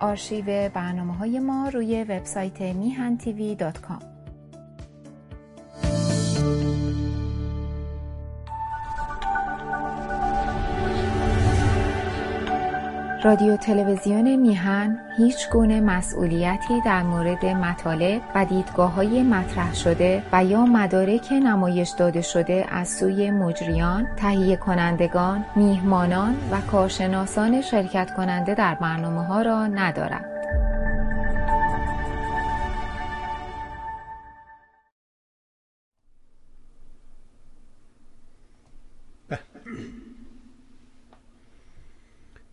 آرشیو برنامه‌های ما روی وبسایت mihantv.com. رادیو تلویزیون میهن هیچ گونه مسئولیتی در مورد مطالب و دیدگاه‌های مطرح شده و یا مدارک نمایش داده شده از سوی مجریان، تهیه کنندگان، میهمانان و کارشناسان شرکت کننده در برنامه‌ها را ندارد.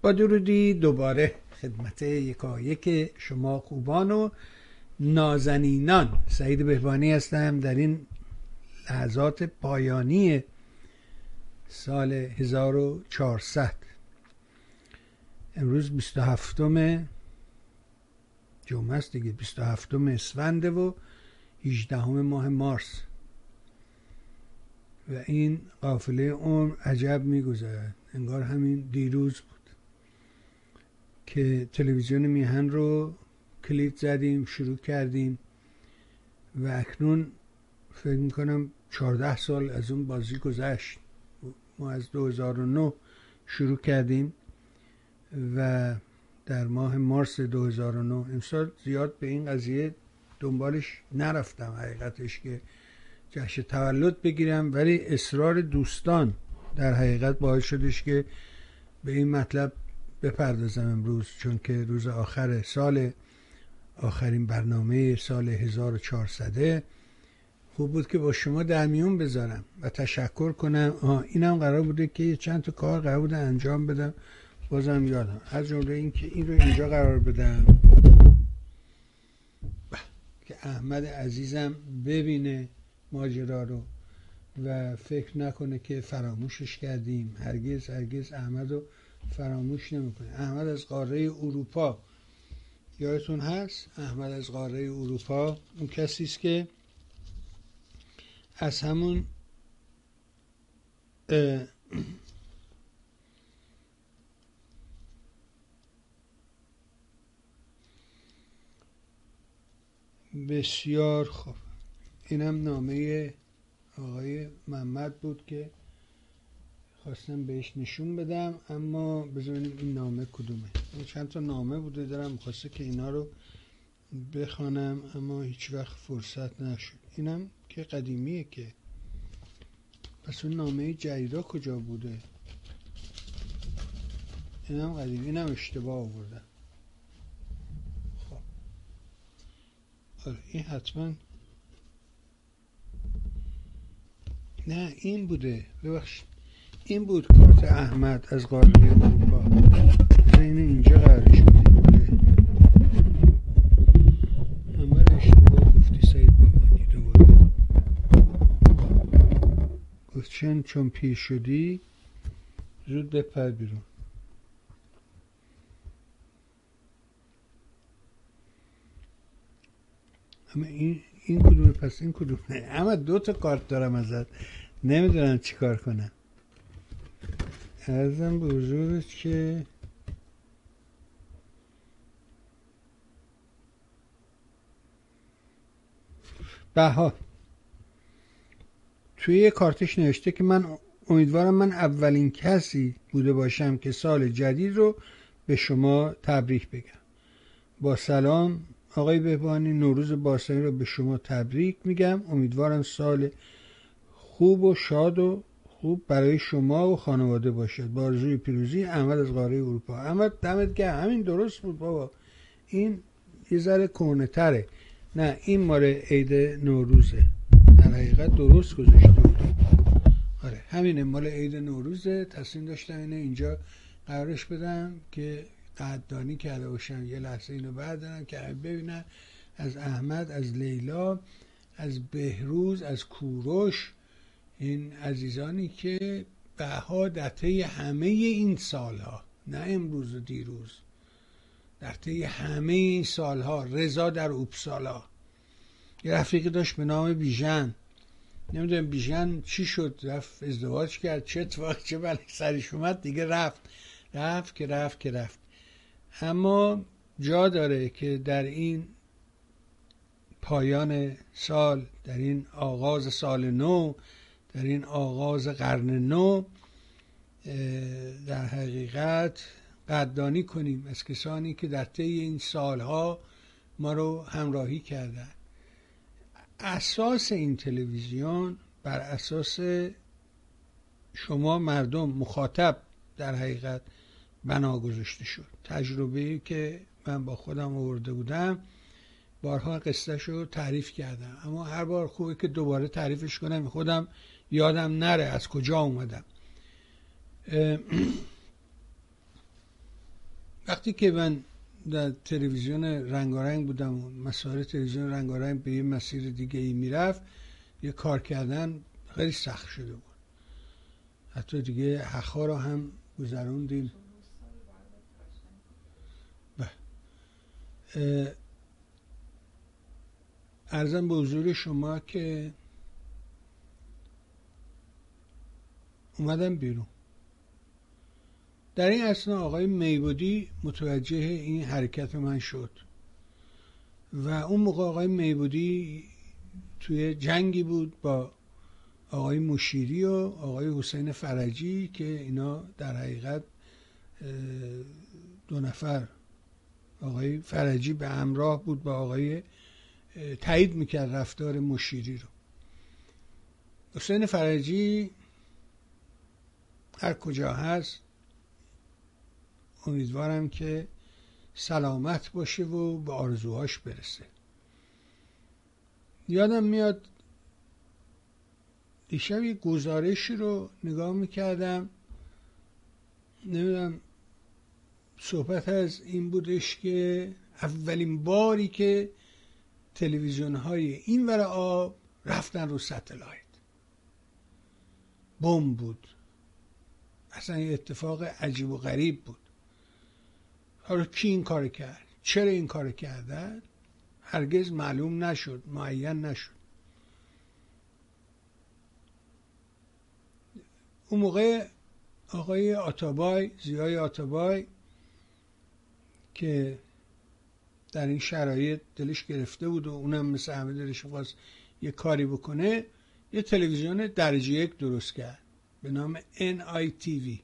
با درودی دوباره خدمت یکایک شما خوبان و نازنینان، سعید بهبهانی هستم. در این لحظات پایانی سال 1400 امروز 27 جمعه است دیگه، 27 اسفند و 18 ماه مارس و این قافله عمر عجب می‌گذرد. انگار همین دیروز که تلویزیون میهن رو کلید زدیم، شروع کردیم و اکنون فکر میکنم 14 سال از اون بازی گذشت. ما از 2009 شروع کردیم و در ماه مارس 2009 امسال زیاد به این قضیه دنبالش نرفتم حقیقتش که جشن تولد بگیرم، ولی اصرار دوستان در حقیقت باعث شدش که به این مطلب بپردازم امروز، چون که روز آخر سال، آخرین برنامه سال 1400 خوب بود که با شما در میون بذارم و تشکر کنم. اینم قرار بوده که چند تا کار قرار بوده انجام بدم، بازم یادم، از جمله این که این رو اینجا قرار بدم که احمد عزیزم ببینه ماجرا رو و فکر نکنه که فراموشش کردیم. هرگز احمد رو فراموش نمیکنه. احمد از قاره اروپا، یادتون هست؟ احمد از قاره اروپا اون کسی است که از همون بسیار خوب. اینم نامه آقای محمد بود که خواستم بهش نشون بدم، اما بذاریم این نامه کدومه. چند تا نامه بوده دارم، خواسته که اینا رو بخوانم اما هیچ وقت فرصت نشد. اینم که قدیمیه که، پس اون نامه جدیدا کجا بوده؟ اینم قدیمی، اینم اشتباه آوردم. خب آره این حتما نه این بوده، ببخشید این بود کارت احمد از قاره اروپا. این اینجا قرارش بوده. همه رو اشتباه گفتی سعید بهبهانی، دوباره گفتشن چون پیر شدی زود بپر بیرون. اما این کدومه؟ پس این کدومه؟ اما دو تا کارت دارم ازت، نمیدونم چی کار کنم. عرضم به حضورت که بها توی یه کارتش نوشته که من امیدوارم من اولین کسی بوده باشم که سال جدید رو به شما تبریک بگم. با سلام آقای بهبهانی، نوروز باستانی رو به شما تبریک میگم. امیدوارم سال خوب و شاد و خوب برای شما و خانواده باشد. با آرزوی پیروزی، احمد از قاره اروپا. احمد دمت گرم، همین درست بود بابا. این یه ذره کهنه تره، نه این ماره عید نوروزه، در حقیقت درست گذاشته بود. آره همینه، مال عید نوروزه. تصمیم داشتم اینه اینجا قرارش بدم که قدردانی کرده باشم. یه لحظه اینو بردارم که ببینن از احمد، از لیلا، از بهروز، از کوروش، این عزیزانی که بها در طی همه این سالها، نه امروز و دیروز، در طی همه این سالها. رضا در اوبسالا یه رفیقی داشت به نام بیژن، نمیدونم بیژن چی شد، رفت ازدواج کرد، چه اتفاقی چه بلایی سرش اومد، دیگه رفت. اما جا داره که در این پایان سال، در این آغاز سال نو، در این آغاز قرن نو، در حقیقت قدردانی کنیم از کسانی که در طی این سالها ما رو همراهی کردن. اساس این تلویزیون بر اساس شما مردم مخاطب در حقیقت بنا گذاشته شد. تجربه‌ای که من با خودم آورده بودم بارها قصهش رو تعریف کردم، اما هر بار خوبه که دوباره تعریفش کنم، خودم یادم نره از کجا اومدم. وقتی که من در تلویزیون رنگارنگ بودم و مسائل تلویزیون رنگارنگ به یه مسیر دیگه ای میرفت، یه کار کردن خیلی سخت شده بود. حتی دیگه حقا رو هم گذروندیم. عرضم به حضور شما که اومدم بیرون. در این اثنا آقای میبودی متوجه این حرکت من شد و اون موقع آقای میبودی توی جنگی بود با آقای مشیری و آقای حسین فرجی که اینا در حقیقت دو نفر، آقای فرجی به همراه بود با آقای تایید میکرد رفتار مشیری رو. حسین فرجی هر کجا هست امیدوارم که سلامت باشه و به آرزوهاش برسه. یادم میاد دیشب یه گزارشی رو نگاه میکردم، نمیدونم صحبت از این بودش که اولین باری که تلویزیون های این ور آب رفتن رو ستلایت. بم بود، اصلا یه اتفاق عجیب و غریب بود. حالا کی این کار کرد؟ چرا این کار کردن؟ هرگز معلوم نشد، معین نشد. اون موقع آقای آتابای، زیای آتابای که در این شرایط دلش گرفته بود و اونم مثل همه دلش خواست یه کاری بکنه، یه تلویزیون درجه یک درست کرد به نام NITV،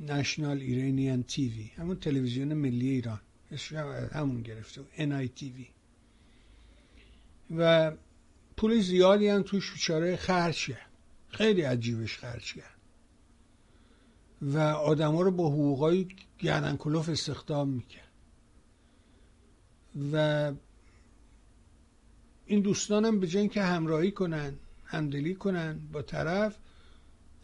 National Iranian TV، همون تلویزیون ملی ایران، همون گرفته بود NITV، و پول زیادی هم توش بیچاره خرج کرد، خیلی عجیبش خرج کرد و آدما رو با حقوقای گردن کلوف استخدام میکرد. و این دوستانم به جای اینکه همراهی کنن، همدلی کنن با طرف،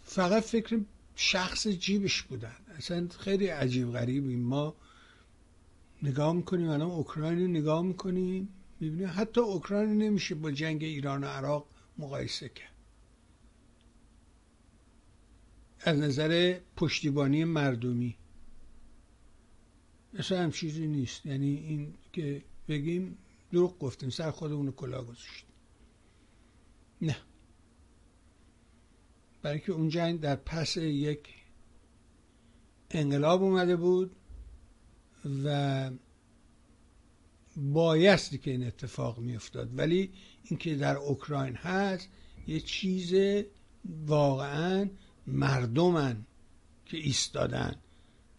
فقط فکر شخص جیبش بودن. اصلا خیلی عجیب غریبی. ما نگاه میکنیم الان اوکراین رو نگاه میکنیم، میبینیم حتی اوکراین نمیشه با جنگ ایران و عراق مقایسه کرد از نظر پشتیبانی مردمی. اصلا هم چیزی نیست، یعنی این که بگیم دروغ گفتیم، سر خودمون رو کلاه گذاشتیم. نه، برای که اون جنگ در پس یک انقلاب اومده بود و بایستی که این اتفاق می افتاد. ولی اینکه در اوکراین هست یه چیز واقعا مردمن که ایستادن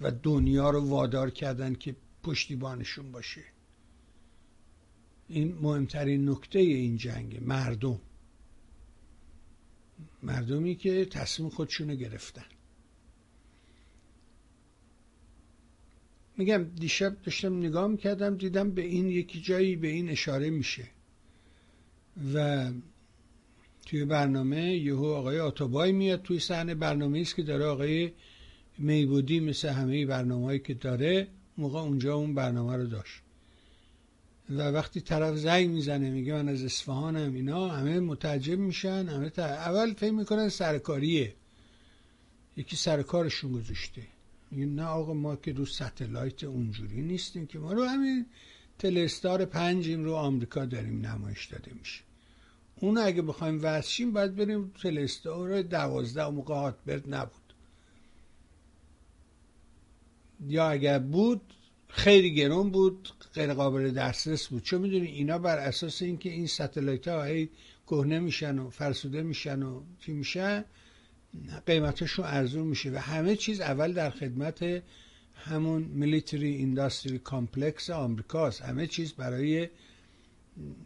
و دنیا رو وادار کردن که پشتیبانشون باشه. این مهمترین نکته این جنگه، مردم، مردمی که تصمیم خودشونو گرفتن. میگم دیشب داشتم نگاه میکردم، دیدم به این یکی جایی به این اشاره میشه و توی برنامه یهو آقای آتابای میاد توی صحنه. برنامه ایست که داره آقای میبودی، مثل همه برنامه‌ای که داره، موقع اونجا اون برنامه رو داشت. و وقتی طرف زنگ میزنه میگه من از اصفهانم، اینا همه متعجب میشن، همه اول فکر میکنن سرکاریه، یکی سرکارشون گذاشته. میگه نه آقا، ما که رو ستلایت اونجوری نیستیم که، ما رو همین تلستار 5 رو آمریکا داریم نمایش داده میشه. اون اگه بخوایم واسشیم باید بریم تلستار 12. موقع هاتبرد نبود، یا اگر بود خیلی گران بود، غیر قابل دسترس بود. چون میدونی اینا بر اساس اینکه این ستلایت ها هی کهنه میشن و فرسوده میشن و چی میشن، قیمتشون ارزون میشه و همه چیز اول در خدمت همون میلیتری اینداستری کامپلکس آمریکاست. همه چیز برای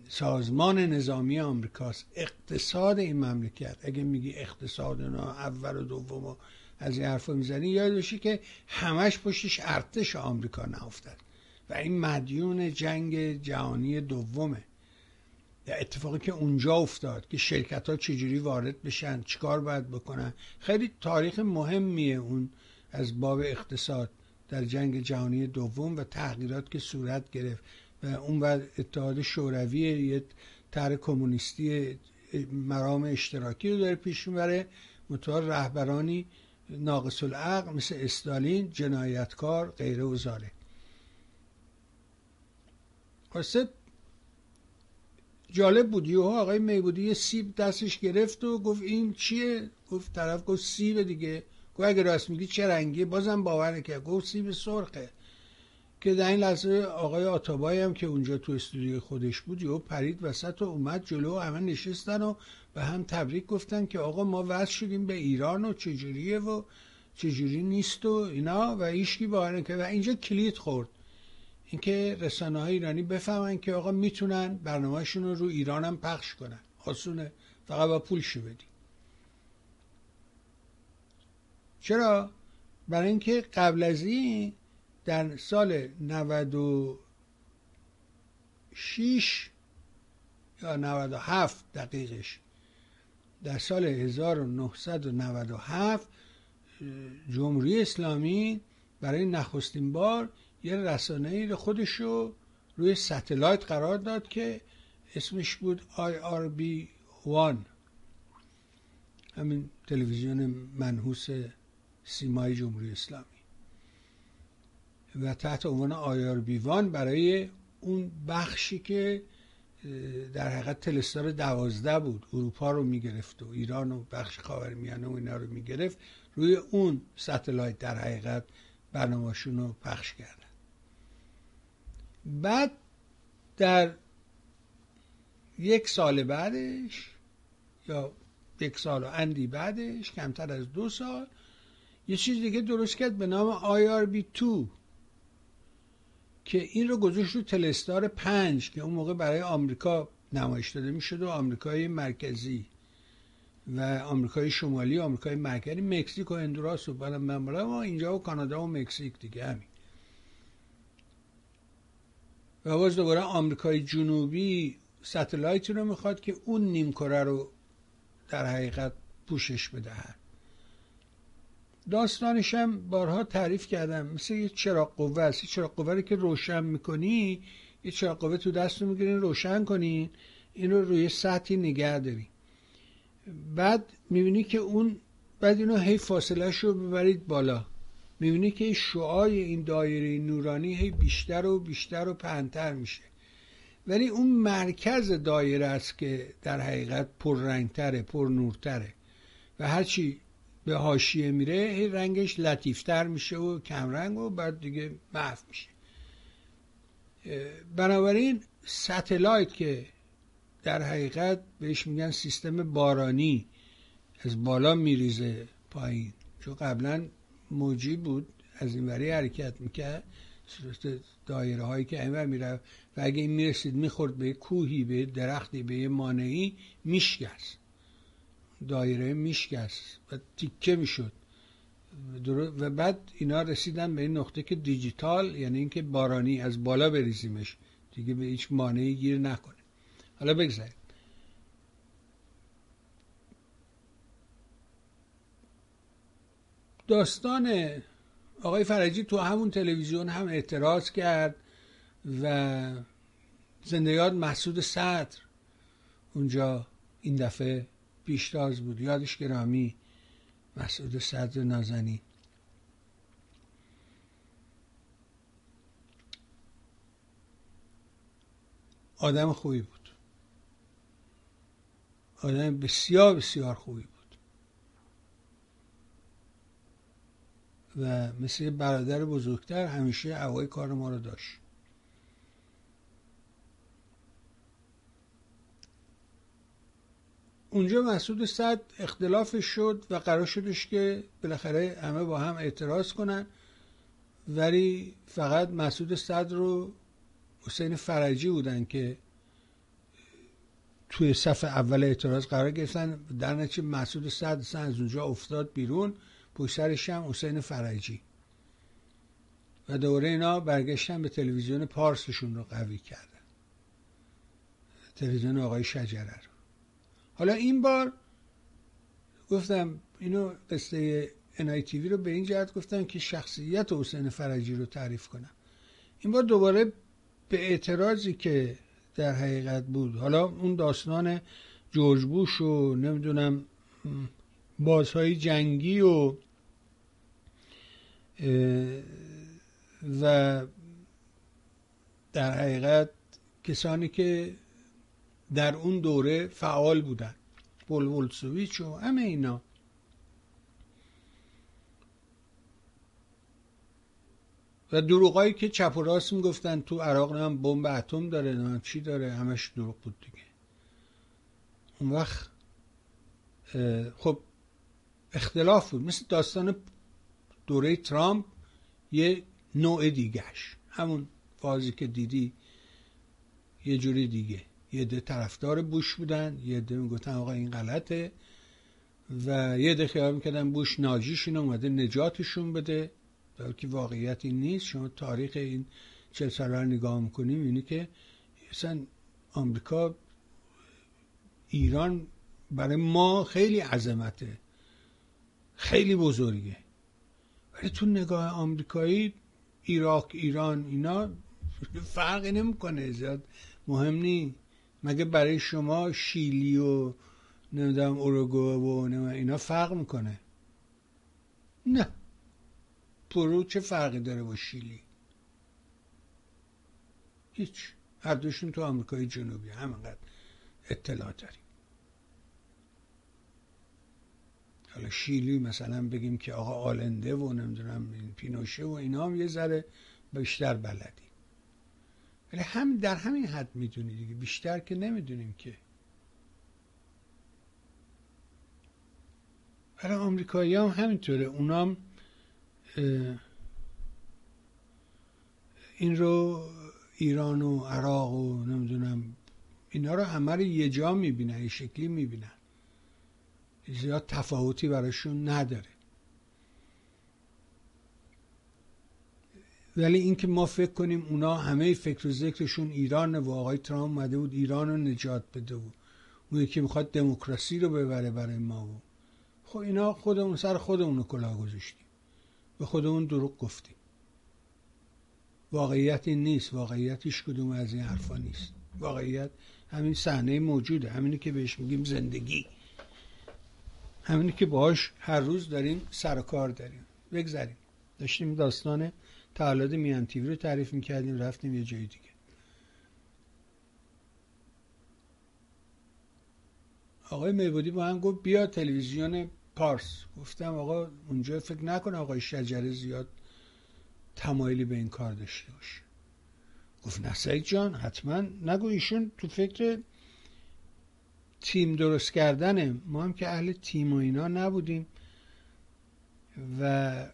سازمان نظامی آمریکاست. اقتصاد این مملکت، اگه میگی اقتصاد اول و دوم و از این حرفا میزنی، یاد باشی که همش پشتش ارتش آمریکا نافتاد و این مدیون جنگ جهانی دومه. اتفاقی که اونجا افتاد که شرکت ها چجوری وارد بشن، چیکار باید بکنن، خیلی تاریخ مهمیه اون از باب اقتصاد در جنگ جهانی دوم و تغییرات که صورت گرفت و اون بعد اتحاد شوروی یه طرح کمونیستی مرام اشتراکی رو داره پیش میبره، متأخر رهبرانی ناقص العقل مثل استالین، جنایتکار، غیره و ظالم. خلاصه جالب بود. یوها آقای میبودی یه سیب دستش گرفت و گفت این چیه؟ گفت طرف، گفت سیب دیگه. گفت اگه راست میگی چه رنگیه؟ بازم باور نکرد، گفت سیب سرخه. که در این لحظه آقای آتابای هم که اونجا تو استودیو خودش بود یهو پرید وسط و اومد جلو و همه نشستن و به هم تبریک گفتن که آقا ما وصل شدیم به ایران و چجوریه و چجوری نیست و اینا و هیچکی باور نکرد و اینجا کلید خورد. اینکه رسانه‌های ایرانی بفهمن که آقا میتونن برنامه‌شون رو ایران هم پخش کنن، آسونه، فقط با پولشو بدی. چرا؟ برای اینکه قبل از این در سال 96 یا 97 دقیقش، در سال 1997 جمهوری اسلامی برای نخستین بار یه رسانه‌ای رو خودشو روی ستلایت قرار داد که اسمش بود IRB-1، همین تلویزیون منحوس سیمای جمهوری اسلامی، و تحت عنوان IRB-1 برای اون بخشی که در حقیقت تلستار 12 بود، اروپا رو میگرفت و ایران و بخش خاورمیانه و اینا رو میگرفت، روی اون ستلایت در حقیقت برنامه‌شون رو پخش کردن. بعد در یک سال بعدش یا یک سال و اندی بعدش، کمتر از 2 سال، یه چیز دیگه درست کرد به نام IRB-2 که این رو گذاشت رو تلستار 5 که اون موقع برای آمریکا نمایش داده میشد و آمریکای مرکزی و آمریکای شمالی، آمریکای مرکزی، مکزیک و اندوراس و بلم اینجا و کانادا و مکزیک دیگه همین. و باز دوباره آمریکای جنوبی ستلایت رو میخواد که اون نیمکره رو در حقیقت پوشش بدهد. داستانش هم بارها تعریف کردم، مثل یه چراغ قوه است. یه چراغ قوه رو که روشن میکنی، یه چراغ قوه تو دست رو میگیرین روشن کنین، این رو روی سطحی نگه دارین، بعد میبینی که اون، بعد اینو هی فاصله شو ببرید بالا، میبینی که شعای این دایره نورانی هی بیشتر و بیشتر و پهن‌تر میشه، ولی اون مرکز دایره است که در حقیقت پررنگتره، پرنورتره و هرچی به حاشیه میره هی رنگش لطیفتر میشه و کمرنگ و بعد دیگه محو میشه. بنابراین ستلایت که در حقیقت بهش میگن سیستم بارانی، از بالا میریزه پایین، چون قبلا موجی بود از این وری حرکت میکرد، دایره هایی که اینور میرفت و اگه این میرسید میخورد به کوهی، به درختی، به مانعی، میشکست، دایره میشکست و تیکه میشد. و بعد اینا رسیدن به این نقطه که دیجیتال، یعنی اینکه بارانی از بالا بریزیمش دیگه، به هیچ مانعی گیر نکنه. حالا بگذاریم. داستان آقای فرجی تو همون تلویزیون هم اعتراض کرد و زنده‌یاد مسعود صدر اونجا این دفعه پیشتاز بود، یادش گرامی مسعود صدر نازنین. آدم خوبی بود، آدم بسیار بسیار خوبی بود و مثل برادر بزرگتر همیشه هوای کار ما رو داشت. اونجا مسعود صدر اختلافش شد و قرار شدش که بالاخره همه با هم اعتراض کنن، ولی فقط مسعود صدر رو حسین فرجی بودن که توی صف اول اعتراض قرار گرفتن، در نتیجه مسعود صدر از اونجا افتاد بیرون، پشت سرش هم حسین فرجی، و دوره اینا برگشتن به تلویزیون پارسشون رو قوی کردن، تلویزیون آقای شجره رو. حالا این بار گفتم اینو قصه NITV رو به این جهت گفتم که شخصیت حسین فرجی رو تعریف کنم. این بار دوباره به اعتراضی که در حقیقت بود، حالا اون داستان جورج بوش و نمیدونم بازهای جنگی و در حقیقت کسانی که در اون دوره فعال بودن، بولول سویچ و همه اینا، و دروغایی که چپ و راست میگفتن، تو عراق هم بمب اتم داره، نه چی داره، همش دروغ بود دیگه. اون وقت خب اختلاف بود، مثل داستان دوره ترامپ یه نوع دیگهش، همون فازی که دیدی یه جوری دیگه، یه ده طرفدار بوش بودن، یه ده میگفتن آقا این غلطه، و یه ده خیال میکردن بوش ناجیشون اومده نجاتشون بده، در که واقعیت این نیست. شما تاریخ این 40 ساله رو نگاه میکنیم، اینه که اصلا آمریکا، ایران برای ما خیلی عظمته، خیلی بزرگه، ولی تو نگاه آمریکایی عراق، ایران، اینا فرقی نمیکنه، زیاد مهم نی، مگه برای شما شیلی و نمیدونم اوروگو و اینا فرق میکنه؟ نه، پرو چه فرقی داره با شیلی؟ هیچ، هر دوشون تو آمریکای جنوبی همینقدر اطلاع داریم. حالا شیلی مثلا بگیم که آقا آلنده و نمیدونم پینوشه و اینا هم یه ذره بیشتر بلدی، ولی هم در همین حد میدونی دیگه، بیشتر که نمیدونیم که. ولی آمریکایی هم همینطوره، اونام این رو، ایران و عراق و نمیدونم اینا رو همه رو یه جا میبینن، یه شکلی میبینن، زیاد تفاوتی براشون نداره. ولی اینکه ما فکر کنیم اونا همه فکر و ذکرشون ایرانه و آقای ترامپ اومده بود ایران رو نجات بده و اون یکی میخواد دموکراسی رو ببره برای ما و خب اینا خودمون سر خودمون رو کلاه گذاشتیم، به خودمون دروغ گفتیم. واقعیت این نیست، واقعیتش کدوم از این حرفا نیست. واقعیت همین صحنه موجوده، همینی که بهش میگیم زندگی، همینی که باهاش هر روز داریم سر و کار داریم. بگذاریم، داشتیم داستان تولد میهن تیوی رو تعریف میکردیم، رفتیم یه جای دیگه. آقای میبودی با هم گفت بیا تلویزیون پارس، گفتم آقا اونجا فکر نکن آقای شجره زیاد تمایلی به این کار داشته باشه. گفت نه سعید جان، حتما نگو، ایشون تو فکر تیم درست کردنه، ما هم که اهل تیم و اینا نبودیم و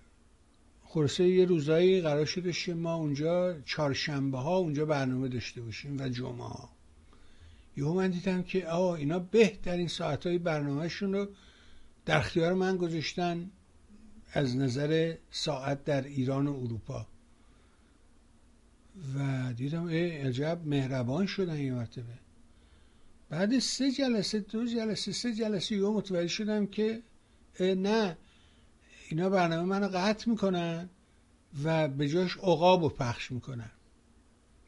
خلاصه یه روزایی قرار شدش ما اونجا چهارشنبه ها اونجا برنامه داشته باشیم و جمعه ها. یهو من دیدم که آه اینا بهترین ساعت های برنامهشون رو در اختیار من گذاشتن از نظر ساعت در ایران و اروپا، و دیدم ای عجب مهربان شدن یه مرتبه. بعد سه جلسه یهو متوجه شدم که نه اینا برنامه منو قطع میکنن و به جاش عقابو پخش میکنن.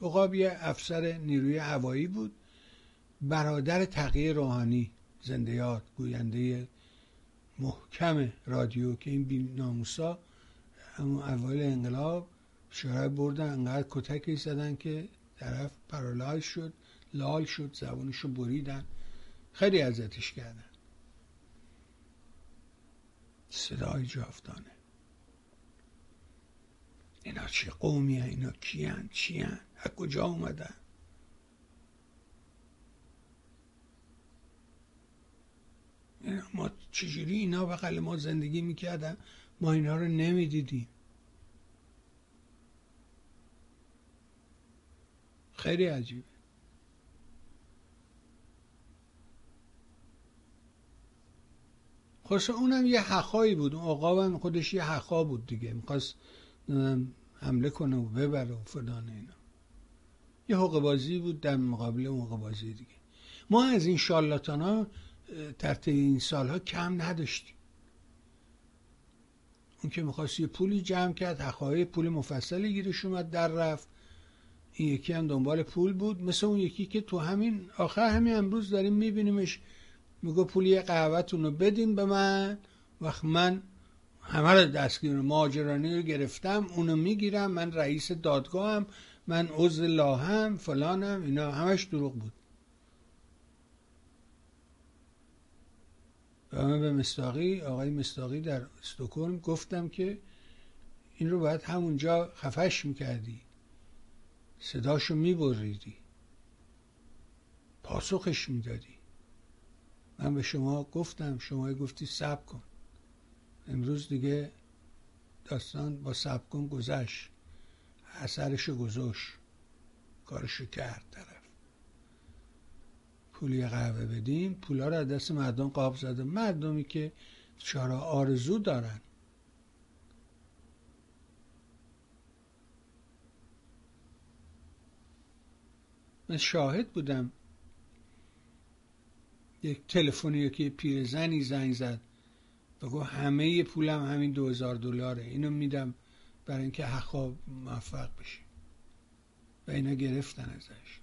عقاب یه افسر نیروی هوایی بود، برادر تقی روحانی زنده یاد، گوینده محکم رادیو، که این بی‌ناموسا همون اوایل انقلاب شورای بردن، انقدر کتکی زدن که طرف پارالایز شد، لال شد، زبانشو بریدن، خیلی اذیتش کردن. صدای جاودانه. اینا چه قومی هن؟ اینا کی هن؟ چی هن؟ از کجا آمدن؟ ما چجوری اینا بغل ما زندگی میکردن ما اینا رو نمیدیدیم؟ خیلی عجیبه. خوش اونم یه حقایی بود، اون عقابم خودش یه حقا بود دیگه، میخواست حمله کنه و ببره و فلان اینا. یه حقه بازی بود در مقابل اون حقه بازی دیگه. ما از این شارلاتان ها تحت این سالها کم نداشتیم. اون که میخواست یه پولی جمع کرد، حقای پول مفصلی گیرش اومد در رفت. این یکی هم دنبال پول بود، مثل اون یکی که تو همین آخر همین امروز داریم میبینیمش میگه پولی قهوه‌تون رو بدین به من، وقت من همه رو دستگیر ماجرانی رو گرفتم، اونو میگیرم، من رئیس دادگاهم، من عضو لاهم فلانم. اینا همش دروغ بود. من به مستاقی، آقای مستاقی در استکهلم گفتم که این رو باید همونجا خفش میکردی، صداشو میبریدی، پاسخش میدادی. من به شما گفتم، شما گفتی صبر کن. امروز دیگه داستان با صبر کن گذشت، اثرشو گذاشت، کارشو کرد طرف. پولی قهوه بدیم، پولا رو از دست مردم قاب زده، مردمی که چرا آرزو دارن. من شاهد بودم یک تلفنی که پیرزنی زنگ زد و گفت همه پولم همین $2000 اینو میدم برای اینکه حقا موفق بشه و اینا گرفتن ازش.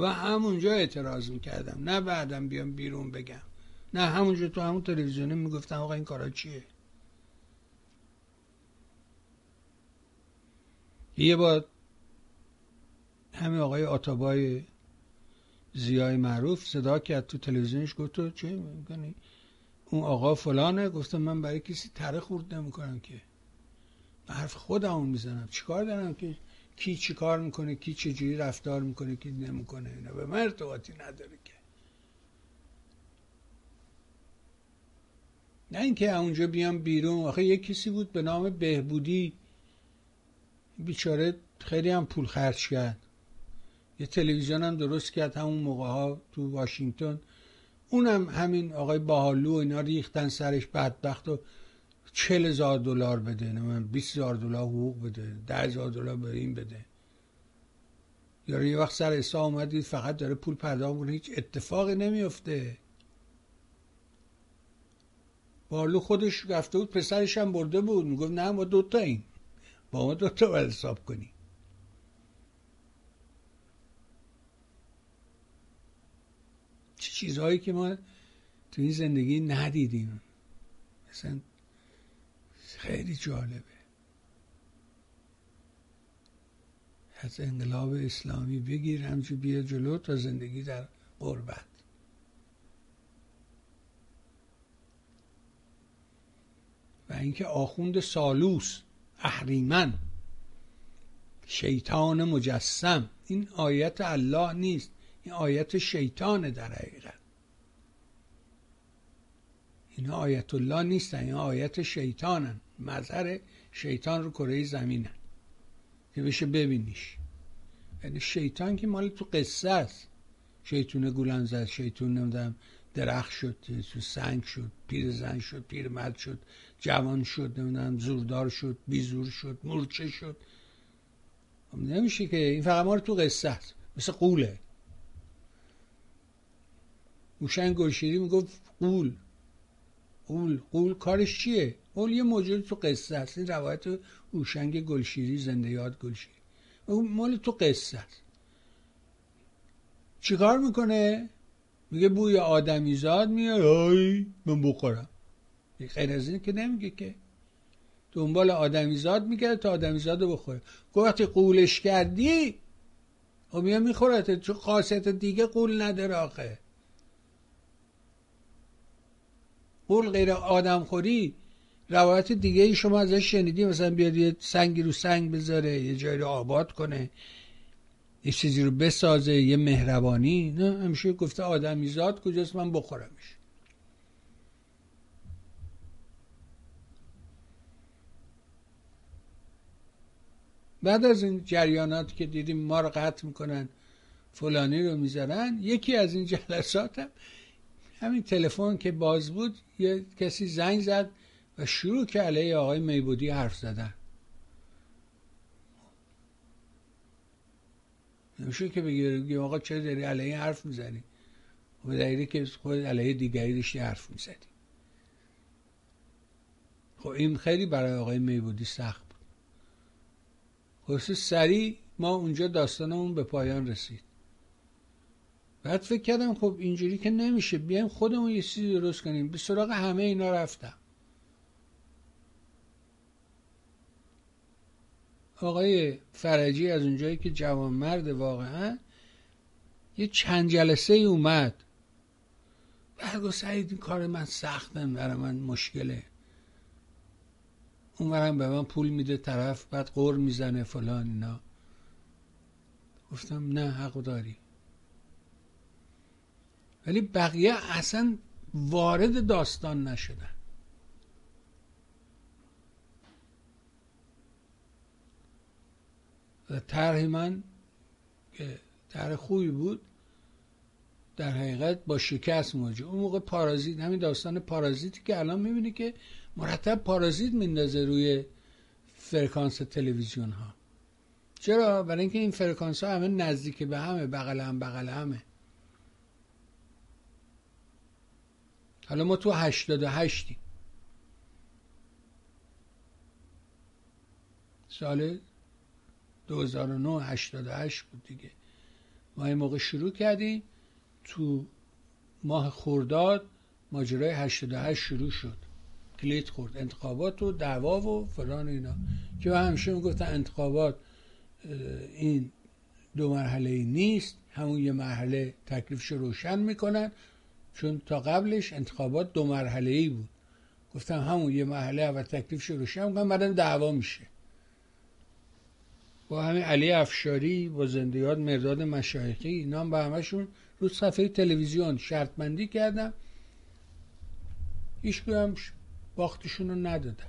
و همونجا اعتراض میکردم، نه بعدم بیام بیرون بگم، نه همونجا تو همون تلویزیون میگفتم آقا این کارا چیه. یه بار همین آقای آتابای زیای معروف صدا کرد تو تلویزیونش، گفت تو چه میکنی؟ اون آقا فلانه. گفتم من برای کسی تره خورد نمی کنم که، من حرف خودمون میزنم، چیکار دارم که کی چیکار میکنه، کی چجوری رفتار میکنه، کی نمیکنه، اینا به من ارتباطی نداره که. نه اینکه اونجا بیام بیرون. آخه یک کسی بود به نام بهبودی، بیچاره خیلی هم پول خرج کرد، یه تلویزیون هم درست کرد همون موقع ها تو واشنگتن، اونم همین آقای باهالو اینا ریختن سرش بدبخت و $40,000 بده، من $20,000 حقوق بده، $10,000 به این بده. یارو یه وقت سر حساب اومدید فقط داره پول پرداخت می‌کنه، هیچ اتفاقی نمیفته. باهالو خودش رفته بود، پسرش هم برده بود، میگفت نه ما دوتا این با ما دوتا باید حساب کنی. چه چیزهایی که ما تو این زندگی ندیدیم، مثلا خیلی جالبه. از انقلاب اسلامی بگیر همچه بیا جلو تا زندگی در غربت. و اینکه آخوند سالوس، اهریمن، شیطان مجسم، این آیت الله نیست، این آیت شیطانه در حقیقت. اینا آیت الله نیستن، این آیت شیطانن، مظهر شیطان رو کره زمینن که بشه ببینیش. یعنی شیطان که مال تو قصه است، شیطون گولن زد، شیطون نمیدونم درخت شد، سنگ شد، پیرزن شد، پیرمرد شد، جوان شد، نمیدونم زوردار شد، بیزور شد، مورچه شد. نمیشه که، این فقط مال تو قصه است، مثل قوله. موشن گلشیری میگفت قول قول قول، کارش چیه؟ قول یه موجود تو قصه است. این روایت هوشنگ گلشیری، زنده یاد گلشیری، اون مال تو قصه است. چیکار میکنه؟ میگه بوی آدمیزاد میاد، آی من بخورم. غیر از این که نمیگه، که دنبال آدمیزاد میگره تا آدمیزاد رو بخوره. وقتی قولش کردی او میاد میخوره، چون خاصیت دیگه قول نداره. آخه قول غیر آدم خوری روایت دیگه ای شما ازش شنیدی، مثلا بیاد یه سنگی رو سنگ بذاره، یه جایی رو آباد کنه، یه چیزی رو بسازه، یه مهربانی. نه، همیشه گفته آدمیزاد کجاست من بخورمش. بعد از این جریانات که دیدیم ما رو قطع میکنن، فلانی رو میذارن، یکی از این جلساتم همین تلفن که باز بود یه کسی زنگ زد و شروع که علیه آقای میبودی حرف زدن. نمیشه که بگیم آقا چرا داری علیه حرف میزنی، به دلیلی که خود علیه دیگری داشتی حرف میزنی. خب این خیلی برای آقای میبودی سخت بود. خلاصه سریع ما اونجا داستانمون به پایان رسید. بعد فکر کردم خب اینجوری که نمیشه، بیایم خودمون یه چیزی درست کنیم. به سراغ همه اینا رفتم. آقای فرجی از اونجایی که جوان مرد واقعا، یه چند جلسه ای اومد بعد گفت سعید این کار من سخته، برای من مشکله، اونورم به من پول میده طرف، بعد قور میزنه فلان اینا. گفتم نه حق داری. ولی بقیه اصلا وارد داستان نشدن. و طرح من که طرح خوبی بود در حقیقت با شکست مواجه. اون موقع پارازیت، همین داستان پارازیتی که الان میبینی که مرتب پارازیت میندازه روی فرکانس تلویزیون ها. چرا؟ برای اینکه این فرکانس ها همه نزدیک به همه، بغل هم بغل همه. حالا ما تو 88 سال 2009 88 بود دیگه. ما این موقع شروع کردیم، تو ماه خرداد ماجرای 88 شروع شد، کلید خورد، انتخابات و دعوا و فلان و اینا که همیشه میگفتن انتخابات این دو مرحله ای نیست، همون یه مرحله تکلیفش روشن میکنن، چون تا قبلش انتخابات دو مرحله ای بود. گفتم همون یه مرحله اول تکلیفش روشن میکنن، بعدم دعوا میشه. با همین علی افشاری، با زندیات مرداد مشایخی، اینا هم به همشون رو صفحه تلویزیون شرط بندی کردم، هیچ کدوم باختشون رو ندادن،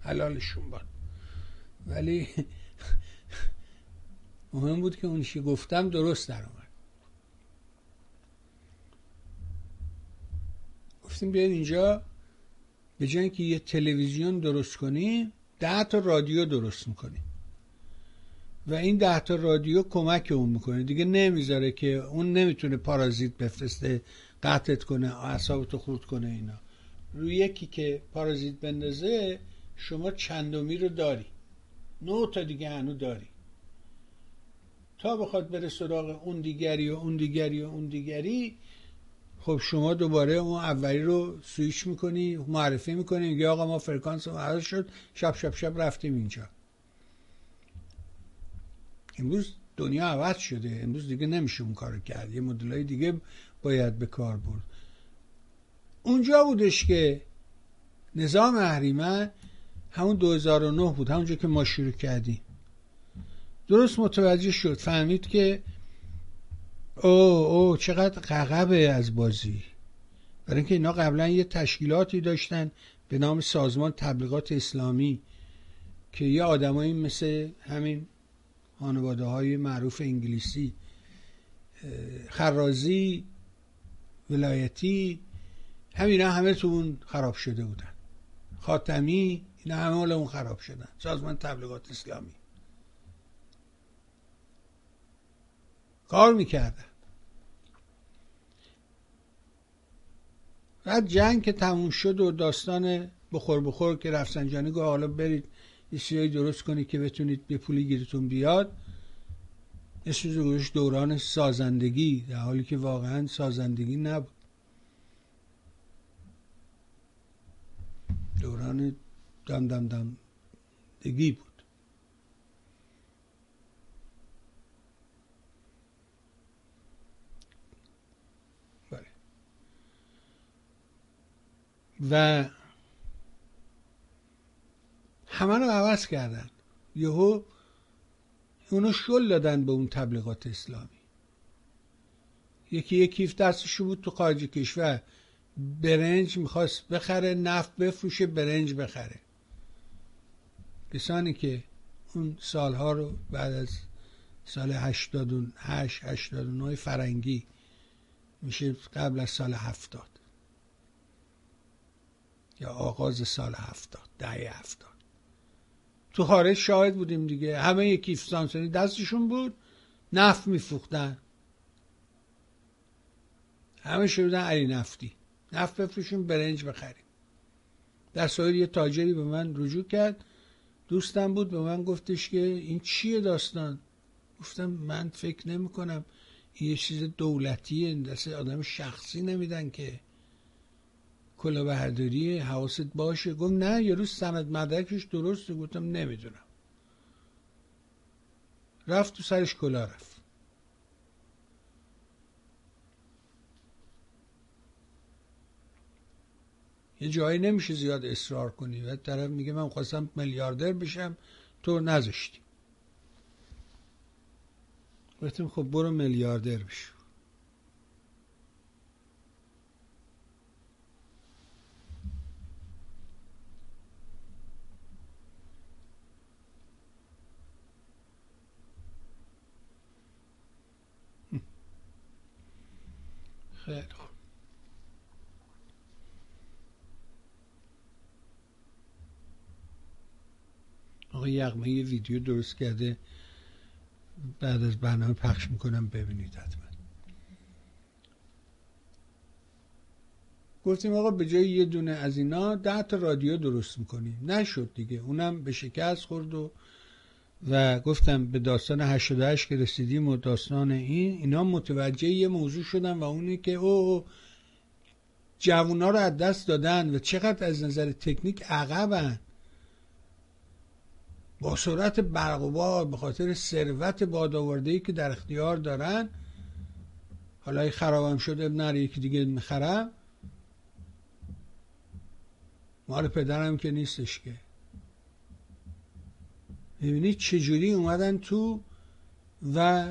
حلالشون بود. ولی مهم بود که اونشی گفتم درست در اومد. گفتیم بیاید اینجا به جای اینکه یه تلویزیون درست کنیم 10 تا رادیو درست میکنیم و این 10 تا رادیو کمک اون میکنه دیگه، نمیذاره که اون نمیتونه پارازیت بفرسته قطعت کنه، اعصابتو خورد کنه اینا. روی یکی که پارازیت بندازه شما چندمی رو داری، 9 تا دیگه هنو داری تا بخواد بره سراغ اون دیگری و اون دیگری و اون دیگری. خب شما دوباره اون اولی رو سویچ میکنی، معرفی میکنی، میگه آقا ما فرکانس عوض شد، شب شب شب رفتیم اینجا. امروز دنیا عوض شده، امروز دیگه نمیشه اون کارو کرد، یه مدلای دیگه باید به کار برد. اونجا بودش که نظام اهریمن، همون 2009 بود، همونجا که ما شروع کردیم، درست متوجه شد، فهمید که او چقدر قغبه از بازی. برای اینکه اینا قبلا یه تشکیلاتی داشتن به نام سازمان تبلیغات اسلامی که یه آدمایی مثل همین خانواده های معروف انگلیسی، خرازی، ولایتی، همینا همه تو اون خراب شده بودن، خاتمی، اینا همه حالا اون خراب شدن، سازمان تبلیغات اسلامی کار میکردن. بعد جنگ که تموم شد و داستان بخور که رفسنجانی گفت حالا برید یه چیزی درست کنید که بتونید به پولی گیرتون بیاد، یه چیزی دوران سازندگی، در حالی که واقعا سازندگی نبود، دوران دم دم دم دگی بود. و همه رو عوض کردن، یهو اونو شل دادن به اون تبلیغات اسلامی. یکی کیف دستشو بود تو خارج کشور، برنج میخواست بخره، نفت بفروشه، برنج بخره. کسانی که اون سالها رو بعد از سال 88 89 فرنگی میشه، قبل از سال 70 یا آغاز سال 70، دهه 70، تو خارج شاهد بودیم دیگه. همه یکی کیف سامسونی دستشون بود، نفت میفروختن، همه شدن علی نفتی، نفت بفروشیم برنج بخریم. در سوئد یه تاجری به من رجوع کرد، دوستم بود، به من گفتش که این چیه داستان؟ گفتم من فکر نمی کنم، این یه چیز دولتیه، دست آدم شخصی نمیدن که، کلاهبرداریه، حواست باشه. گفت نه یارو سند مدرکش درسته. گفتم نمیدونم. رفت تو سرش کلاه رفت. یه جایی نمیشه زیاد اصرار کنی. بعد طرف میگه من خواستم میلیاردر بشم، تو نذاشتی. گفتم خب برو میلیاردر بشو. خیلی خوب. آقای یغمه یه ویدیو درست کرده، بعد از برنامه پخش میکنم ببینید حتما. گفتیم آقا به جای یه دونه از اینا 10 تا رادیو درست میکنیم. نشد دیگه، اونم به شکست خورد و گفتم به داستان 88 که رسیدیم و داستان اینا متوجه یه موضوع شدن و اونی که جوونا رو از دست دادن و چقدر از نظر تکنیک عقبن، با سرعت برق و باد به خاطر ثروت بادآورده‌ای که در اختیار دارن. حالا این خرابم شد اب نره، یکی دیگه میخرم، مال پدرم که نیستش که. میبینید چجوری اومدن تو و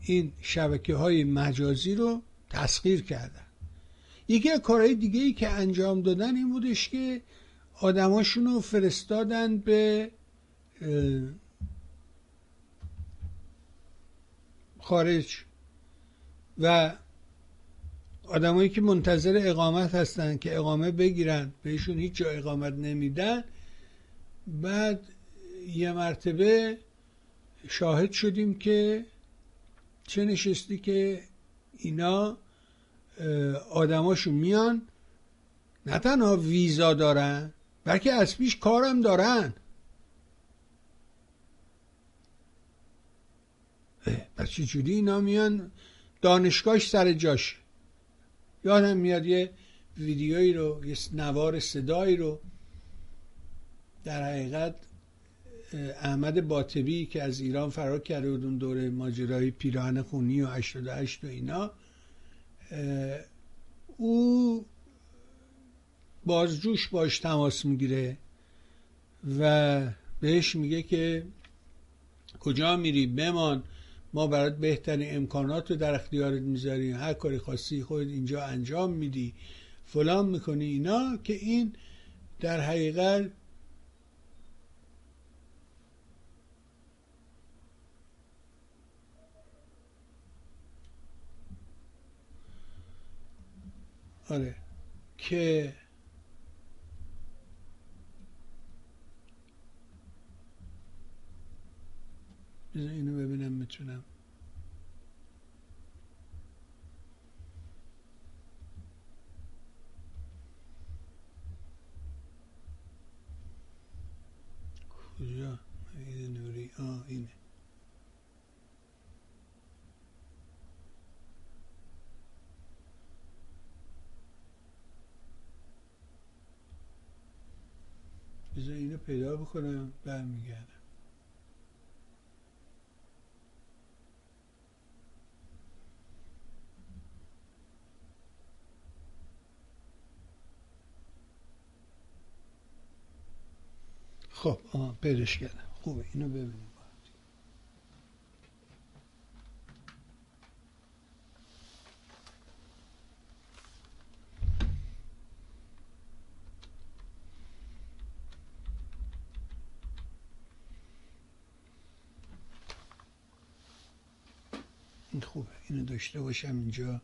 این شبکه‌های مجازی رو تسخیر کردن. یکی از کارهای دیگه ای که انجام دادن این بودش که آدماشون رو فرستادن به خارج و آدمایی که منتظر اقامت هستن که اقامه بگیرن، بهشون هیچ جا اقامت نمیدن. بعد یه مرتبه شاهد شدیم که چه نشستی که اینا آدماشون میان، نه تنها ویزا دارن بلکه از پیش کارم دارن. پس چجوری اینا میان دانشگاهش سر جاش. یادم میاد یه ویدیویی رو، یه نوار صدایی رو در حقیقت احمد باطبی که از ایران فرار کرده بود اون دوره ماجرای پیراهن خونی و 88 و اینا، او بازجوش باش تماس میگیره و بهش میگه که کجا میری، بمان، ما برات بهترین امکانات رو در اختیارت میذاریم، هر کاری خواستی خودت اینجا انجام میدی، فلان میکنی اینا. که این در حقیقت که بذار اینو ببینم میتونم. کجا؟ حمید نوری. اینه. بذار اینو پیدا بکنم برمیگردم. خب پیداش کردم. خوبه اینو ببینیم. خوبه اینو داشته باشم اینجا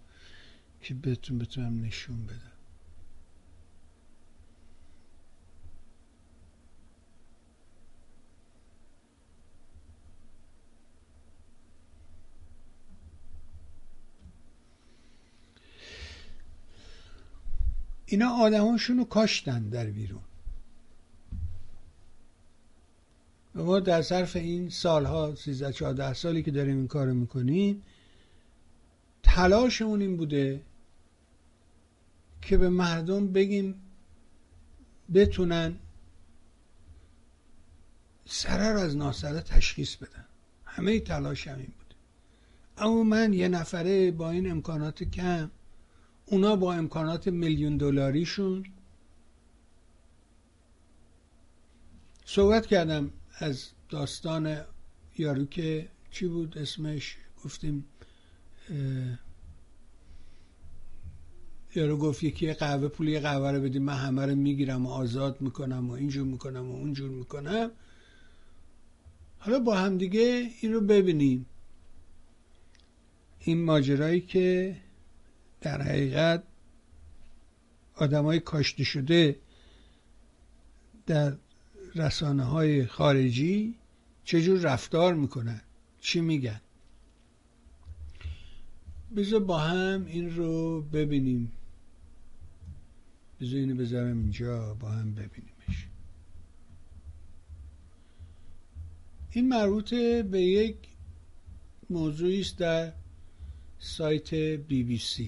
که بهتون بتونم نشون بدم. اینا آدماشونو کاشتن در بیرون و ما در صرف این سالها 13-14 سالی که داریم این کارو میکنیم تلاشمون این بوده که به مردم بگیم بتونن سره رو از ناسره تشخیص بدن. همه تلاش همین بوده. اما من یه نفره با این امکانات کم، اونا با امکانات $1,000,000 صحبت کردم از داستان یارو که چی بود اسمش، گفتیم یارو گفت یکی قهوه پولی قهوه رو بدیم من همه رو میگیرم و آزاد میکنم و اینجور میکنم و اونجور میکنم. حالا با همدیگه این رو ببینیم، این ماجرایی که در حقیقت آدمای کاشته شده در رسانه‌های خارجی چجور رفتار میکنن، چی میگن. بذار با هم این رو ببینیم. بذار اینو بذارم اینجا با هم ببینیمش. این مربوط به یک موضوعی است در سایت BBC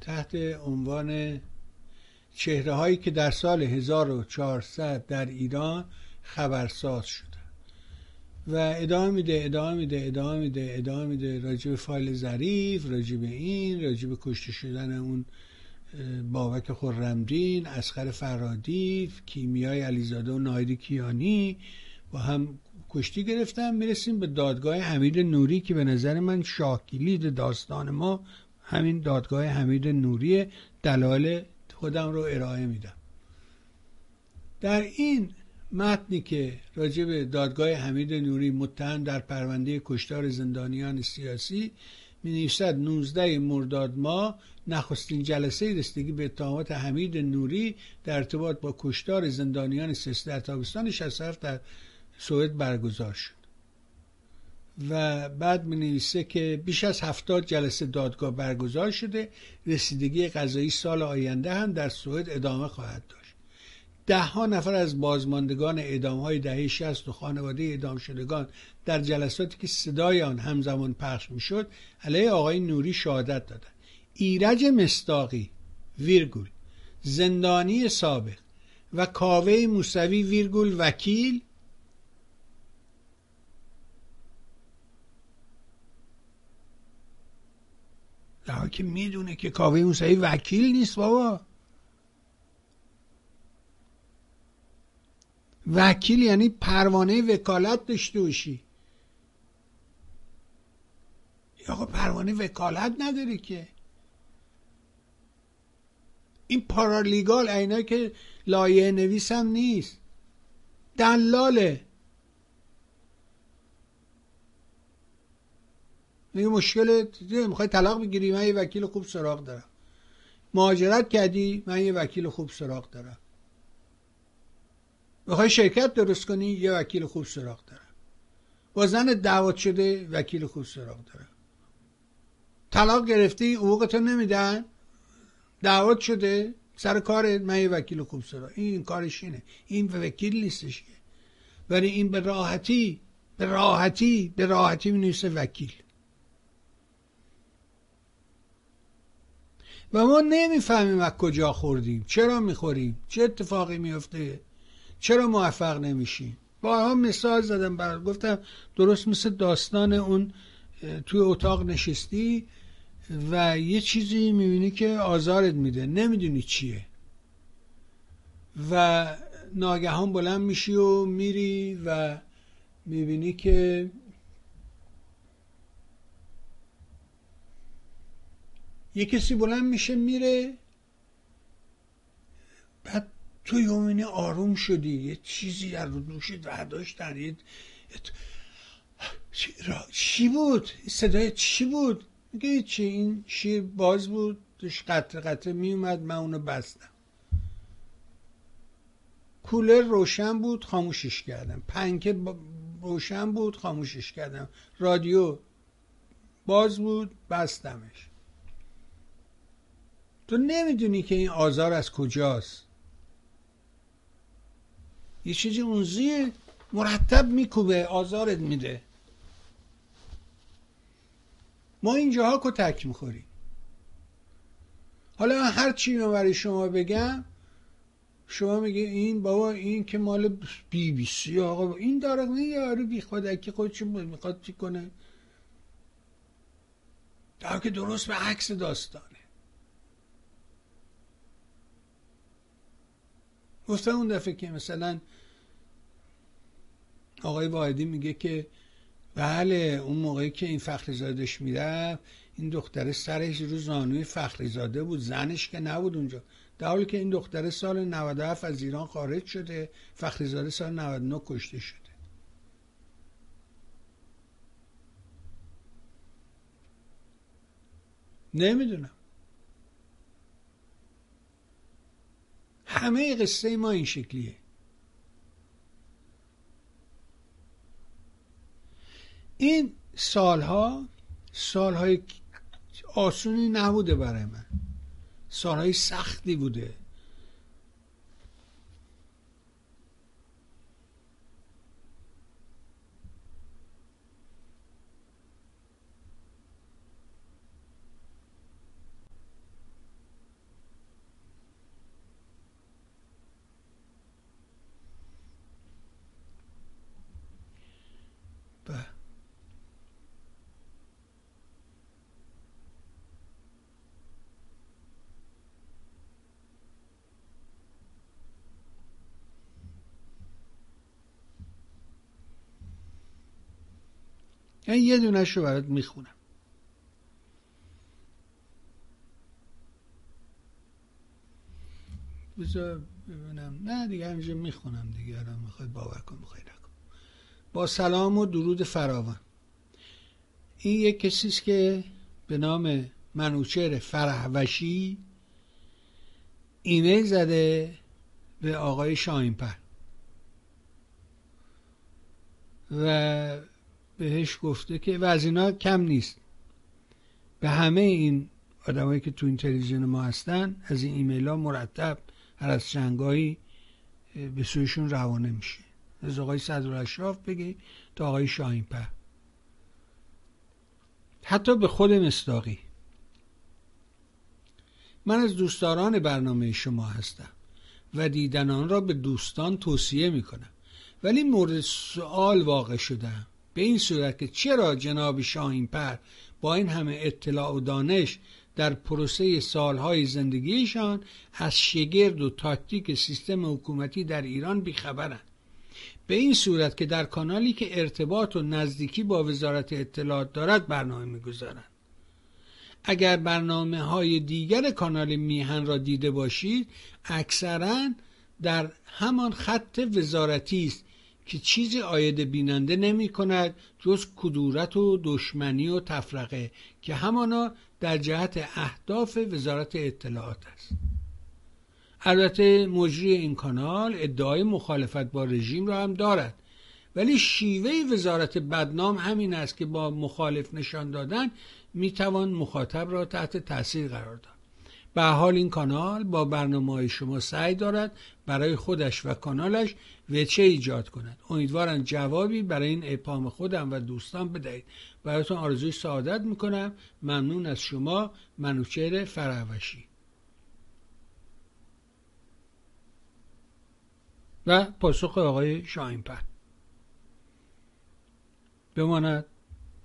تحت عنوان چهره هایی که در سال 1400 در ایران خبرساز شد و ادامه میده راجب فایل ظریف، راجب این، راجب کشته شدن اون بابک خرمدین، اصغر فرادی، کیمیای علیزاده و نایدی کیانی با هم کشتی گرفتن. میرسیم به دادگاه حمید نوری که به نظر من شاکلید داستان ما همین دادگاه حمید نوری. دلایل خودم رو ارائه میدم. در این متنی که راجب دادگاه حمید نوری متهم در پرونده کشتار زندانیان سیاسی می‌نویسد 19 مرداد ماه نخستین جلسه رسیدگی به اتهامات حمید نوری در ارتباط با کشتار زندانیان سیاسی در تابستان 67 در سوئد برگزار شد و بعد می‌نویسه که بیش از 70 جلسه دادگاه برگزار شده. رسیدگی قضایی سال آینده هم در سوئد ادامه خواهد داشت. 10 نفر از بازماندگان اعدام‌های دهه 60 و خانواده اعدام شدگان در جلساتی که صدای آن همزمان پخش می‌شد علیه آقای نوری شهادت دادند. ایرج مستاقی ویرگول زندانی سابق و کاوه موسوی ویرگول وکیل در که میدونه که کاوه موسوی وکیل نیست، بابا وکیل یعنی پروانه وکالت داشته باشی. آقا پروانه وکالت نداری که. این پارالیگال اینا که لایه نویس هم نیست، دلاله. میگه مشکل میخوای طلاق بگیری، من یه وکیل خوب سراغ دارم. مهاجرت کردی، من یه وکیل خوب سراغ دارم. میخوای شرکت درست کنی، یه وکیل خوب سراغ دارم. با زن دعوت شده، وکیل خوب سراغ دارم. طلاق گرفتی، حقوقتو نمیدن، دعوت شده سر کارت، من یه وکیل خوب سراغ. این کارش اینه. این وکیل نیستش که. ولی این به راحتی می‌نویسه وکیل. و ما نمیفهمیم از کجا خوردیم، چرا میخوریم، چه اتفاقی میفته، چرا موفق نمیشیم. بارها مثال زدم، برات گفتم درست مثل داستان اون توی اتاق نشستی و یه چیزی میبینی که آزارت میده، نمیدونی چیه و ناگهان بلند میشی و میری و میبینی که یه کسی بلند میشه میره، بعد تو یومینه آروم شدی، یه چیزی از رو دوشت ورداشتن، یه چی بود؟ صدای چی بود؟ میگه چی؟ این شیر باز بود، توش قطره قطره میومد، من اونو بستم. کولر روشن بود، خاموشش کردم. پنکه روشن بود، خاموشش کردم. رادیو باز بود، بستمش. تو نمیدونی که این آزار از کجاست. یه چیزی اون زیر مرتب میکوبه، آزارت میده. ما اینجاها کتک میخوریم. حالا من هر چی من برای شما بگم، شما میگه این بابا این که مال BBC، آقا این داره یارو بی خودکی خودش میخواد چی کنه، در که درست به عکس داستانه. گفتم اون دفعه که مثلا آقای واحدی میگه که بله اون موقعی که این فخریزادهش میرفت، این دختره سرش رو زانوی فخریزاده بود، زنش که نبود اونجا، در حالی که این دختره سال 97 از ایران خارج شده، فخریزاده سال 99 کشته شده. نمیدونم، همه قصه ما این شکلیه. این سالهای آسونی نبوده برای من، سالهای سختی بوده. یه دونش رو برات میخونم. بذار ببینم. نه دیگه همینجا میخونم دیگه، الان میخوای باور کن میخوای نکن. با سلام و درود فراوان. این یک کسیست که به نام منوچهر فرهوشی ایمیل زده به آقای شاهین‌پر و بهش گفته که و از اینا کم نیست، به همه این آدمایی که تو این تلویزیون ما هستن از این ایمیل ها مرتب هر از چندگاهی به سویشون روانه میشه، از آقای صدرالاشراف بگی تا آقای شاهین‌پر، حتی به خود مستاقی. من از دوستداران برنامه شما هستم و دیدن آن را به دوستان توصیه میکنم، ولی مورد سوال واقع شدم به این صورت که چرا جناب شاهین‌پر با این همه اطلاع و دانش در پروسه سالهای زندگیشان از شگرد و تاکتیک سیستم حکومتی در ایران بیخبرند، به این صورت که در کانالی که ارتباط و نزدیکی با وزارت اطلاعات دارد برنامه میگذارند. اگر برنامه های دیگر کانال میهن را دیده باشید، اکثرا در همان خط وزارتی است که چیزی عاید بیننده نمی کند جز کدورت و دشمنی و تفرقه که همانا در جهت اهداف وزارت اطلاعات است. البته مجری این کانال ادعای مخالفت با رژیم را هم دارد، ولی شیوه وزارت بدنام همین است که با مخالف نشان دادن می توان مخاطب را تحت تاثیر قرار داد. به حال این کانال با برنامه‌های شما سعی دارد برای خودش و کانالش وچه ایجاد کند. امیدوارم جوابی برای این ابهام خودم و دوستان بدهید. براتون آرزوی سعادت میکنم. ممنون از شما، منوچهر فرهوشی. و پاسخ آقای شاهین‌پر. بماند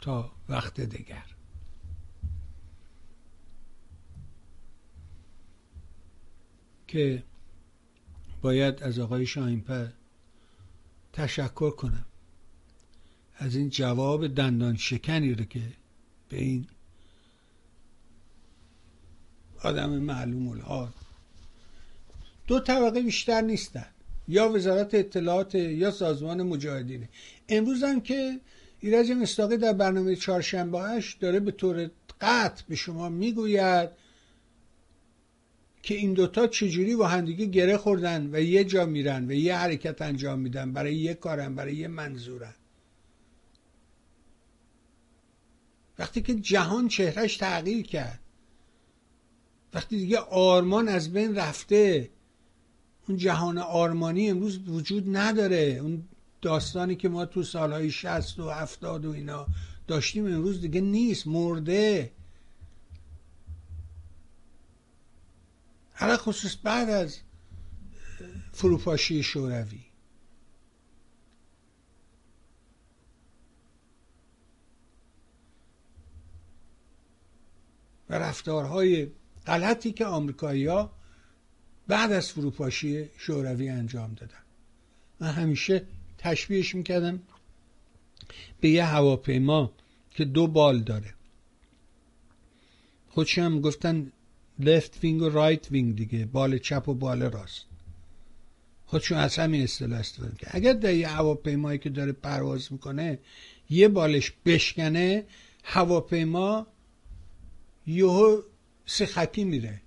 تا وقت دیگر. که باید از آقای شاهین‌پر تشکر کنم از این جواب دندان شکنی رو که به این آدم معلوم الحال. دو طبقه بیشتر نیستن، یا وزارت اطلاعات یا سازمان مجاهدینه. امروز هم که ایرج مستاقی در برنامه چهارشنبه‌اش داره به طور قطع به شما میگوید که این دوتا چجوری با همدیگه گره خوردن و یه جا میرن و یه حرکت انجام میدن، برای یه کارن، برای یه منظورن. وقتی که جهان چهرش تغییر کرد، وقتی دیگه آرمان از بین رفته، اون جهان آرمانی امروز وجود نداره. اون داستانی که ما تو سالهای 60 و 70 و اینا داشتیم امروز دیگه نیست، مرده. علاوه خصوص بعد از فروپاشی شوروی و رفتارهای غلطی که آمریکایی‌ها بعد از فروپاشی شوروی انجام دادن. من همیشه تشبیهش میکردم به یه هواپیما که دو بال داره. خودش هم گفتن left wing و right wing دیگه، بال چپ و بال راست. خودشون از همین اصطلاح استفاده که اگر در یه هواپیمایی که داره پرواز میکنه یه بالش بشکنه، هواپیما یهو سخکی میره،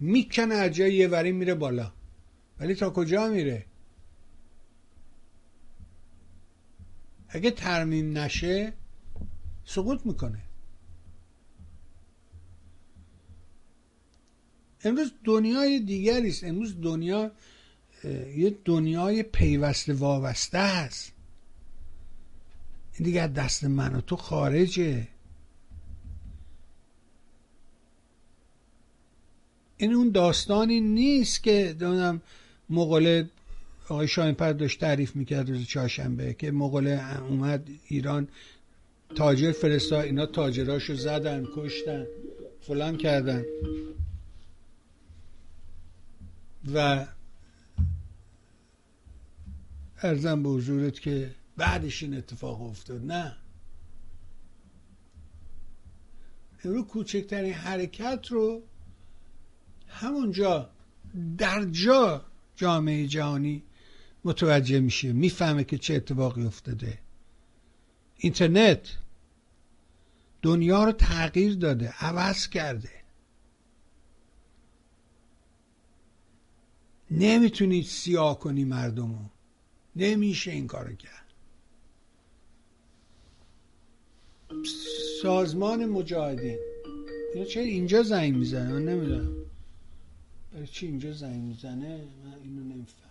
میکنه از جای یه وری میره بالا. ولی تا کجا میره؟ اگه ترمیم نشه سقوط میکنه. امروز دنیای دیگری است. امروز دنیا یه دنیای پیوسته وابسته است. این دیگه دست من و تو خارجه. این اون داستانی نیست که دونم مغول آقای شاهین‌پر داشت تعریف میکرد روز چهارشنبه که مغول اومد ایران، تاجر فرستاد، اینا تاجراشو زدن، کشتن، فلان کردن و ارزم به حضورت که بعدش این اتفاق افتاد. نه، امروز کوچکترین حرکت رو همونجا در جا جامعه جهانی متوجه میشه، میفهمه که چه اتفاقی افتاده. اینترنت دنیا رو تغییر داده، عوض کرده. نمیتونی سیاه کنی مردمو، نمیشه این کارو کرد. سازمان مجاهدین چرا اینجا زنگ میزنه؟ من نمیدونم برای چی اینجا زنگ میزنه، من اینو نمیفهم.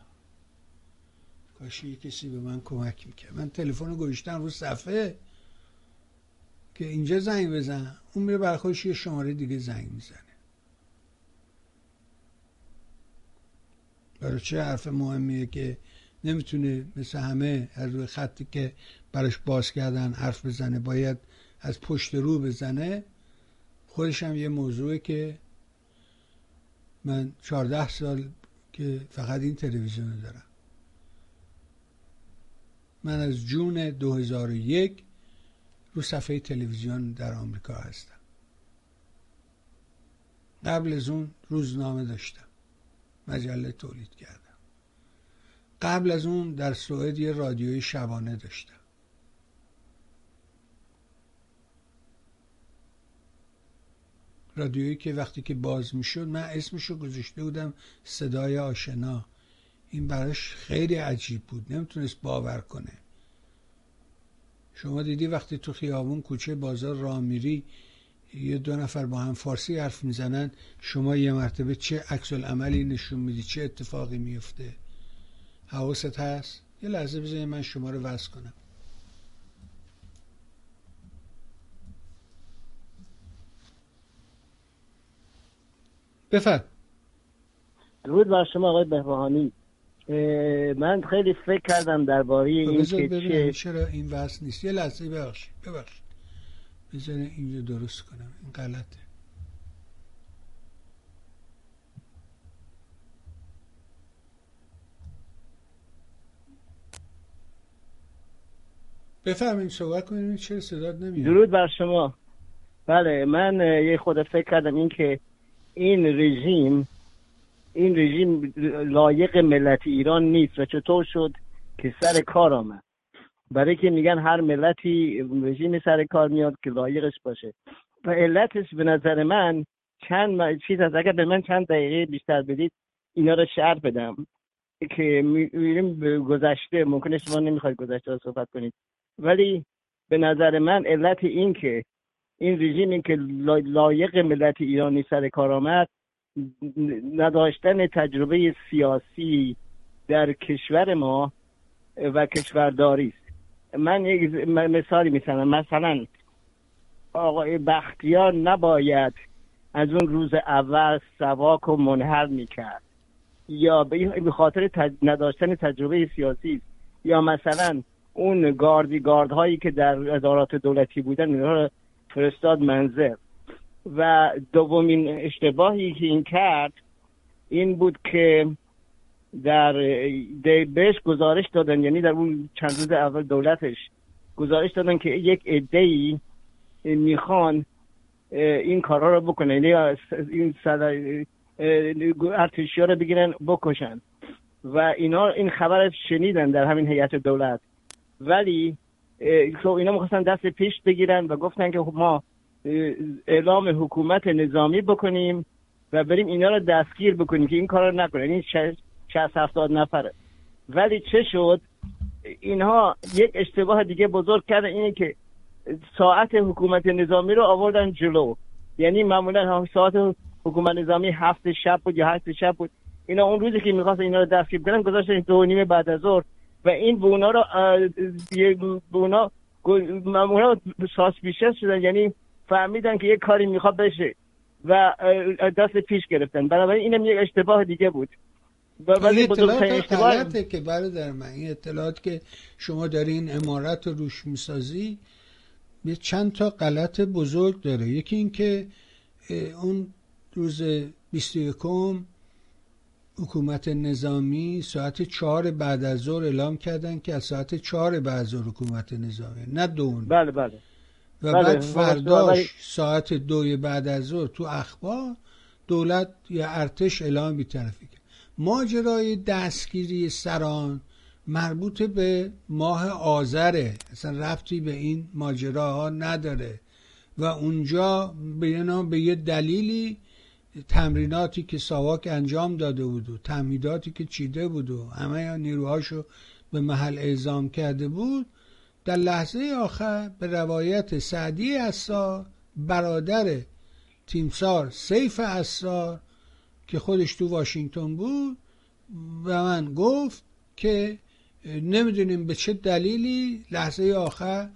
کاش کسی به من کمک میکرد. من تلفن رو گذاشتم رو صفحه که اینجا زنگ بزن، اون میره برای خودش یه شماره دیگه زنگ میزنه. برای چه حرف مهمیه که نمیتونه مثل همه از روی خطی که براش باز کردن حرف بزنه، باید از پشت رو بزنه. خودش هم یه موضوعی که من 14 سال که فقط این تلویزیون رو دارم، من از جون 2001 رو صفحه تلویزیون در آمریکا هستم. قبل از اون روزنامه داشتم، مجله تولید کردم. قبل از اون در سوئد یه رادیوی شبانه داشتم. رادیویی که وقتی که باز میشد من اسمشو گذاشته بودم صدای آشنا. این براش خیلی عجیب بود، نمیتونست باور کنه. شما دیدی وقتی تو خیابون کوچه بازار راه میری یه دو نفر با هم فارسی حرف میزنن، شما یه مرتبه چه عکس العملی نشون میدی، چه اتفاقی میفته؟ حواست هست؟ یه لحظه بذارید من شما رو وصل کنم. بفرمایید. درود بر شما آقای بهبهانی. من خیلی فکر کردم درباره این که چرا این وصل نیست. یه لحظه ببخشید بذاره اینجا درست کنم، این غلطه. بفرمایید صحبت کنید. چرا صدات نمیاد؟ درود بر شما. بله من یه خود فکر کردم این که این رژیم لایق ملت ایران نیست و چطور شد که سر کار آمد، برای که میگن هر ملتی رژیم سر کار میاد که لایقش باشه. و علتش به نظر من چند چیز هست. اگر به من چند دقیقه بیشتر بدید اینا رو شرح بدم که میریم به گذشته. ممکنه شما نمیخواید گذشته رو صحبت کنید، ولی به نظر من علت این که این رژیم این که لایق ملت ایرانی سر کار آمد، نداشتن تجربه سیاسی در کشور ما و کشورداری است. من یک مثالی میزنم. مثلا آقای بختیار نباید از اون روز اول سواک و منحل میکرد، یا به خاطر نداشتن تجربه سیاسی است. یا مثلا اون گاردهایی که در ادارات دولتی بودن اینا رو فرستاد منزل. و دومین اشتباهی که این کرد این بود که در بهش گزارش دادن، یعنی در اون چند روز اول دولتش گزارش دادن که یک عده‌ای میخوان این کارها رو بکنن، یعنی این ارتشی‌ها رو بگیرن بکشن و اینا. این خبر شنیدن در همین هیئت دولت، ولی اینا میخواستن دست پیش بگیرن و گفتن که ما اعلام حکومت نظامی بکنیم و بریم اینا رو دستگیر بکنیم که این کار رو نکنن. این 60-70 نفره. ولی چه شد؟ اینها یک اشتباه دیگه بزرگ کردن، اینه که ساعت حکومت نظامی رو آوردن جلو. یعنی معمولا ساعت حکومت نظامی 7 شب بود یا 8 شب بود. اینا اون روزی که می‌خواستن اینا رو دستگیر کنن گذاشتن 2:30 بعد از ظهر و این بونا رو بونا معمولا ساس بیشتر شدن، یعنی فهمیدن که یک کاری میخواد بشه و دست پیش گرفتن. بنابراین اینم یک اشتباه دیگه بود. ولی اطلاعاته که برادر من، این اطلاعات که شما دارین عمارت رو روش میسازی یه چند تا غلط بزرگ داره. یکی این که اون روز 21 حکومت نظامی ساعت 4 بعد از ظهر اعلام کردن که از ساعت 4 بعد از ظهر حکومت نظامی، نه 2. بله و بعد فرداش ساعت 2 بعد از ظهر تو اخبار دولت یا ارتش اعلام بی‌طرفی کرد. ماجرای دستگیری سران مربوط به ماه آذره، اصلا ربطی به این ماجراها نداره و اونجا به یه دلیلی تمریناتی که ساواک انجام داده بود و تمهیداتی که چیده بود و همه نیروهاشو به محل اعزام کرده بود، در لحظه آخر به روایت سعدی عصار برادر تیمسار سیف عصار که خودش تو واشنگتن بود و من گفت که نمیدونیم به چه دلیلی لحظه آخر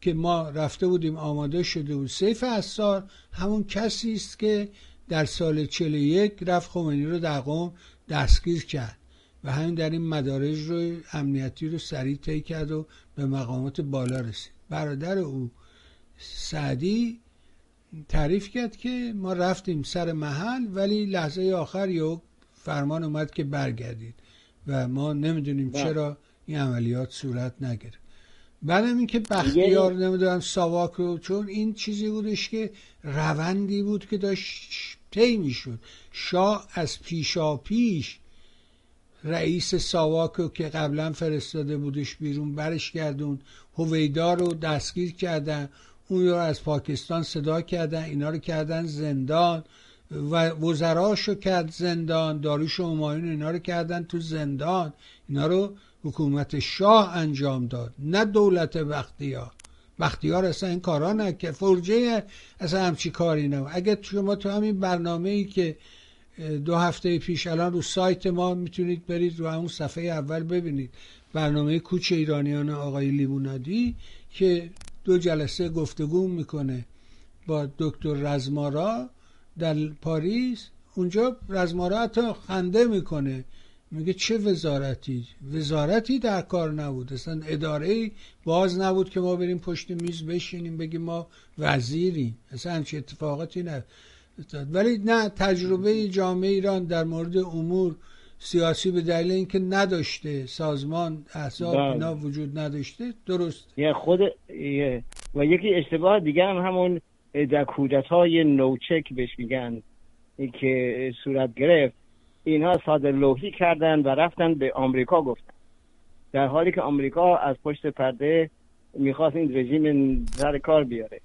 که ما رفته بودیم آماده شده بود. سیف عصار همون کسی است که در سال 41 رفت خمینی رو در قم دستگیر کرد و همین در این مدارج رو امنیتی رو سریع طی کرد و به مقامات بالا رسید. برادر او سعدی تعریف کرد که ما رفتیم سر محل ولی لحظه آخر یک فرمان اومد که برگردید و ما نمیدونیم چرا این عملیات صورت نگرفت. بعدم این که بختیار نمیدونم ساواک رو، چون این چیزی بودش که روندی بود که داشت طی میشد. شاه از پیشاپیش رئیس ساواک رو که قبلا فرستاده بودش بیرون برش گردون، هویدا رو دستگیر کردن، اون رو از پاکستان صدا کردن، اینا رو کردن زندان و وزراشو کرد زندان، داریوش و همایون اینا رو کردن تو زندان. اینا رو حکومت شاه انجام داد، نه دولت بختیار. بختیار اصلا این کارا نکرد، فرجه اصلا همچی کاری نبود. اگه شما تو همین برنامه‌ای که 2 هفته پیش الان رو سایت ما میتونید برید رو همون صفحه اول ببینید، برنامه کوچ ایرانیان آقای لیمونادی که 2 جلسه گفتگو میکنه با دکتر رزمارا در پاریس، اونجا رزمارا حتی خنده میکنه، میگه چه وزارتی در کار نبود، اصلا اداره‌ای باز نبود که ما بریم پشت میز بشینیم بگیم ما وزیریم، اصلا همچین اتفاقاتی نه. ولی نه تجربه جامعه ایران در مورد امور سیاسی به دلیل اینکه نداشته سازمان احزاب اینا وجود نداشته. درست. یعنی خود و یکی اشتباه دیگه هم همون در کودتای نوچک بهش میگن که صورت گرفت، اینها ساده لوحی کردن و رفتن به آمریکا گفتن، در حالی که آمریکا از پشت پرده میخواست این رژیم سر کار بیاره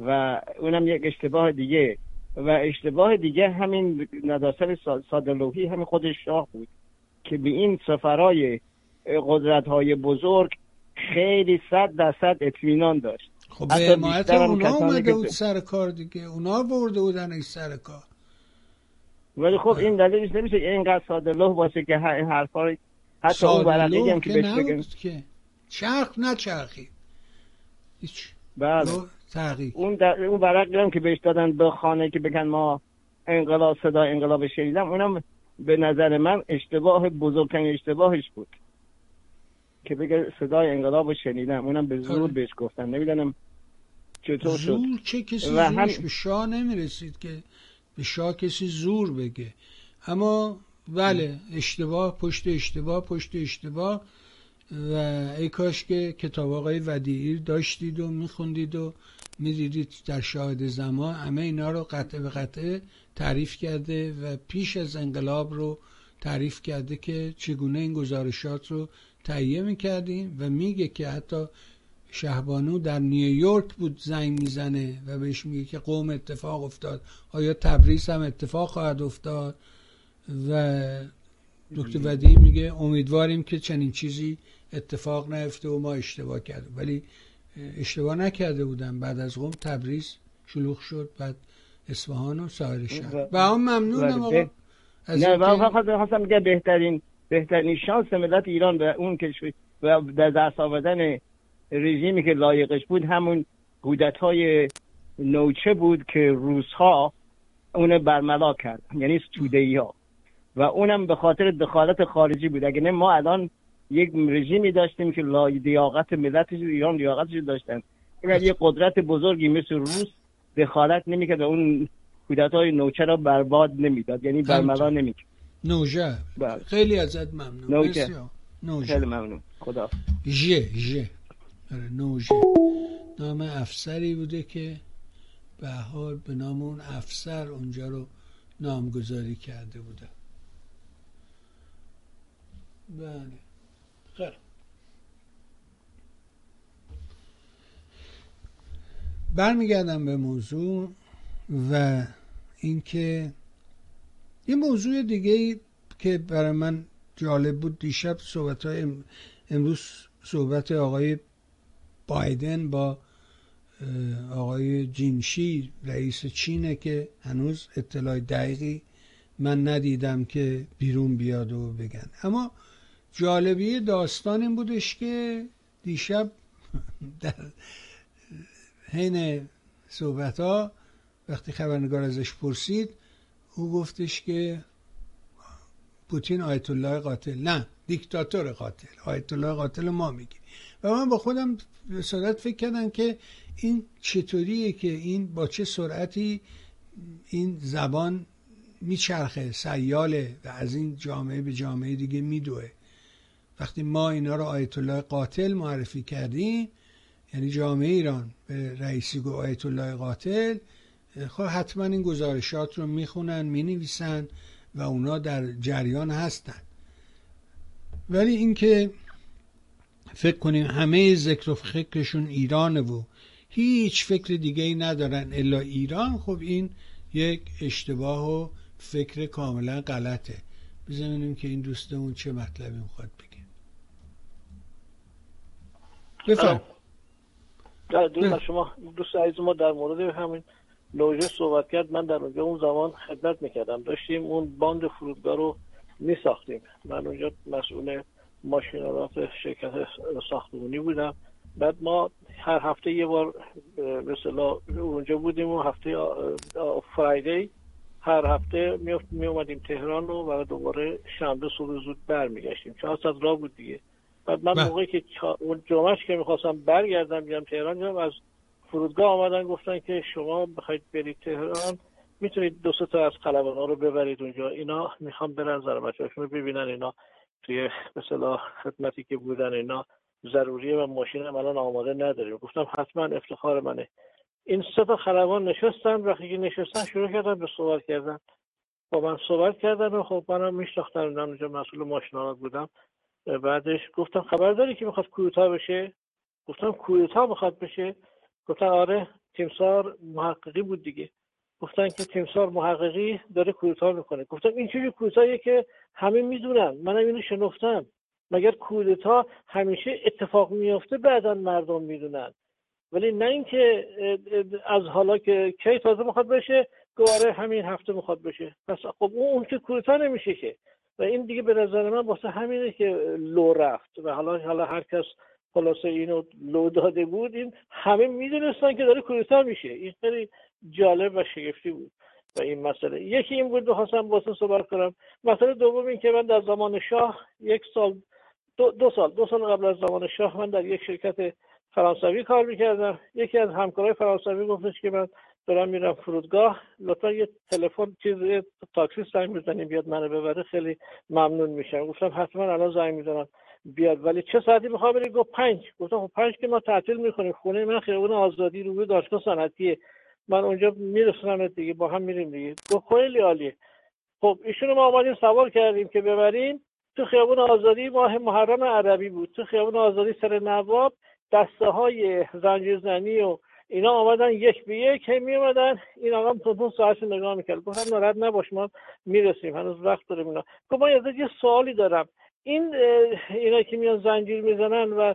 و اونم یک اشتباه دیگه. و اشتباه دیگه همین نداستان سادلوحی همین خودش شاه بود که به این سفرهای قدرت‌های بزرگ خیلی 100% اطمینان داشت. خب به امایت اونا اومده بود سر کار دیگه، اونا برده بودن این سر کار. ولی خب این دلیلش نمیشه اینقدر سادلوح باشه که این حرفا حتی اون ورقی هم که بهش بگن چرخ نچرخی هیچ. بله تحقیق. اون ورقی هم که بهش دادن به خانه که بگن ما انقلاب صدا انقلاب شنیدم، اونم به نظر من اشتباه بزرگترین اشتباهش بود که بگه صدای انقلاب شنیدم، اونم به زور بهش گفتن. نمیدونم چطور شد. زور چه کسی و زورش هم... به شاه نمیرسید که به شاه کسی زور بگه. اما بله اشتباه پشت اشتباه پشت اشتباه. و ای کاش که کتاب آقای ودیعی داشتید و میخوندید و میدیدید در شاهد زمان همه اینا رو قطعه به قطعه تعریف کرده و پیش از انقلاب رو تعریف کرده که چگونه این گزارشات رو تهیه میکردیم. و میگه که حتی شهبانو در نیویورک بود زنگ میزنه و بهش میگه که قم اتفاق افتاد، آیا تبریز هم اتفاق خواهد افتاد؟ و دکتر ودیعی میگه امیدواریم که چنین چیزی اتفاق نیفته و ما اشتباه کردیم. ولی اشتباه نکرده بودن، بعد از قم تبریز شلوغ شد، بعد اصفهان و سایر شهر. و هم ممنونم آقا از نه خواستم میگه بهترین شانس ملت ایران و اون کشور و در دست آوردن رژیمی که لایقش بود همون کودتای نوچه بود که روس‌ها اون برملا کردن، یعنی توده‌ای‌ها، و اونم به خاطر دخالت خارجی بود. اگه نه ما الان یک رژیمی داشتیم که لای دیاقت ملتش ایران دیاقتش داشتن، اگر یک قدرت بزرگی مثل روس دخالت نمی‌کرد اون کودتای نوچه را برباد نمی‌داد، یعنی برملا نمی‌کرد. نوژه خیلی ازت ممنون. نوژه خیلی ممنون. خدا ژه نوژه نام افسری بوده که به حال به نام اون افسر اونجا رو نامگذاری کرده بوده. بله خیلی برمیگردم به موضوع و اینکه یه موضوع دیگه که برای من جالب بود دیشب امروز صحبت آقای بایدن با آقای جینشی رئیس چینه که هنوز اطلاع دقیقی من ندیدم که بیرون بیاد و بگن. اما جالبی داستان این بودش که دیشب در حین صحبت ها وقتی خبرنگار ازش پرسید او گفتش که پوتین آیت الله قاتل، نه دیکتاتور قاتل، آیت الله قاتل ما میگی. و من با خودم به سرعت فکر کردم که این چطوریه که این با چه سرعتی این زبان میچرخه، سیاله و از این جامعه به جامعه دیگه میدوه. وقتی ما اینا رو آیت الله قاتل معرفی کردیم، یعنی جامعه ایران به رئیسی گو آیت الله قاتل، خب حتما این گزارشات رو میخونن مینویسن و اونا در جریان هستن. ولی اینکه فکر کنیم همه ذکر و فکرشون ایرانه و هیچ فکر دیگه ای ندارن الا ایران، خب این یک اشتباه و فکر کاملا غلطه. بزنیم که این دوستمون چه مطلبی میخواد بگه. بفرمایید. دوست شما دوست عزیز ما در مورد همین لوژه صحبت کرد. من در اونجا اون زمان خدمت میکردم، داشتیم اون باند فرودگاه رو میساختیم. من اونجا مسئول ماشینالات شرکت ساختمونی بودم. بعد ما هر هفته یه بار مثلا اونجا بودیم و هفته فرایدی هر هفته می اومدیم تهران رو و دوباره شنبه صبح زود برمیگشتیم. 400 راه بود دیگه. بعد من موقعی که اون جمعش که میخواستم برگردم بیام تهران، از فرودگاه آمدن گفتن که شما بخواید برید تهران میتونید دو سه تا از خلبان‌ها رو ببرید اونجا، اینا میخوام برن زر بچه‌هاشون رو ببینن، اینا توی به اصطلاح خدمتی که بودن اینا ضروریه و ماشین هم الان آماده نداریم. گفتم حتما افتخار منه. این سه تا خلبان نشستن، وقتی نشستن شروع کردن به صحبت کردن، با من صحبت کردن و خب منم میشناختم، اونجا مسئول ماشین‌آلات بودم. بعدش گفتم خبر داری که میخواد کودتا بشه؟ گفتم کودتا میخواد بشه؟ گفتن آره، تیمسار محققی بود دیگه. گفتن که تیمسار محققی داره کودتا میکنه. گفتم این چه کودتاییه که همه میدونن، منم اینو شنفتم، مگر کودتا همیشه اتفاق میفته بعدن مردم میدونن، ولی نه اینکه از حالا که کی تازه میخواد بشه، گواره همین هفته میخواد بشه. پس خب اون که کودتا نمیشه که، و این دیگه به نظر من واسه همینه که لو رفت و حالا هر کس خلاصه اینو لو داده بود، این همه میدونستن که داره کودتا میشه. این خیلی جالب و شگفتی بود و این مسئله یکی این بود می‌خواستم واسه صحبت کنم. مسئله دوم این که من در زمان شاه یک سال دو سال قبل از زمان شاه من در یک شرکت فرانسوی کار میکردم. یکی از همکارای فرانسوی گفتش که من دارم میرم فرودگاه، لطفا یه تلفن چیزی تاکسی زنگ بزنیم بیاد منو ببره، خیلی ممنون میشم. گفتم حتما الان زنگ میزنم بیاد، ولی چه ساعتی میخوای بری؟ گفت 5. گفتم خب 5 که ما تعطیل میکنیم، خونه من خیابون آزادی روی دانشگاه صنعتیه، من اونجا میرسونم دیگه، با هم میریم دیگه. گفت خیلی عالیه. خب ایشونو ما اومدیم سوار کردیم که ببریم تو خیابون آزادی، ماه محرم عربی بود، تو خیابون آزادی سر نواب دسته‌های زنجیرزنی و اینا آمدن یک به یک می اومدن. این آقام تو ساعتش نگاه میکرد. گفتم ناراحت نباش، ما میرسیم، هنوز وقت داریم اینا. گفتم من یه سوالی دارم، این اینا که میان زنجیر میزنن و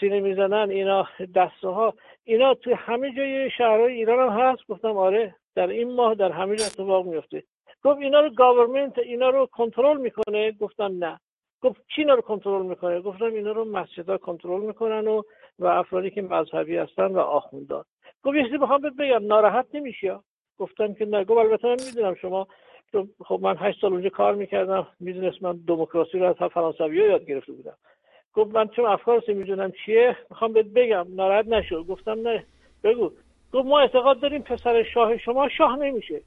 سینه میزنن، اینا دسته ها اینا تو همه جای شهرهای ایران هم هست؟ گفتم آره، در این ماه در همه جا اتفاق میفته. گفت اینا رو گورنمنت اینا رو کنترل میکنه؟ گفتم نه. گفت کی اینا رو کنترل میکنه؟ گفتم اینا رو مسجدها کنترل میکنن و افرادی که مذهبی هستن و آخوندان. گفت یه چیزی بخوام بهت بگم، ناراحت نمیشی؟ گفتم که نه. گفت البته من میدونم شما، خب من 8 سال اونجا کار میکردم، میدونست من دموکراسی رو از فرانسوی یاد گرفته بودم. گفت من چون افکارش میدونم چیه، میخوام بهت بگم، ناراحت نشو. گفتم نه، بگو. گفت ما اعتقاد داریم پسر شاه شما شاه نمیشه.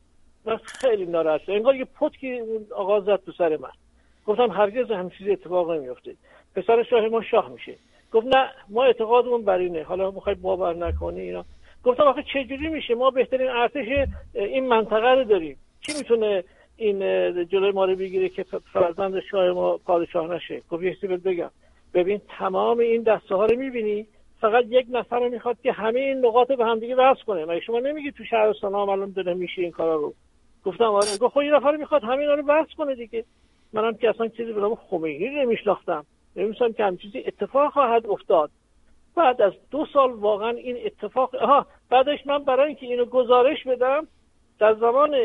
من خیلی ناراحت شدم، انگار یه پتکی آقا زد تو سر من. گفتم هرگز همچین چیزی اتفاق نمیفته، پسر شاه ما شاه میشه. گفت نه، ما اعتقادمون بر اینه، حالا میخوای باور نکنی اینا. گفتم آخه چه جوری میشه؟ ما بهترین ارتش این منطقه رو داریم، کی میتونه این جلوی ما رو بگیره که فرزند شاه ما پادشاه نشه؟ گفت یه چیزی بهت بگم، ببین تمام این دسته ها رو میبینی، فقط یک نفر رو میخواد که همه این نقاط رو به هم دیگه وصل کنه. مگه شما نمیگی تو شهرستان ها الان داره میشه این کارا رو؟ گفتم آره. گفت خب این نفر میخواد همه اینا رو وصل کنه دیگه. منم که اصلا چیزی به نام خمینی نمیشناختم، نمی‌دونستم که همچین چیزی اتفاق خواهد افتاد. بعد از 2 سال واقعا این اتفاق. بعدش من برای اینکه اینو گزارش بدم، در زمان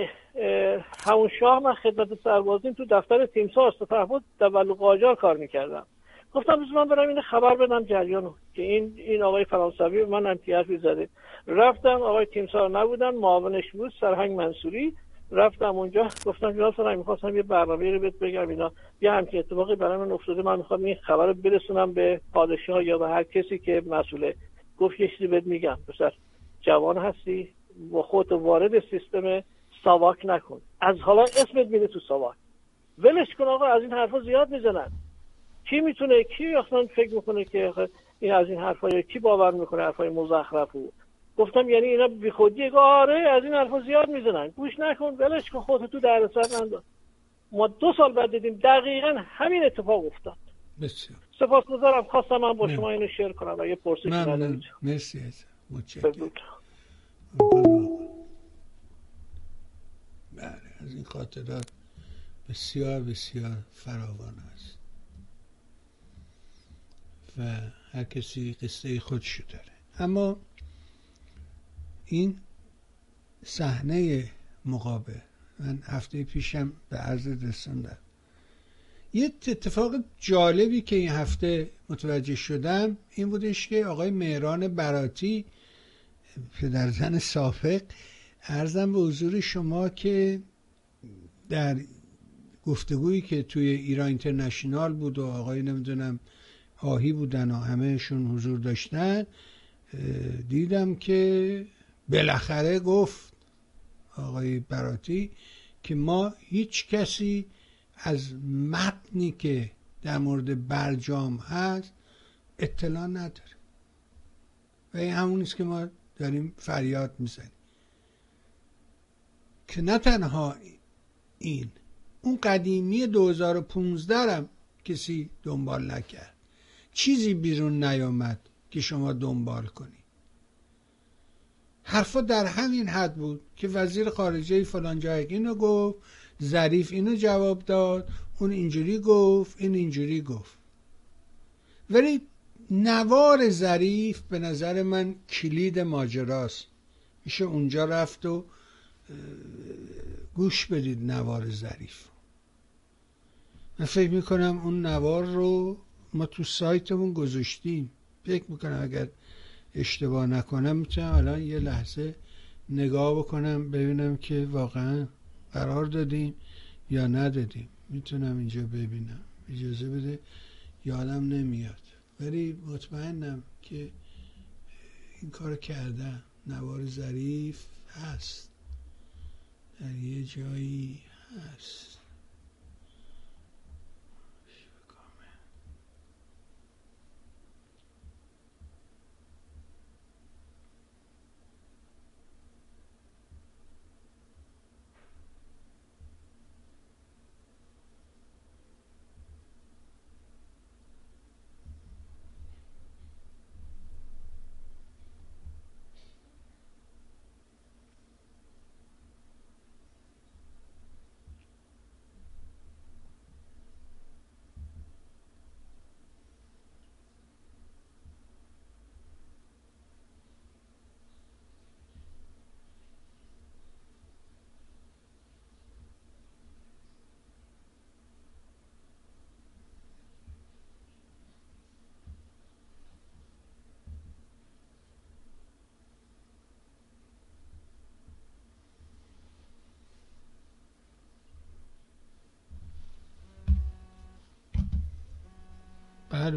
همون شاه من خدمت سربازیم تو دفتر تیمسار سپهبد دولو قاجار کار میکردم. گفتم بذار من برم اینو خبر بدم جریانو که این آقای فرانسوی من امتیازی زده. رفتم، آقای تیمسار نبودن، معاونش بود سرهنگ منصوری. رفتم اونجا، گفتم جناب سرهنگ می‌خواستم یه برنامه‌ای رو بهت بگم، اینا یه همچین اتفاقی برای من افتاده، من می‌خوام این خبر رو برسونم به پادشاه یا به هر کسی که مسئوله. گفت یه چیزی بهت میگم، پسر جوان هستی، با خودت وارد سیستم ساواک نکن، از حالا اسمت میره تو ساواک، ولش کن آقا، از این حرفا زیاد میزنن. کی اصلا فکر میکنه که این از این حرفا، یا کی باور میکنه حرفای مزخرفو؟ گفتم یعنی اینا بیخودیه؟ آره، از این حرفا زیاد میزنن، گوش نکن، ولش کن، خودت تو دردسر ننداز. ما 2 سال بعد دیدیم دقیقاً همین اتفاق افتاد. بسیار سپاسگزارم، خواستم من با شما اینو شیر کنم و یه پرسشی دارم. مرسی، متشکرم. بله، از این خاطرات بسیار بسیار فراوان است و هر کسی قصه خودشو داره. اما این صحنه مقابل، من هفته پیشم به عرض رسوندم، یه اتفاق جالبی که این هفته متوجه شدم این بودش که آقای مهران براتی، پدرزن سابق، عرضم به حضور شما که در گفتگویی که توی ایران اینترنشنال بود و آقای نمیدونم آهی بودن و همهشون حضور داشتن، دیدم که بالاخره گفت آقای براتی که ما هیچ کسی از متنی که در مورد برجام هست اطلاع نداره و این همونیست که ما داریم فریاد میزنیم که نه تنها این، اون قدیمی 2015 هم کسی دنبال نکرد، چیزی بیرون نیامد که شما دنبال کنی. حرفا در همین حد بود که وزیر خارجه فلان جای اینو گفت، ظریف اینو جواب داد، اون اینجوری گفت، این اینجوری گفت. ولی نوار ظریف به نظر من کلید ماجراست. میشه اونجا رفت و گوش بدید نوار ظریف. من فکر میکنم اون نوار رو ما تو سایتمون گذاشتیم. فکر میکنم اگر اشتباه نکنم میتونم الان یه لحظه نگاه بکنم ببینم که واقعا قرار دادیم یا ندادیم. میتونم اینجا ببینم، اجازه بده، یادم نمیاد ولی مطمئنم که این کار کردم. نوار ظریف هست در یه جایی هست.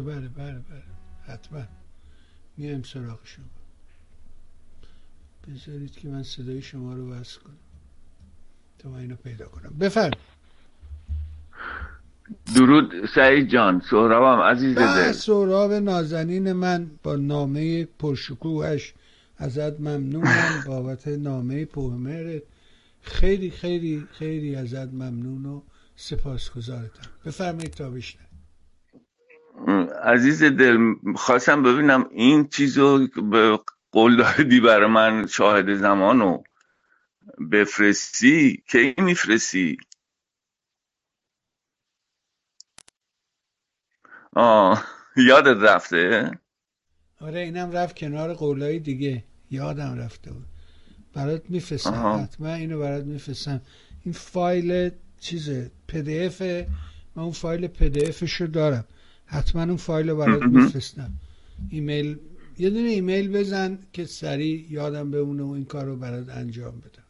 بله حتما میایم سراغ شما. بذارید که من صدای شما رو بس کنم تا من اینو پیدا کنم. بفرم. درود سعید جان، سهرابم عزیز دل. سهراب نازنین من با نامه پرشکوهش ازت ممنونم، بابت نامه پوهمرت خیلی خیلی خیلی ازت ممنون و سپاسگزارتم. بفرمایید تا بشنوم. عزیز دل، خواستم ببینم این چیزو به قول دادی برای من شاهد زمانو بفرستی، کی میفرستی؟ یادت رفته؟ آره اینم رفت کنار قولای دیگه، یادم رفته بود. برات میفرستم، حتما اینو برات میفرستم. این فایل چیزه، PDF، من اون فایل PDFشو دارم. حتما اون فایل رو برات میفرستم. ایمیل، یه دونه ایمیل بزن که سریع یادم بمونه و این کار رو برات انجام بدم.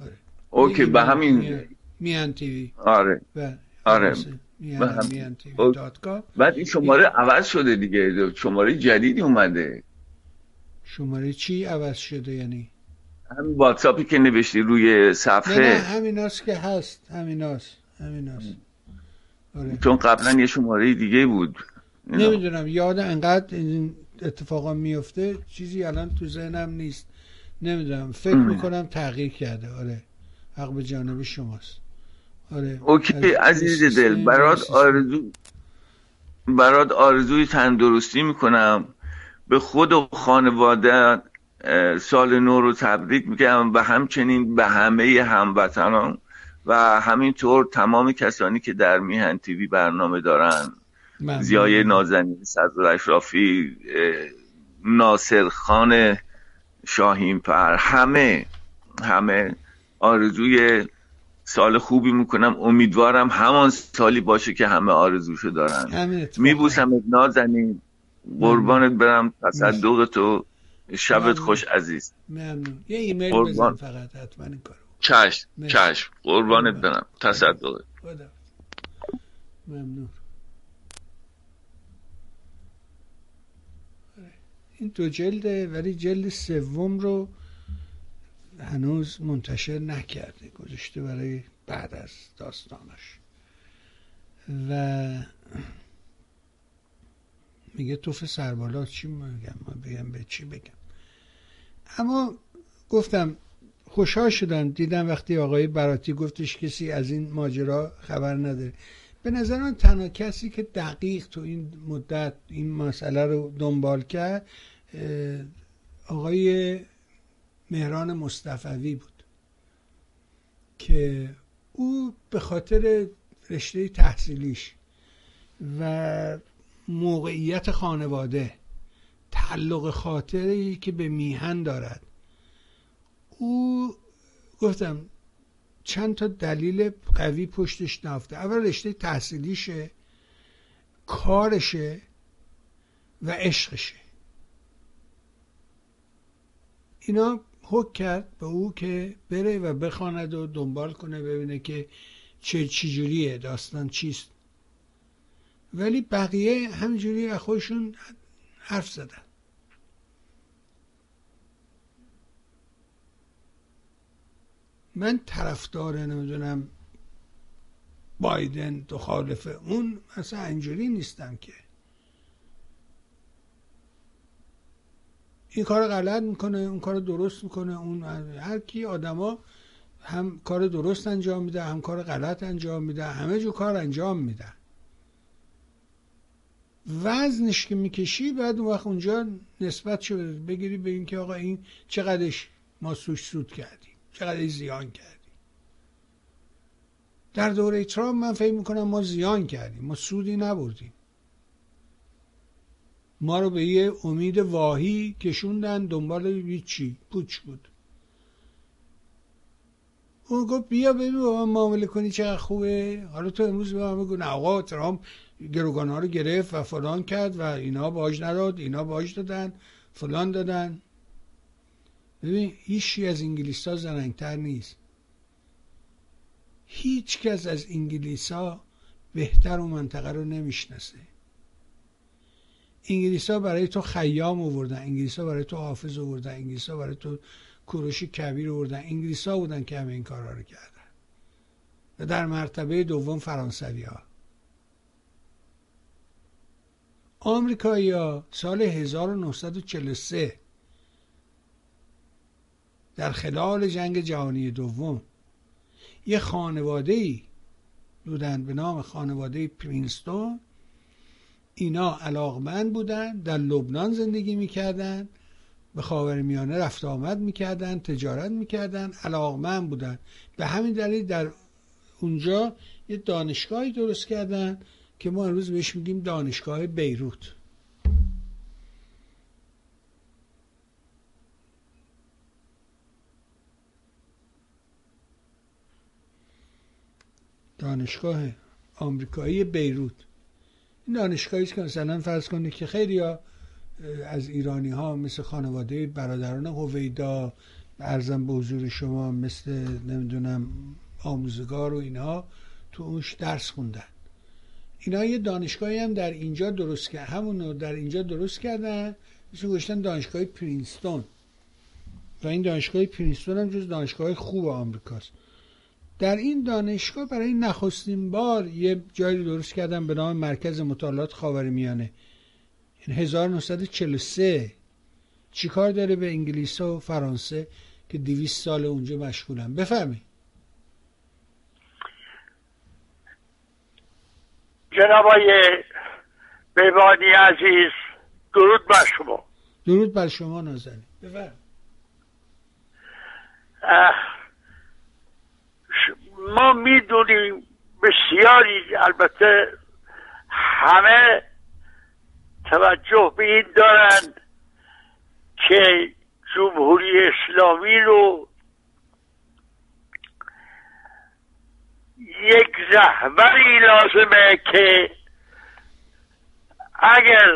آره اوکی، به همین میهن تیوی. آره میهن تیوی .com. بعد این شماره عوض شده دیگه، شماره جدیدی اومده. شماره چی عوض شده یعنی؟ همین واتساپی که نوشتی روی صفحه. نه همیناست که هست، همیناست. آره. چون قبلا یه شماره دیگه بود، نمیدونم یاد انقدر این اتفاقا میفته چیزی الان تو ذهنم نیست، نمیدونم، فکر میکنم تغییر کرده. آره حق به جانب شماست. آره اوکی عزیز دل، برات آرزوی تندرستی میکنم، به خود و خانواده سال نو رو تبریک میگم و همچنین به همه هموطنان و همینطور تمام کسانی که در میهن تیوی برنامه دارن. زیای نازنین صدر اشرافی، ناصر خان شاهین‌پر، همه آرزوی سال خوبی میکنم. امیدوارم همان سالی باشه که همه آرزوشو دارن. میبوسم نازنین، قربانت برم، تصدقت و شبت خوش عزیز. ممنون. یه ایمیل بزن فقط حتما این کارو. چشم قربانت برم، تصدقت. ممنون. این 2 جلده ولی جلد سوم رو هنوز منتشر نکرده، گذاشته برای بعد از داستانش. و میگه توف سربالا، چی میگم من بگم به چی بگم. اما گفتم خوشحال شدم دیدم وقتی آقای براتی گفتش کسی از این ماجرا خبر نداره. به نظر من تنها کسی که دقیق تو این مدت این مسئله رو دنبال کرد آقای مهران مصطفی بود که او به خاطر رشته تحصیلیش و موقعیت خانواده، تعلق خاطری که به میهن دارد، او گفتم چند تا دلیل قوی پشتش نهفته. اول رشته تحصیلیشه، کارشه و عشقشه. اینا حک کرد به او که بره و بخواند و دنبال کنه ببینه که چجوریه داستان چیست. ولی بقیه همجوری از خودشون حرف زدن. من طرفدار نمیدونم بایدن تو خالف اون اصلا اینجوری نیستم که این کار غلط میکنه اون کار درست میکنه. اون هر کی آدما هم کار درست انجام میده هم کار غلط انجام میده، همه جو کار انجام میده. وزنش که میکشی بعد اون وقت اونجا نسبت شده بگیری به این که آقا این چقدرش ما سوش سود کردیم، چقدر زیان کردیم. در دوره ترامپ من فکر میکنم ما زیان کردیم، ما سودی نبردیم. ما رو به یه امید واهی کشوندن دنبال یه چی پوچ بود. اون گفت بیا ببین با من معامله کنی چقدر خوبه. حالا تو امروز به من بگو نه آقا ترامپ گروگان‌ها رو گرفت و فلان کرد و اینا باج نداد، اینا باج دادن، فلان دادن. ببین هیچی از انگلیس‌ها زرنگ‌تر نیست. هیچ کس از انگلیس‌ها بهتر اون منطقه رو نمیشناسه. انگلیس‌ها برای تو خیام آوردن، انگلیس‌ها برای تو حافظ آوردن، انگلیس‌ها برای تو کوروش کبیر آوردن. انگلیس‌ها بودن که همه این کارا رو کردن. و در مرتبه دوم فرانسوی‌ها. آمریکایی‌ها سال 1943 در خلال جنگ جهانی دوم یه خانواده‌ای بودن به نام خانواده پرینستون. اینا علاقمند بودن، در لبنان زندگی میکردن، به خاورمیانه رفت آمد میکردن، تجارت میکردن، علاقمند بودن. به همین دلیل در اونجا یه دانشگاهی درست کردن که ما امروز بهش میگیم دانشگاه بیروت. دانشگاه آمریکایی بیروت این دانشگاهی است که مثلا فرض کنید که خیلی‌ها از ایرانی‌ها مثل خانواده برادران هویدا عرضم به حضور شما مثل نمیدونم آموزگار و اینها تو اونش درس خوندن. اینا یه دانشگاهی هم در اینجا درست کردن، همونو در اینجا درست کردن، اسمش گذاشتن دانشگاه پرینستون. و این دانشگاه پرینستون هم جز دانشگاه‌های خوب آمریکاست. در این دانشگاه برای نخستین بار یه جایی درست کردن به نام مرکز مطالعات خاورمیانه. 1943 چیکار داره به انگلیس و فرانسه که 200 سال اونجا مشغولن؟ بفرمایید. جناب آقای بهبهانی عزیز درود بر شما. درود بر شما نازنین. بفرمایید. ما میدونیم بسیاری، البته همه توجه به این دارند که جمهوری اسلامی رو یک رهبری لازمه که اگر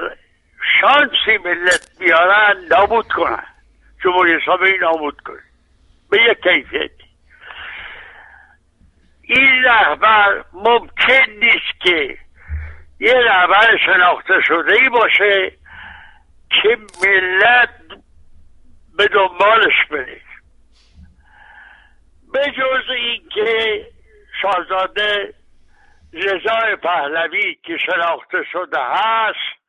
شانسی ملت بیارن نابود کنن، جمهوری اسلامی نابود کنن به یک کیفیت. این رهبر ممکن نیست که یه رهبر شناخته شده ای باشه که ملت به دنبالش بره. به جز این که شاهزاده رضا پهلوی که شناخته شده هست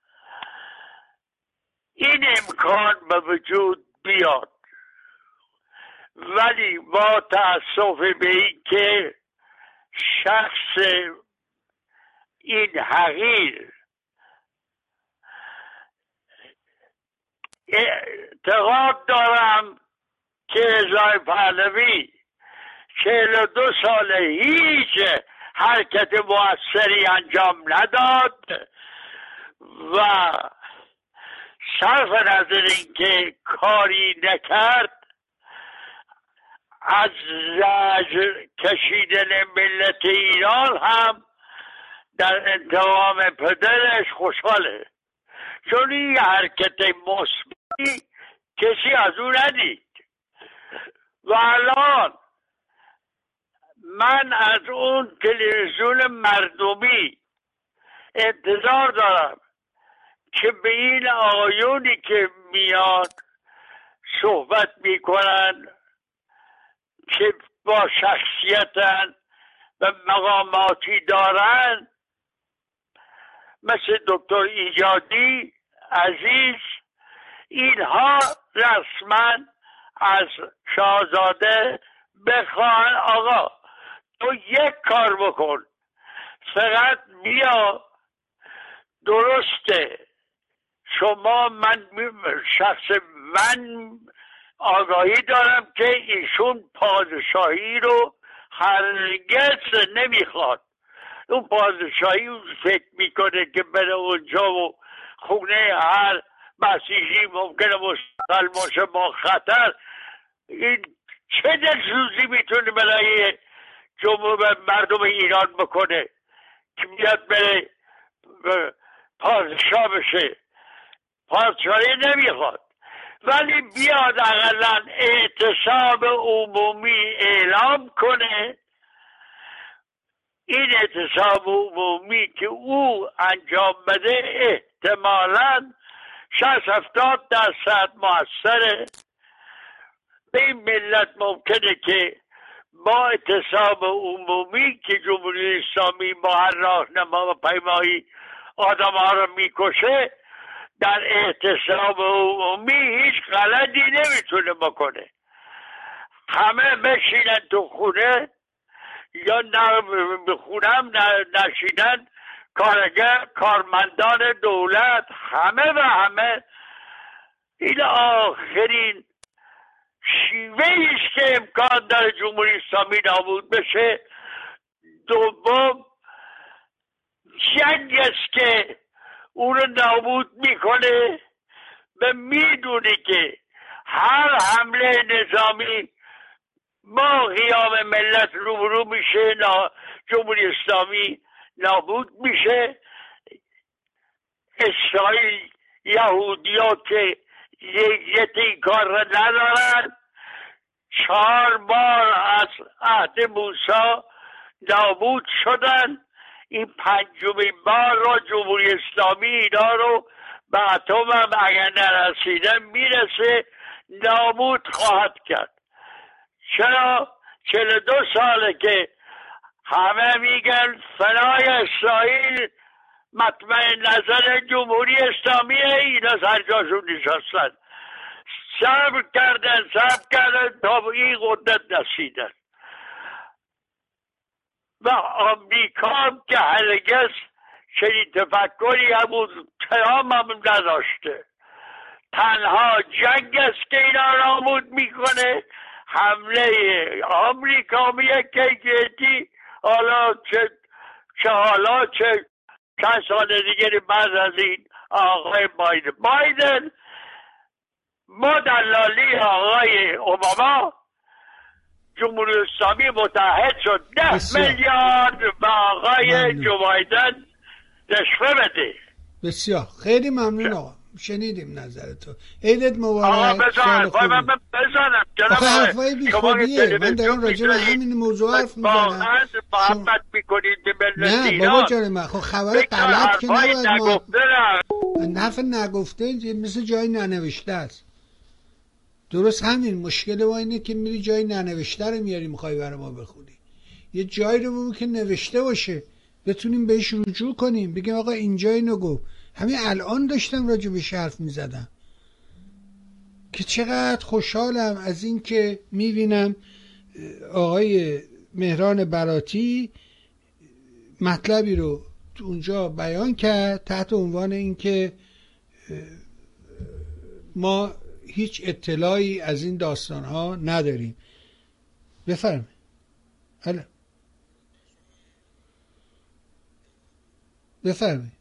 این امکان به وجود بیاد، ولی با تأسف به این که شخص این حقیر اعتقاد دارم که رضا پهلوی 42 ساله هیچ حرکت موثری انجام نداد و صرف نظر این که کاری نکرد، از زجر کشیدن ملت ایران هم در انتقام پدرش خوشحاله، چون این حرکت مثبتی کسی از او ندید. و الان من از اون تلویزیون مردمی انتظار دارم که به این آقایونی که میاد صحبت میکنن که با شخصیتن و مقاماتی دارن، مثل دکتر ایجادی عزیز، اینها رسما از شاهزاده بخوان آقا تو یک کار بکن، فقط بیا. درسته شما، من آگاهی دارم که ایشون پادشاهی رو هرگز نمیخواد، اون پادشاهی فکر میکنه که بره اونجا و خونه هر مسیحی ممکنه مسلمان شه با خطر. این چه دلسوزی میتونه برای جمهور مردم ایران بکنه که میاد بره پادشاه بشه؟ پادشاهی نمیخواد، ولی بیاد اقلا اعتصاب عمومی اعلام کنه. این اعتصاب عمومی که او انجام بده احتمالا 60-70% موثره. به این ملت ممکنه که با اعتصاب عمومی که جمهوری اسلامی با هر راهنما و پیمایی آدم ها رو میکشه، در اعتصاب عمومی هیچ غلطی نمیتونه بکنه. همه بشینن تو خونه یا خونم نشینن، کارگر، کارمندان دولت، همه و همه. این آخرین شیوه ایست که امکان داره جمهوری اسلامی نابود بشه. دوم جنگ است که اون رو نابود میکنه. و میدونه که هر حمله نظامی با قیام ملت روبرو میشه، جمهوری اسلامی نابود میشه. اسرائیل، یهودی‌ها که یکیت این کار را ندارن، 4 بار از عهد موسی نابود شدن، این 5مین بار را جمهوری اسلامی اینا رو به اتم هم اگر نرسیدن میرسه، نابود خواهد کرد. چرا 42 ساله که همه میگن فنای اسرائیل مطمئن نظر جمهوری اسلامی، اینا سرجاشون نشستن، صبر کردن تا این قدرت رسیدن. و آمریکا هم که هرگز چنین تفکری همون ترامپ هم نداشته. تنها جنگ است که اینا نابود میکنه، حمله آمریکاییه که گیتی حالا چه چند سال دیگری بعد از این آقای بایدن با دلالی آقای اوباما جمهوری اسلامی متحد شد 10 میلیارد به آقای جو بایدن رشوه بده. بسیار خیلی ممنون آقا، شنیدیم نظرتو، عیدت مبارک. بزنم جناب، شما من دارم راجع به همین موضوع حرف میزنم. محبت میکنید به ملت ایران؟ نه بابا جان من، خب خبر غلط که نباید ما نفع نگفته مثل جای ننوشته است. درست همین مشکل ما اینه که میری جای ننوشته رو میاری میخوای برای ما بخونی. یه جایی رو بگو که نوشته باشه بتونیم بهش رجوع کنیم، بگیم آقا اینجا اینو گفت. همین الان داشتم راجع بهش حرف میزدم که چقدر خوشحالم از این که میبینم آقای مهران براتی مطلبی رو اونجا بیان کرد تحت عنوان اینکه ما هیچ اطلاعی از این داستان ها نداریم. بفرمایید. بله بفرمایید.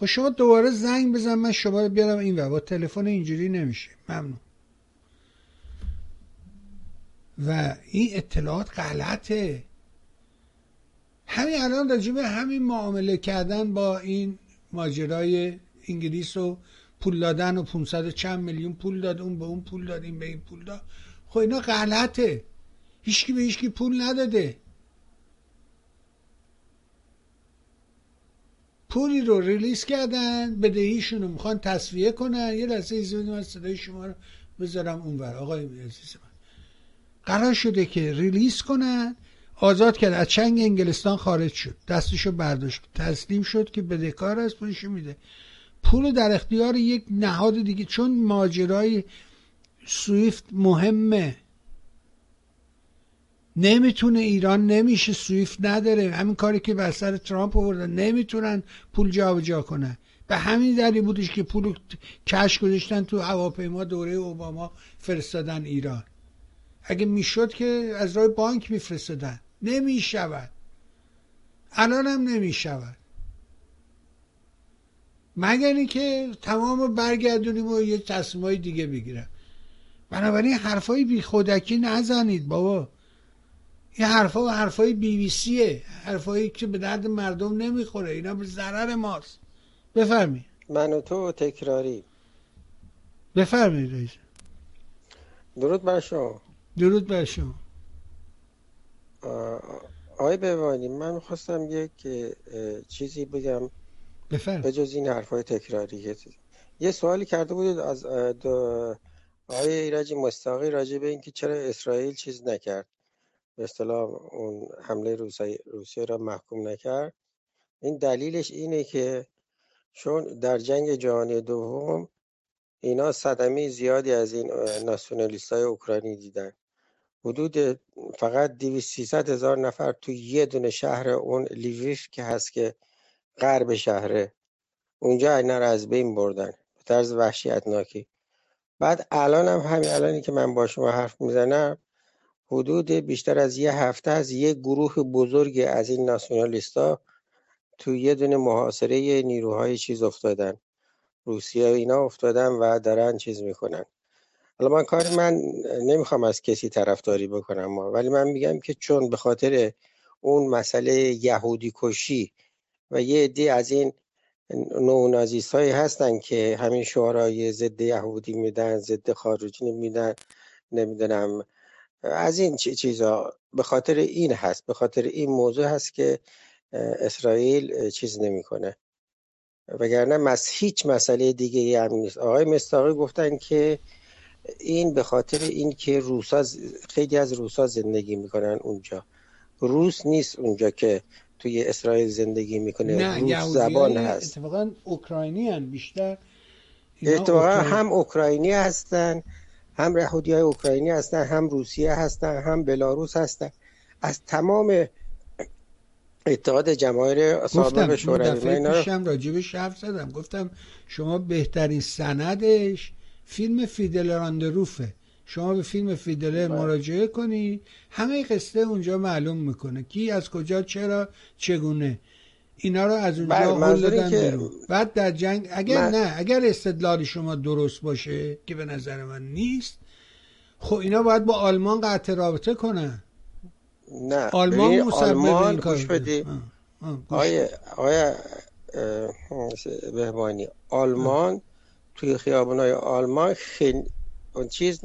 خب شما دوباره زنگ بزن من شما رو بیارم این و با تلفن اینجوری نمیشه. ممنون. و این اطلاعات غلطه. همین الان راجع به همین معامله کردن با این ماجرای انگلیس و پول دادن و 500 چند میلیون پول داد، اون به اون پول داد، این به این پول داد. خب اینا غلطه. هیچکی به هیچکی پول نداده. پولی رو ریلیز کردن، بدهیشون رو میخوان تصفیه کنن. یه لحظه ایزونی من صدای شما رو بذارم اونور. آقای عزیز من قرار شده که ریلیز کنن، آزاد کرد، از چنگ انگلستان خارج شد، دستشو برداشت، تسلیم شد که بدهکار است، پولشو میده. پول در اختیار یک نهاد دیگه، چون ماجرای سویفت مهمه، نمیتونه ایران، نمیشه سویفت نداره. همین کاری که بر سر ترامپ آوردن، نمیتونن پول جابجا کنن. به همین دلیل بودش که پول کش گذاشتن تو هواپیما دوره اوباما فرستادن ایران. اگه میشد که از راه بانک میفرستادن، نمیشود، الان هم نمیشود، مگر اینکه تمام برگردونیم و یه تصمیمای دیگه بگیرن. بنابراین حرفای بی خودکی نزنید بابا. این حرفا و حرفای بی بی سیه، حرفایی که به درد مردم نمیخوره، اینا به ضرر ماست. بفرمایید. من و تو تکراری. بفرمایید رئیس. درود بر شما. درود بر شما. آقای بهبهانی من میخواستم یک چیزی بگم به جز این حرفای تکراری. یه سوالی کرده بودید از آقای ایرج مستاقی راجع به اینکه چرا اسرائیل چیز نکرد، به اصطلاح اون حمله روسیه را محکوم نکرد. این دلیلش اینه که چون در جنگ جهانی دوم اینا صدمه زیادی از این ناسیونالیست‌های اوکراینی دیدن. حدود فقط 200-300 هزار نفر تو یه دونه شهر، اون لیویف که هست که غرب شهره، اونجا اینا رو از بین بردن به طرز وحشتناکی. بعد الان هم همین الانی که من با شما حرف میزنم حدود بیشتر از یه هفته از یه گروه بزرگ از این ناسیونالیستا تو یه دونه محاصره نیروهای چیز افتادن، روسیه اینا افتادن و دارن چیز میکنن. حالا من کار من نمیخوام از کسی طرفداری بکنم، ولی من میگم که چون به خاطر اون مسئله یهودی کشی و یه عده از این نونازیست هایی هستن که همین شعارهای ضد یهودی میدن، ضد خارجی میدن، نمیدونم از این چیزا، به خاطر این هست، به خاطر این موضوع هست که اسرائیل چیز نمیکنه. وگرنه هیچ مسئله دیگه هم نیست. آقای مستاقی گفتن که این به خاطر این که روسا، خیلی از روسا زندگی میکنن اونجا. روس نیست اونجا که توی اسرائیل زندگی میکنه، روس زبان هست. اتفاقا اوکراینی هستن بیشتر. اتفاقا هم اوکراینی هستن، هم یهودیای اوکراینی هستن، هم روسیه هستن، هم بلاروس هستن. از تمام اتحاد جماهیر سابق شوروی اینا رو راجبش حرف زدم. گفتم شما بهترین سندش فیلم فیدل راندروفه. شما به فیلم فیدل مراجعه کنید، همه قصه اونجا معلوم میکنه کی از کجا چرا چگونه اینا رو از اونجا حل دادن بیرون. بعد در جنگ اگر استدلال شما درست باشه که به نظر من نیست، خب اینا باید با آلمان قطع رابطه کنن. نه آلمان مسلمان گوش بدی. آیا بهبهانی آلمان توی خیابان‌های آلمان اون چیز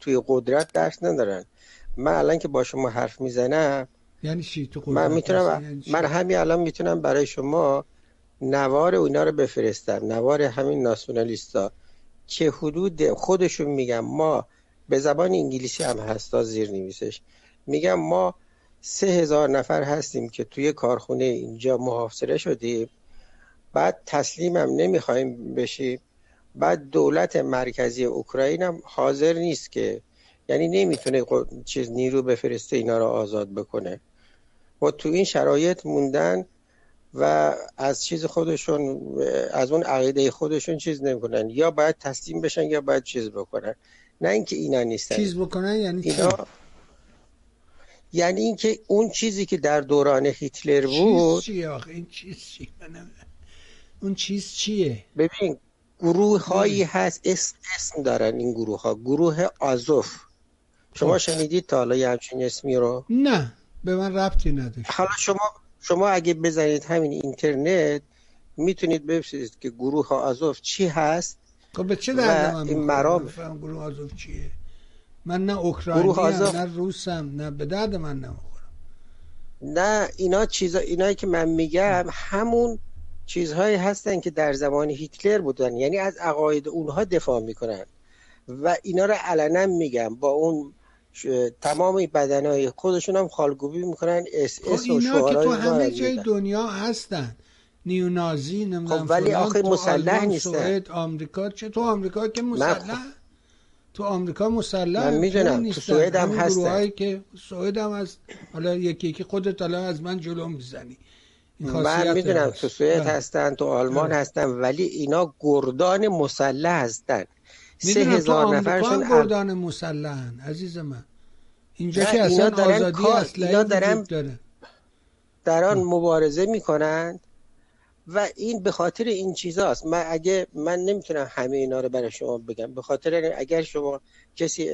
توی قدرت درس ندارن. من الان که با شما حرف میزنم یعنی چی تو قدرت؟ من میتونم برای شما نوار اونا رو بفرستن، نوار همین ناسیونالیستا که حدود خودشون میگن، ما به زبان انگلیسی هم هستا زیر نویسش میگن ما 3000 نفر هستیم که توی کارخونه اینجا محاصره شدیم، بعد تسلیم هم نمیخوایم بشیم، بعد دولت مرکزی اوکراین هم حاضر نیست که، یعنی نمیتونه چیز نیرو بفرسته اینا رو آزاد بکنه و تو این شرایط موندن و از چیز خودشون، از اون عقیده خودشون چیز نمیکنن، یا باید تسلیم بشن یا باید چیز بکنن. نه اینکه اینا نیستن چیز بکنن، یعنی اینا... یعنی اینکه اون چیزی که در دوران هیتلر بود چیه؟ آخه این چیز چیه؟ اون چیز چیه؟ ببین گروه هایی هست، اسم دارن این گروه ها، گروه آزوف. شما شنیدید تا حالا یه همچین اسمی رو؟ نه به من ربطی نداشت. حالا شما اگه بزنید همین اینترنت میتونید ببینید که گروه آزوف چی هست. خب به چه درد من مرام گروه آزوف چیه؟ من نه اوکراینیم نه روسم، نه به درد من نمیخورم. نه اینا چیزا، اینایی که من میگم همون چیزهایی هستن که در زمان هیتلر بودن، یعنی از عقاید اونها دفاع میکنن و اینا رو علنا میگن، با اون تمامی بدنهای خودشون هم خالگوبی میکنن. اس اس و شعارهای اینا که تو همه جای دنیا هستن، نیونازی نمیدونم. خب ولی آخه مسلح نیستن. سوئد، آمریکا، چه تو آمریکا که مسلح، تو آمریکا مسلح نیستن. تو سوئد هم هستن، گروهایی که سوئد هم هست. حالا یکی خودت الان از من جلو میزنی. من میدونم تو سوئد هستن، تو آلمان هستن، ولی اینا گردان مسلح هستن. 3000 نفرشون گردان مسلحن عزیز من. اینجا که اصلا آزادی اسلحه داره، دران مبارزه میکنن و این به خاطر این چیزاست. من نمیتونم همه اینا رو برای شما بگم، به خاطر اگر شما کسی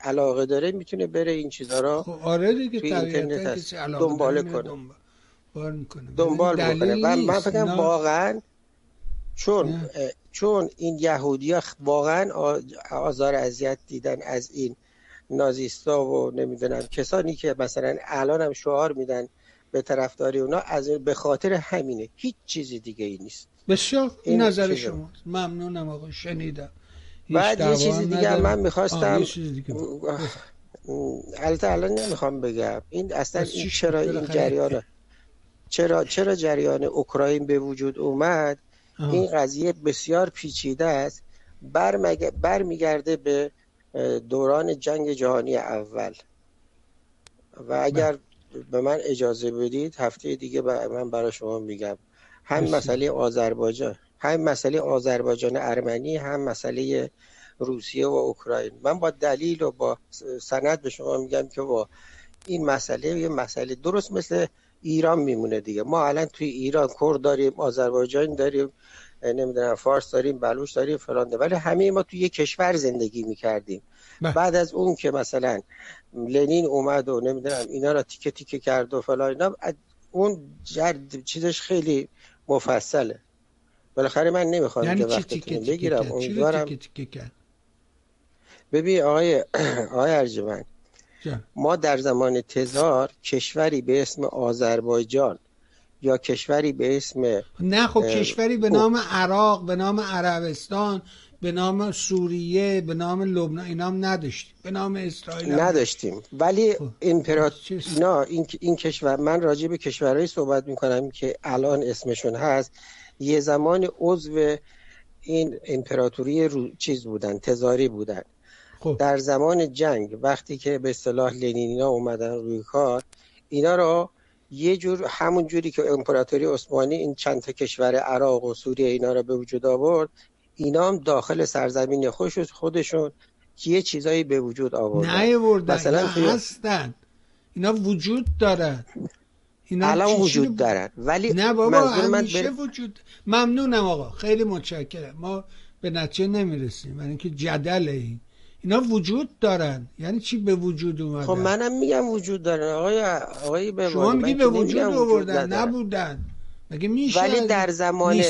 علاقه داره میتونه بره این چیزا رو تو اینترنت دنبال کنه، دنبال بکنه. و من فکر کنم واقعا چون این یهودی‌ها واقعا آزار اذیت دیدن از این نازیستا و نمیدونم کسانی که مثلا الان هم شعار میدن به طرفداری اونا، از به خاطر همینه، هیچ چیز دیگه ای نیست. بسیار این نظر شما، ممنونم آقا، شنیدم. بعد یه چیز دیگه من میخواستم، البته الان نمیخوام بگم این اصلا این چرا این جریانه، چرا جریان اوکراین به وجود اومد. این قضیه بسیار پیچیده است، برمیگرده به دوران جنگ جهانی اول و اگر به من اجازه بدید هفته دیگه من برای شما میگم. هم مسئله آذربایجان، هم مسئله آذربایجان ارمنی، هم مسئله روسیه و اوکراین. من با دلیل و با سند به شما میگم که این مسئله یه مسئله درست مثل ایران میمونه دیگه. ما الان توی ایران کرد داریم، آذربایجان داریم، نمیدونم فارس داریم، بلوچ داریم، فلان، ولی همه ما توی یک کشور زندگی میکردیم. بعد از اون که مثلا لنین اومد و نمیدونم اینا را تیکه تیکه کرد و فلان، اینا اون چیزش خیلی مفصله. بالاخره من نمیخوام یعنی که وقتتون بگیرم. امیدوارم ببین آقای ارجمند، ما در زمان تزار کشوری به اسم آذربایجان یا کشوری به اسم نه، خب کشوری به نام عراق، به نام عربستان، به نام سوریه، به نام لبنان اینا هم نداشتیم، به نام اسرائیل نداشتیم. ولی این کشور، من راجع به کشورهایی صحبت میکنم که الان اسمشون هست، یه زمان عضو این امپراتوری چیز بودن، تزاری بودن. خب. در زمان جنگ وقتی که به اصطلاح لنینی‌ها اومدن روی کار، اینا رو یه جور همون جوری که امپراتوری عثمانی این چند تا کشور عراق و سوریه اینا رو به وجود آورد، اینا هم داخل سرزمین خودشون یه چیزایی به وجود آوردن. نیاوردن، مثلا هستن، اینا وجود دارن، اینا الان وجود دارن. ولی نه بابا، همیشه وجود. ممنونم آقا، خیلی متشکرم. ما به نتیجه نمیرسیم، یعنی که جدله اینا وجود دارن. یعنی چی به وجود اومدن؟ خب منم میگم وجود دارن. آقای بهبهانی، شما میگی به وجود آوردن، نبودن. مگه میشه؟ ولی در زمان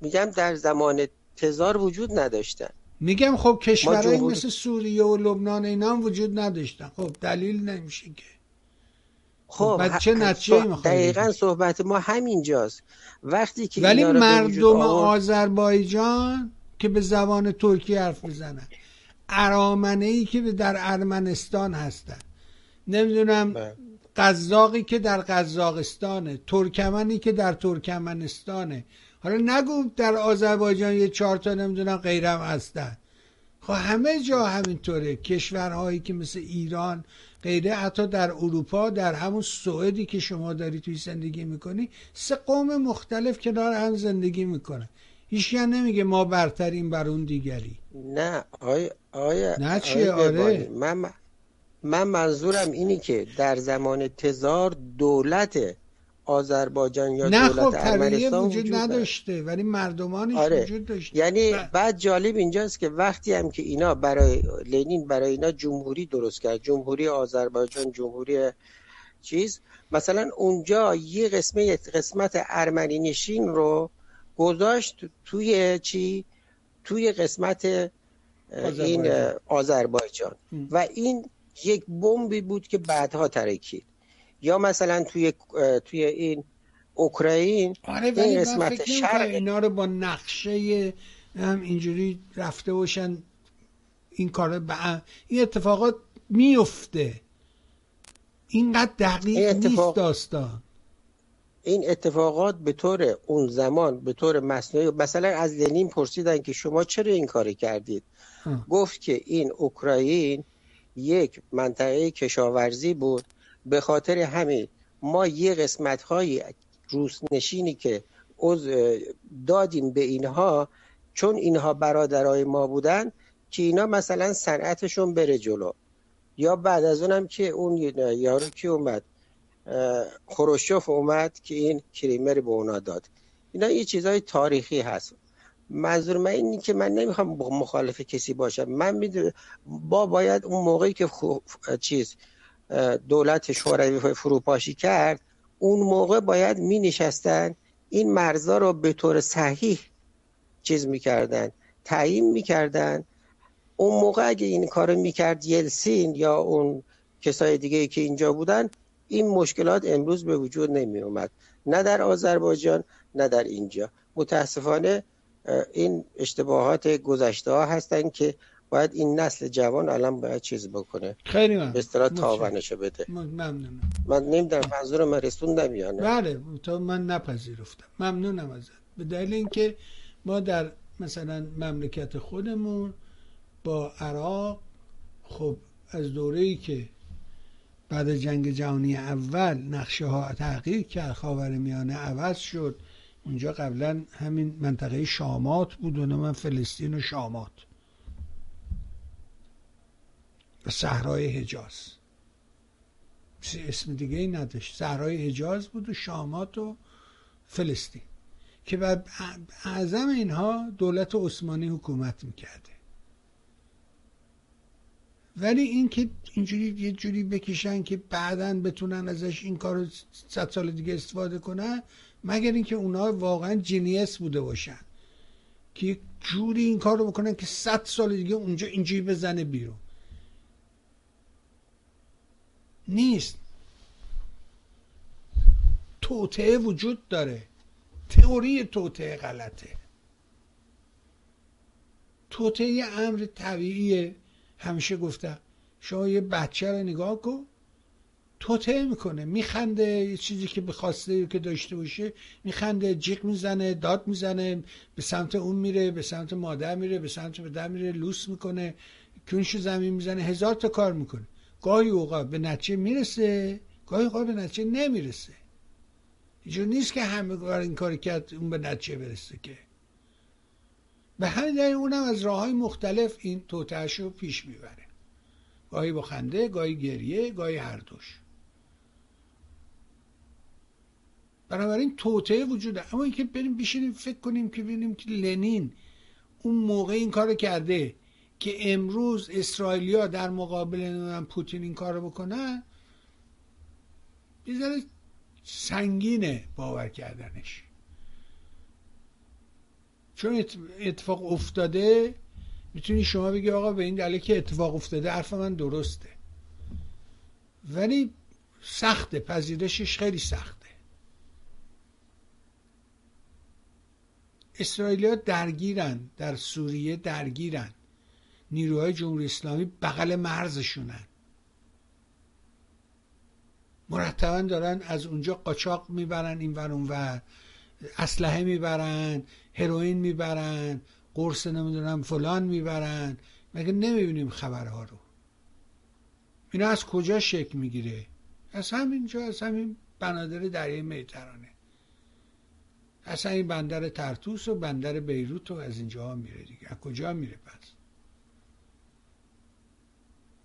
میگم در زمان تزار وجود نداشتن. میگم خب کشورهای مثل سوریه و لبنان اینا هم وجود نداشتن. خب دلیل نمیشه که خب چه نتیجه‌ای می‌خواید؟ دقیقاً صحبت ما همینجاست. وجاست که ولی مردم آذربایجان که به زبان ترکی حرف میزنن، ارامنه‌ای که در ارمنستان هستن، نمیدونم قزاقی که در قزاقستانه، ترکمنی که در ترکمنستانه، حالا نگو در آذربایجان یه چهار تا نمیدونم غیرم هستن. خب همه جا همینطوره. کشورهایی که مثل ایران غیره، حتی در اروپا، در همون سوئدی که شما داری توی زندگی میکنی، سه قوم مختلف کنار هم زندگی میکنن. هیچ‌کس نمیگه ما برتریم بر اون دیگری. نه آیا نه چیه؟ آره من منظورم اینی که در زمان تزار دولت آذربایجان یا دولت ارمنستان وجود نداشته، ولی مردمانش وجود داشته. یعنی بعد جالب اینجاست که وقتی هم که اینا برای لنین، برای اینا جمهوری درست کرد، جمهوری آذربایجان، جمهوری چیز، مثلا اونجا یه قسمت ارمنی نشین رو گذاشت توی توی قسمت این آذربایجان و این یک بمبی بود که بعدها ترکید. یا مثلا توی این اوکراین، این قسمت شرق، اینا رو با نقشه هم اینجوری رفته باشن این کارا، این اتفاقات میفته. اینقدر دقیق نیست داستان. این اتفاقات به طور اون زمان، به طور مصنوعی. مثلا از لنین پرسیدن که شما چرا این کاری کردید؟ گفت که این اوکراین یک منطقه کشاورزی بود، به خاطر همین ما یه قسمت‌های روس‌نشینی که دادیم به اینها، چون اینها برادرای ما بودن که اینا مثلا صنعتشون بره جلو. یا بعد از اونم که اون یارو کی اومد، خروشچف اومد که این کریمر به اونا داد. اینا یه چیزای تاریخی هست. منظور من اینه که من نمیخوام مخالف کسی باشم. من میدونم باید اون موقعی که دولت شوروی فروپاشی کرد، اون موقع باید می نشستن این مرزا رو به طور صحیح تعیین می کردن. اون موقع اگه این کار رو می کرد یلسین یا اون کسای دیگه که اینجا بودن، این مشکلات امروز به وجود نمی اومد، نه در آذربایجان نه در اینجا. متاسفانه این اشتباهات گذشته ها هستن که باید این نسل جوان الان باید بکنه، خیلی ممنون، به اصطلاح تاوانشو بده. ممنونم. من نمیدونم منظور من رسوندم یا نه. بله تو من نپذیرفتم. ممنونم ازت. به دلیل اینکه ما در مثلا مملکت خودمون با عراق، خب از دوره‌ای که بعد جنگ جهانی اول نقشه ها تغییر کرد، خاورمیانه عوض شد، اونجا قبلا همین منطقه شامات بود و من فلسطین و شامات و صحرای حجاز، اسم دیگه ای نداشت، صحرای حجاز بود و شامات و فلسطین، که بعد اعظم اینها دولت عثمانی حکومت میکرده. ولی این که اینجوری یه جوری بکشن که بعداً بتونن ازش این کارو 100 سال دیگه استفاده کنن، مگر اینکه اونها واقعا جینیس بوده باشن که یه جوری این کارو بکنن که 100 سال دیگه اونجا اینجوری بزنه بیرون. نیست. توطئه وجود داره. تئوری توطئه غلطه. توطئه یه امر طبیعیه. همیشه گفتم شما یه بچه رو نگاه کن، توطئه میکنه، میخنده، یه چیزی که بخواسته که داشته باشه میخنده، جیغ میزنه، داد میزنه، به سمت اون میره، به سمت مادر میره، به سمت پدر میره، لوس میکنه، کنشو زمین میزنه، هزار تا کار میکنه. گاهی اوقات به نتیجه میرسه، گاهی اوقات به نتیجه نمیرسه. اینجور نیست که همه کار این کاری کرد اون به نتیجه برسه که. به همین دلیل اونم از راههای مختلف این توطئه‌اش رو پیش میبره، گاهی با خنده، گاهی گریه، گاهی هر دوش. بنابراین توطئه وجود داره. اما اینکه بریم بشینیم فکر کنیم که ببینیم که لنین اون موقع این کارو کرده که امروز اسرائیلیا در مقابل پوتین این کارو بکنن، یه ذره سنگینه باور کردنش. چون اتفاق افتاده، میتونی شما بگی آقا به این دلیل که اتفاق افتاده حرف من درسته، ولی سخته، پذیرشش خیلی سخته. اسرائیلی‌ها درگیرن، در سوریه درگیرن، نیروهای جمهوری اسلامی بغل مرزشونن، مرتبا دارن از اونجا قاچاق میبرن، این ور اون ور اسلحه میبرن، هروئین میبرن، قرص نمیدونم فلان میبرن. مگه نمیبینیم خبرها رو؟ اینا از کجا شکل میگیره؟ از همینجا، از همین بنادر دریای میترانه، از همین بندر ترتوس و بندر بیروت و از اینجا ها میره دیگه. از کجا میره پس؟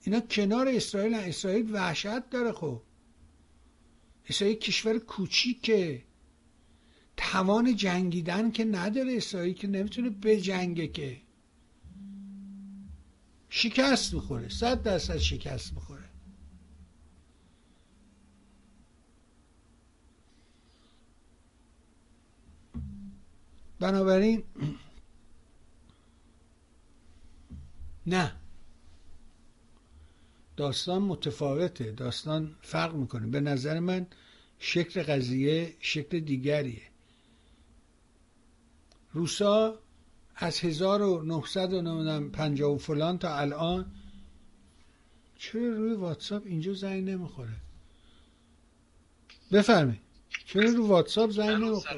اینا کنار اسرائیل هم. اسرائیل وحشت داره. خب اسرائیل کشور کوچیکه، توان جنگیدن که نداره، اسرائیل که نمیتونه بجنگه، که شکست میخوره، 100% شکست میخوره. بنابراین نه، داستان متفاوته، داستان فرق میکنه. به نظر من شکل قضیه شکل دیگریه. روسا از 1950 و فلان تا الان چرا روی واتساپ اینجا زنگ نمیخوره؟ بفرمایید چرا روی واتساپ زنگ نمیخوره؟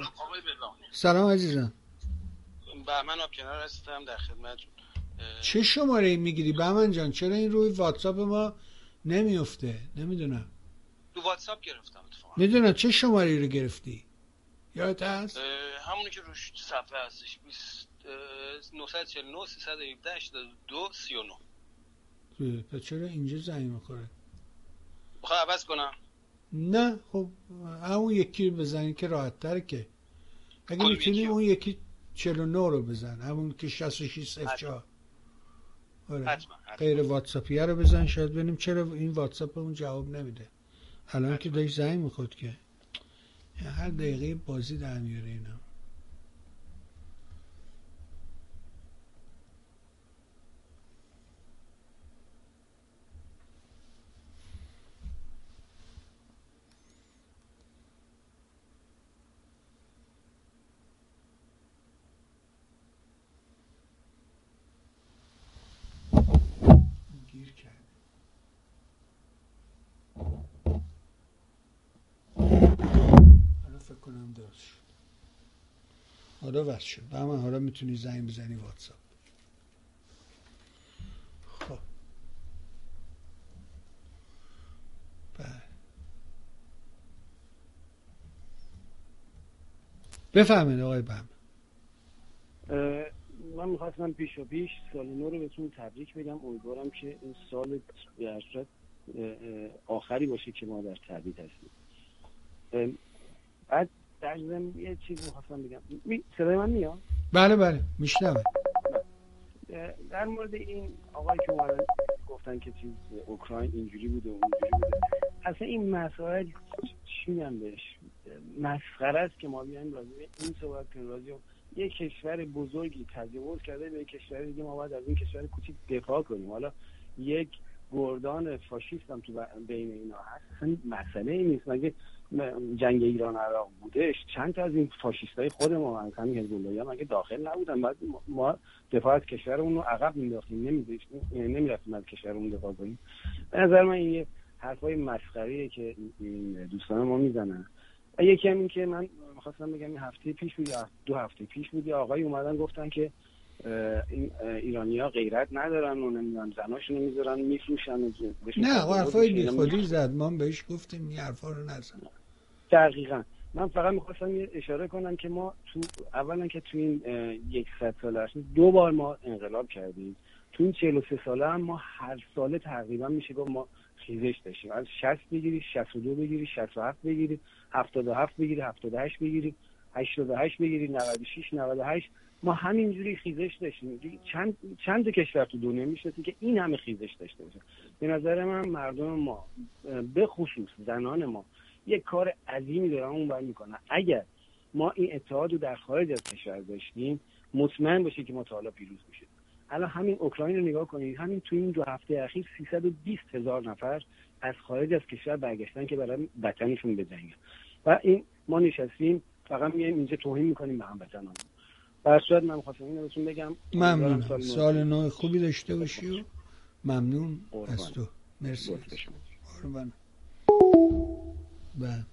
سلام عزیزم، بهمن آبکنار هستم، در خدمتتون. چه شماره ای میگیری بهمن جان؟ چرا این روی واتساپ ما نمیفته؟ نمیدونم. تو واتساپ گرفتم اتفاقا. میدونم چه شماره ای رو گرفتی؟ یادت هست؟ همونی که روش صفحه هستش، 949 317 82 39. پس چرا اینجا زنگ میخوره؟ بخوام عوض کنم؟ نه خب همون یکی بزنی که راحت تره. که اگه میتونی اون یکی 49 رو بزن، همون که 6604. آره غیر واتساپیه رو بزن، شاید ببینیم چرا این واتساپ اون جواب نمیده. الان که داش زنگ میخورد که هر دقیقه بازی در میاره اینا. حالا وقت شد بهمن، حالا میتونی زنگ بزنی واتساپ. خب بفهمید آقای بهمن. من میخواستم پیش سال نو رو بهتون تبریک بگم. امیدوارم که این سال به هر صورت آخری باشه که ما در تبعید هستیم. بعد در ضمن یه چیزی می‌خواستم بگم. صدای من میاد؟ بله بله میشنوم. در مورد این آقای که اومدن گفتن که چیز اوکراین اینجوری بوده اونجوری بوده، اصلا این مسائل چی میگن بهش، مسخره است که ما بیایم راجع به این صحبت کنیم. راجع یک کشور بزرگی تجاوز کرده به یک کشور دیگه، ما باید از این کشور کوچیک دفاع کنیم. حالا یک گردان فاشیست هم تو بین اینا هست، اصلا مسئله ای نیست. مگه جنگ ایران عراق بودش چند تا از این فاشیستای خود ما همین حزب‌الله مگه داخل نبودن؟ بعد ما دفاع از کشورمون رو عقب می‌انداختیم، نمی‌رفتیم از کشورمون دفاع کنیم. به نظر من این حرفای مسخره‌ایه که دوستان ما میزنن. یکی همین که من می‌خواستم بگم، این هفته پیش بود یا 2 هفته پیش بود آقای اومدن گفتن که این ایرانی‌ها غیرت ندارن و نمی‌دونن زناشون رو می‌ذارن می‌فروشن. نه حرفای بیخودی زد، ما بهش گفتیم این حرفا رو نزن. دقیقاً من فقط می‌خواستم یه اشاره کنم که ما تو اولا که تو این 100 سال اخیر 2 بار ما انقلاب کردیم، تو این 43 ساله هم ما هر ساله تقریباً میشه گفت ما خیزش داشتیم. از 60 بگیری، 62 بگیری، 67 بگیری، 77 بگیری، 78 بگیری، 88 بگیری، 96، 98، ما همینجوری خیزش داشتیم. چند کشور تو دنیا میشناسی که این همه خیزش داشته باشه؟ به نظر من مردم ما به خصوص زنان ما یک کار عظیمی دارن اونور میکنن. اگر ما این اتحاد رو در خارج از کشور داشتیم مطمئن باشید که ما تا حالا پیروز میشد. الان همین اوکراین رو نگاه کنید، همین تو این 2 هفته اخیر 320,000 نفر از خارج از کشور برگشتن که برای وطنشون بجنگن و این ما نشستیم فقط میایم اینجا توهین میکنیم به هموطنان. در صورت من خواستم اینو بهتون بگم. ممنون. سال نو خوبی داشته باشی. ممنون از تو. مرسی. قربان. بله.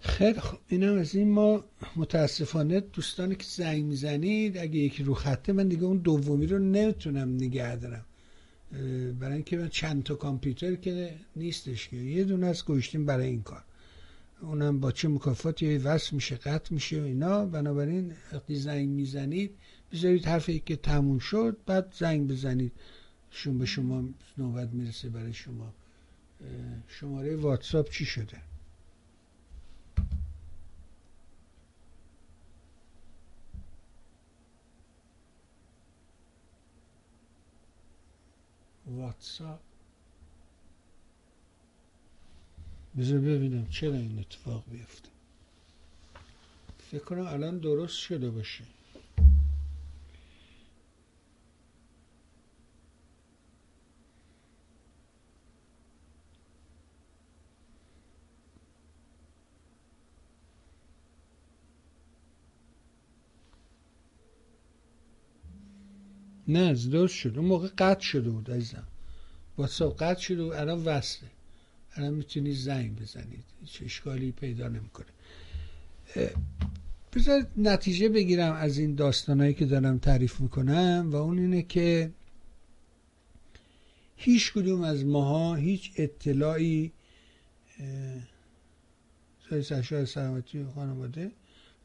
خیلی خوب، اینم از این. ما متاسفانه دوستانی که زنگ میزنید اگه یکی رو خطه من دیگه اون دومی رو نمیتونم نگه دارم، برای اینکه من چند تا کامپیوتر که نیستش که یه دونه از گوشتیم برای این کار، اونم با چه مکافاتی وصل میشه قطع میشه و اینا. بنابراین وقتی زنگ میزنید بذارید حرفی که تموم شد بعد زنگ بزنید، شون به شما نوبت میرسه. برای شما شماره واتساپ چی شده؟ واتساپ بذار ببینم چرا این اتفاق بیفته. فکر کنم الان درست شده باشه. نه درست شد، اون موقع قطع شده بود عزیزم، واتساپ قطع شده و الان وصله، الان میتونید زنگ بزنید، هیچ اشکالی پیدا نمیکنه. بذارید نتیجه بگیرم از این داستانایی که دارم تعریف میکنم و اون اینه که هیچ کدوم از ماها هیچ اطلاعی سای سرشار سلامتی خانواده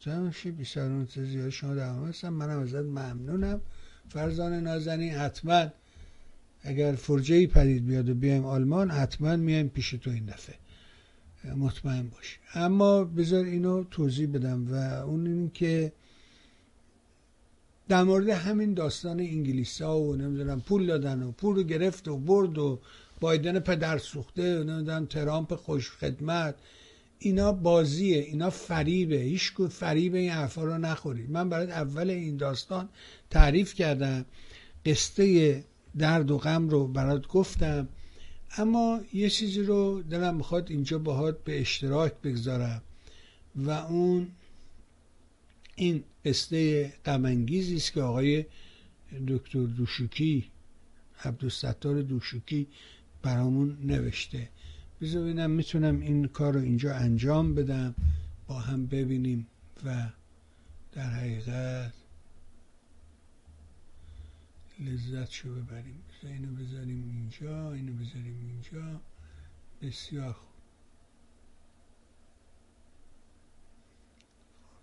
زمشه بی سرانت زیاد شما درمه هستم. منم ازت ممنونم فرزان نازنین. حتما اگر فرجه‌ای پدید بیاد و بیایم آلمان حتما میایم پیش تو این دفعه، مطمئن باش. اما بذار اینو توضیح بدم و اون این که در مورد همین داستان انگلیس‌ها و نمیدونم پول دادن و پول رو گرفت و برد و بایدن پدر سوخته و نمیدونم ترامپ خوش خدمت، اینا بازیه، اینا فریبه، هیچ کو فریب این حرفا رو نخورید. من برات اول این داستان تعریف کردم، قصه درد و غم رو برات گفتم، اما یه چیزی رو دلم میخواد اینجا باهات به اشتراک بگذارم و اون این قصه غم انگیزی است که آقای دکتر دوشوکی، عبدالستار دوشوکی برامون نوشته. بذار ببینم میتونم این کار رو اینجا انجام بدم، با هم ببینیم و در حقیقت لذت شو ببریم. اینو بذاریم اینجا، اینو بذاریم اینجا. بسیار خوب،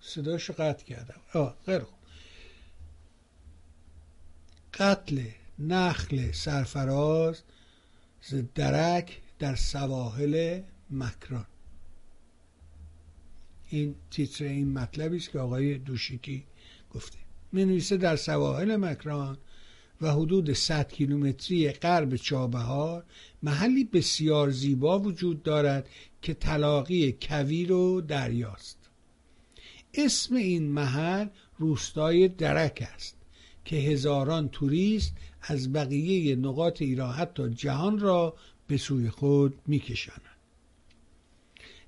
صداشو قطع کردم. خیلی خوب. قتل نخل سرفراز ز درک در سواحل مکران، این تیتر این مطلبی است که آقای دوشیکی گفته. می‌نویسه در سواحل مکران و حدود 100 کیلومتری غرب چابهار محلی بسیار زیبا وجود دارد که تلاقی کویر و دریاست. اسم این محل روستای درک است که هزاران توریست از بقیه نقاط ایران حتی جهان را به سوی خود میکشانند.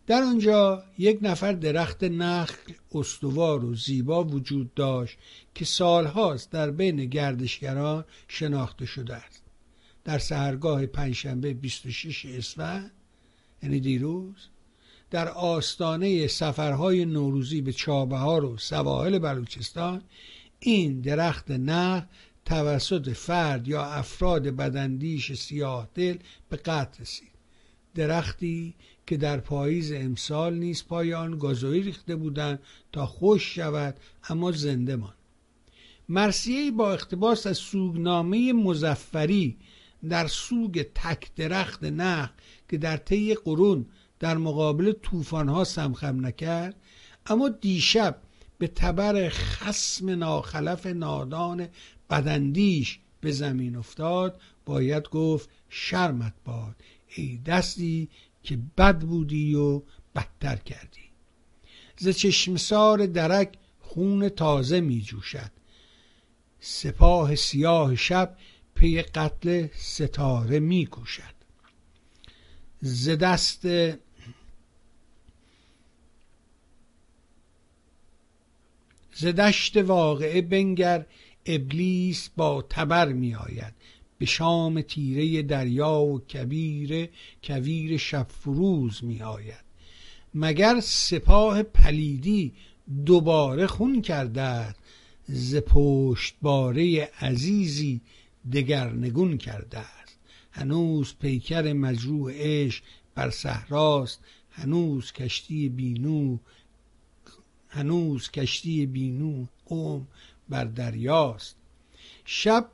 در آنجا یک نفر درخت نخل استوار و زیبا وجود داشت که سالهاست در بین گردشگران شناخته شده است. در سحرگاه پنجشنبه 26 اسفند یعنی دیروز در آستانه سفرهای نوروزی به چابهار و سواحل بلوچستان این درخت نخل توسط فرد یا افراد بداندیش سیاه دل به قطع رسید. درختی که در پاییز امسال نیز پای آن گازوئی ریخته بودند تا خشک شود، اما زنده ماند. مرثیه‌ای با اقتباس از سوگنامه مظفری در سوگ تک درخت نخل که در طی قرون در مقابل طوفان‌ها سمخم نکرد، اما دیشب به تبر خصم ناخلف نادان بداندیش به زمین افتاد، باید گفت شرمت باد ای دستی که بد بودی و بدتر کردی. ز چشمسار درک خون تازه می جوشد. سپاه سیاه شب پی قتل ستاره می کوشد. ز دست دشت واقعه بنگر، ابلیس با تبر می آید. به شام تیره دریا و کویر شب فروز می آید. مگر سپاه پلیدی دوباره خون کرده، ز پشتباره عزیزی دگرنگون کرده است. هنوز پیکر مجروح عشق بر صحراست، هنوز کشتی بینو قوم بر دریاست. شب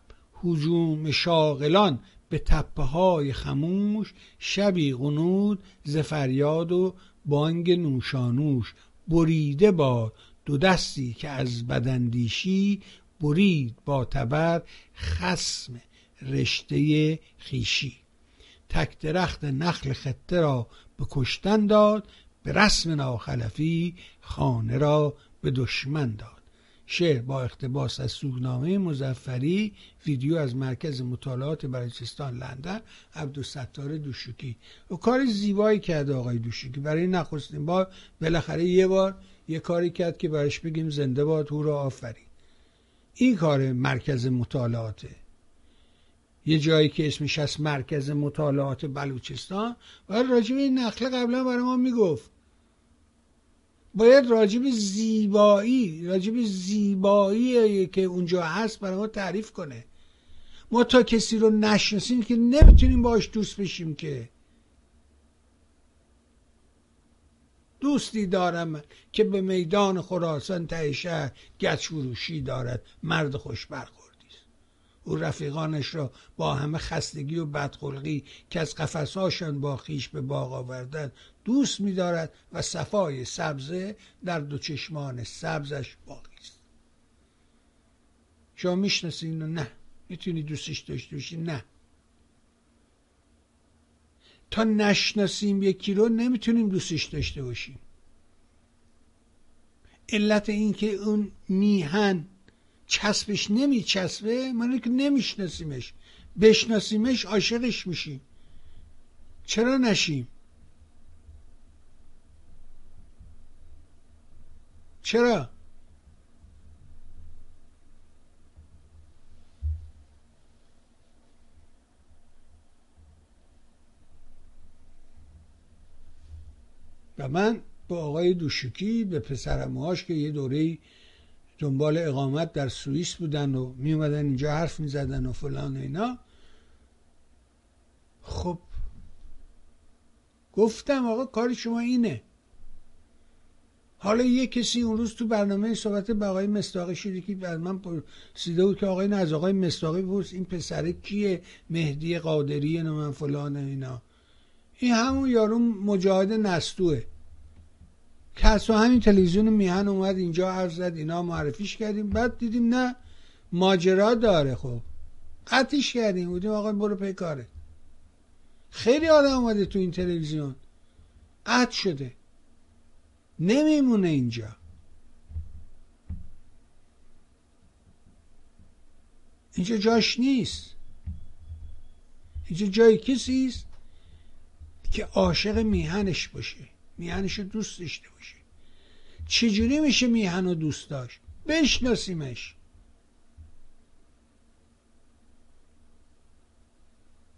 هجوم شاغلان به تپه های خموش، شبی غنود ز فریاد و بانگ نوشانوش. بریده با دو دستی که از بداندیشی، برید با تبر خسم رشته خیشی. تک درخت نخل خطه را به کشتن داد، به رسم ناخلفی خانه را به دشمن داد. شعر با اقتباس از سوگنامه مظفری، ویدیو از مرکز مطالعات بلوچستان لندن، عبدالستار دوشوکی. و کار زیبایی کرد آقای دوشوکی. برای نخستین بار بالاخره یه بار یه کاری کرد که برش بگیم زنده باد، هورا، آفرین. این کار مرکز مطالعاته. یه جایی که اسمش هست مرکز مطالعات بلوچستان. باید راجب این نخله قبلا برای ما میگفت. باید راجب زیبایی که اونجا هست برای ما تعریف کنه. ما تا کسی رو نشناسیم که نمیتونیم باش دوست بشیم. که دوستی دارم من که به میدان خراسان ته شهر گچ فروشی دارد، مرد خوش برخوردی است. او رفیقانش را با همه خستگی و بدخلقی که از قفسهاشان با خیش به باغ آوردند دوست می‌دارد و صفای سبزه در دو چشمان سبزش باقی است. شما میشناسی اینو؟ نه. میتونی دوستش داشته باشی؟ نه. تا نشناسیم یکی رو نمیتونیم دوستش داشته باشیم. علت این که اون میهن چسبش نمیچسبه معنی که نمیشناسیمش. بشناسیمش عاشقش میشیم. چرا نشیم؟ چرا؟ و من به آقای دوشوکی، به پسرعموهاش که یه دوره‌ای دنبال اقامت در سوئیس بودن و می اومدن اینجا حرف می زدن و فلان و اینا، خب گفتم آقا کار شما اینه. حالا یه کسی اون روز تو برنامه صحبت با آقای مستاقی شده که بعد من پرسیده بود که آقای نه از آقای مستاقی بپرس این پسره کیه، مهدی قادریه، من فلان و اینا. این همون یارو مجاهد نستوه که از همین تلویزیون میهن اومد اینجا حرف زد، اینا معرفیش کردیم. بعد دیدیم نه ماجرا داره، خب قطعش کردیم. بودیم آقا برو پی کاره. خیلی آدم اومده تو این تلویزیون، قطع شده، نمیمونه اینجا. اینجا جاش نیست. اینجا جای کسیست که عاشق میهنش باشه، میهنش رو دوست داشته باشه. چجوری میشه میهن رو دوست داشت؟ بشناسیمش.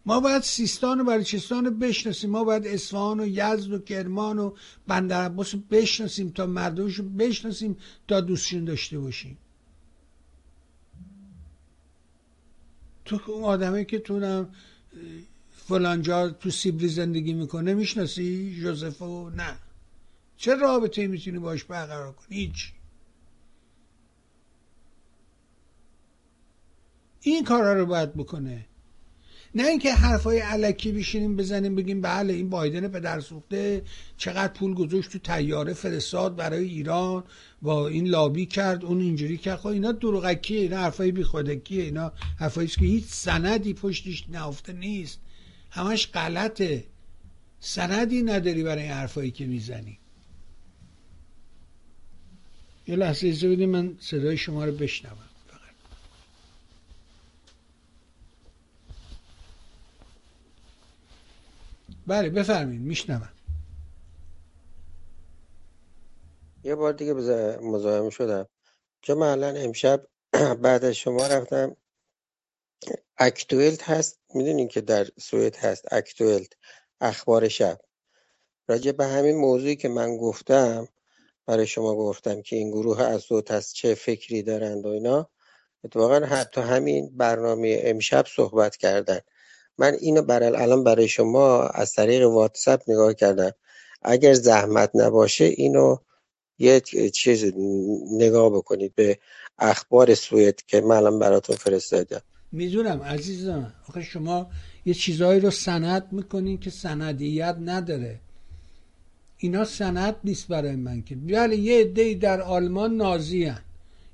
ما باید سیستان و بلوچستان رو بشناسیم. ما باید اصفهان و یزد و کرمان و بندرعباس رو بشناسیم تا مردمش رو بشناسیم تا دوستشون داشته باشیم. تو که اون آدمه که تونم فلانجا تو سیبری زندگی میکنه میشناسی؟ جوزفو؟ نه. چه رابطه میتونی باش برقرار کنی؟ هیچ. این کارا رو باید بکنه، نه اینکه حرفای الکی بشینیم بزنیم بگیم بله این بایدن پدر سوخته چقدر پول گذاشت تو طیاره فرستاد برای ایران، با این لابی کرد، اون اینجوری کرد. خب اینا دروغکیه، اینا حرفای بیخودکیه، اینا حرفایی که هیچ سندی پشتش نهفته نیست، همش غلطه. سندی نداری برای این حرفایی که میزنی. یه لحظه اجازه بدید من صدای شما رو بشنوم. فقط بله بفرمایید، میشنوم. یه بار دیگه مزاحم شدم که مثلا امشب بعد از شما رفتم اکتوئلت هست، میدونین که در سوئد هست اکتوئلت، اخبار شب، راجع به همین موضوعی که من گفتم برای شما گفتم که این گروه آزوف هست چه فکری دارند و اینا، اتفاقا حتی همین برنامه امشب صحبت کردن. من اینو الان برای شما از طریق واتساپ نگاه کردم، اگر زحمت نباشه اینو یه چیز نگاه بکنید به اخبار سوئد که من الان براتون فرستادم. میدونم عزیزم، آخه شما یه چیزایی رو سند میکنین که سندیت نداره، اینا سند نیست برای من که. بله یه عده‌ای در آلمان نازی هن،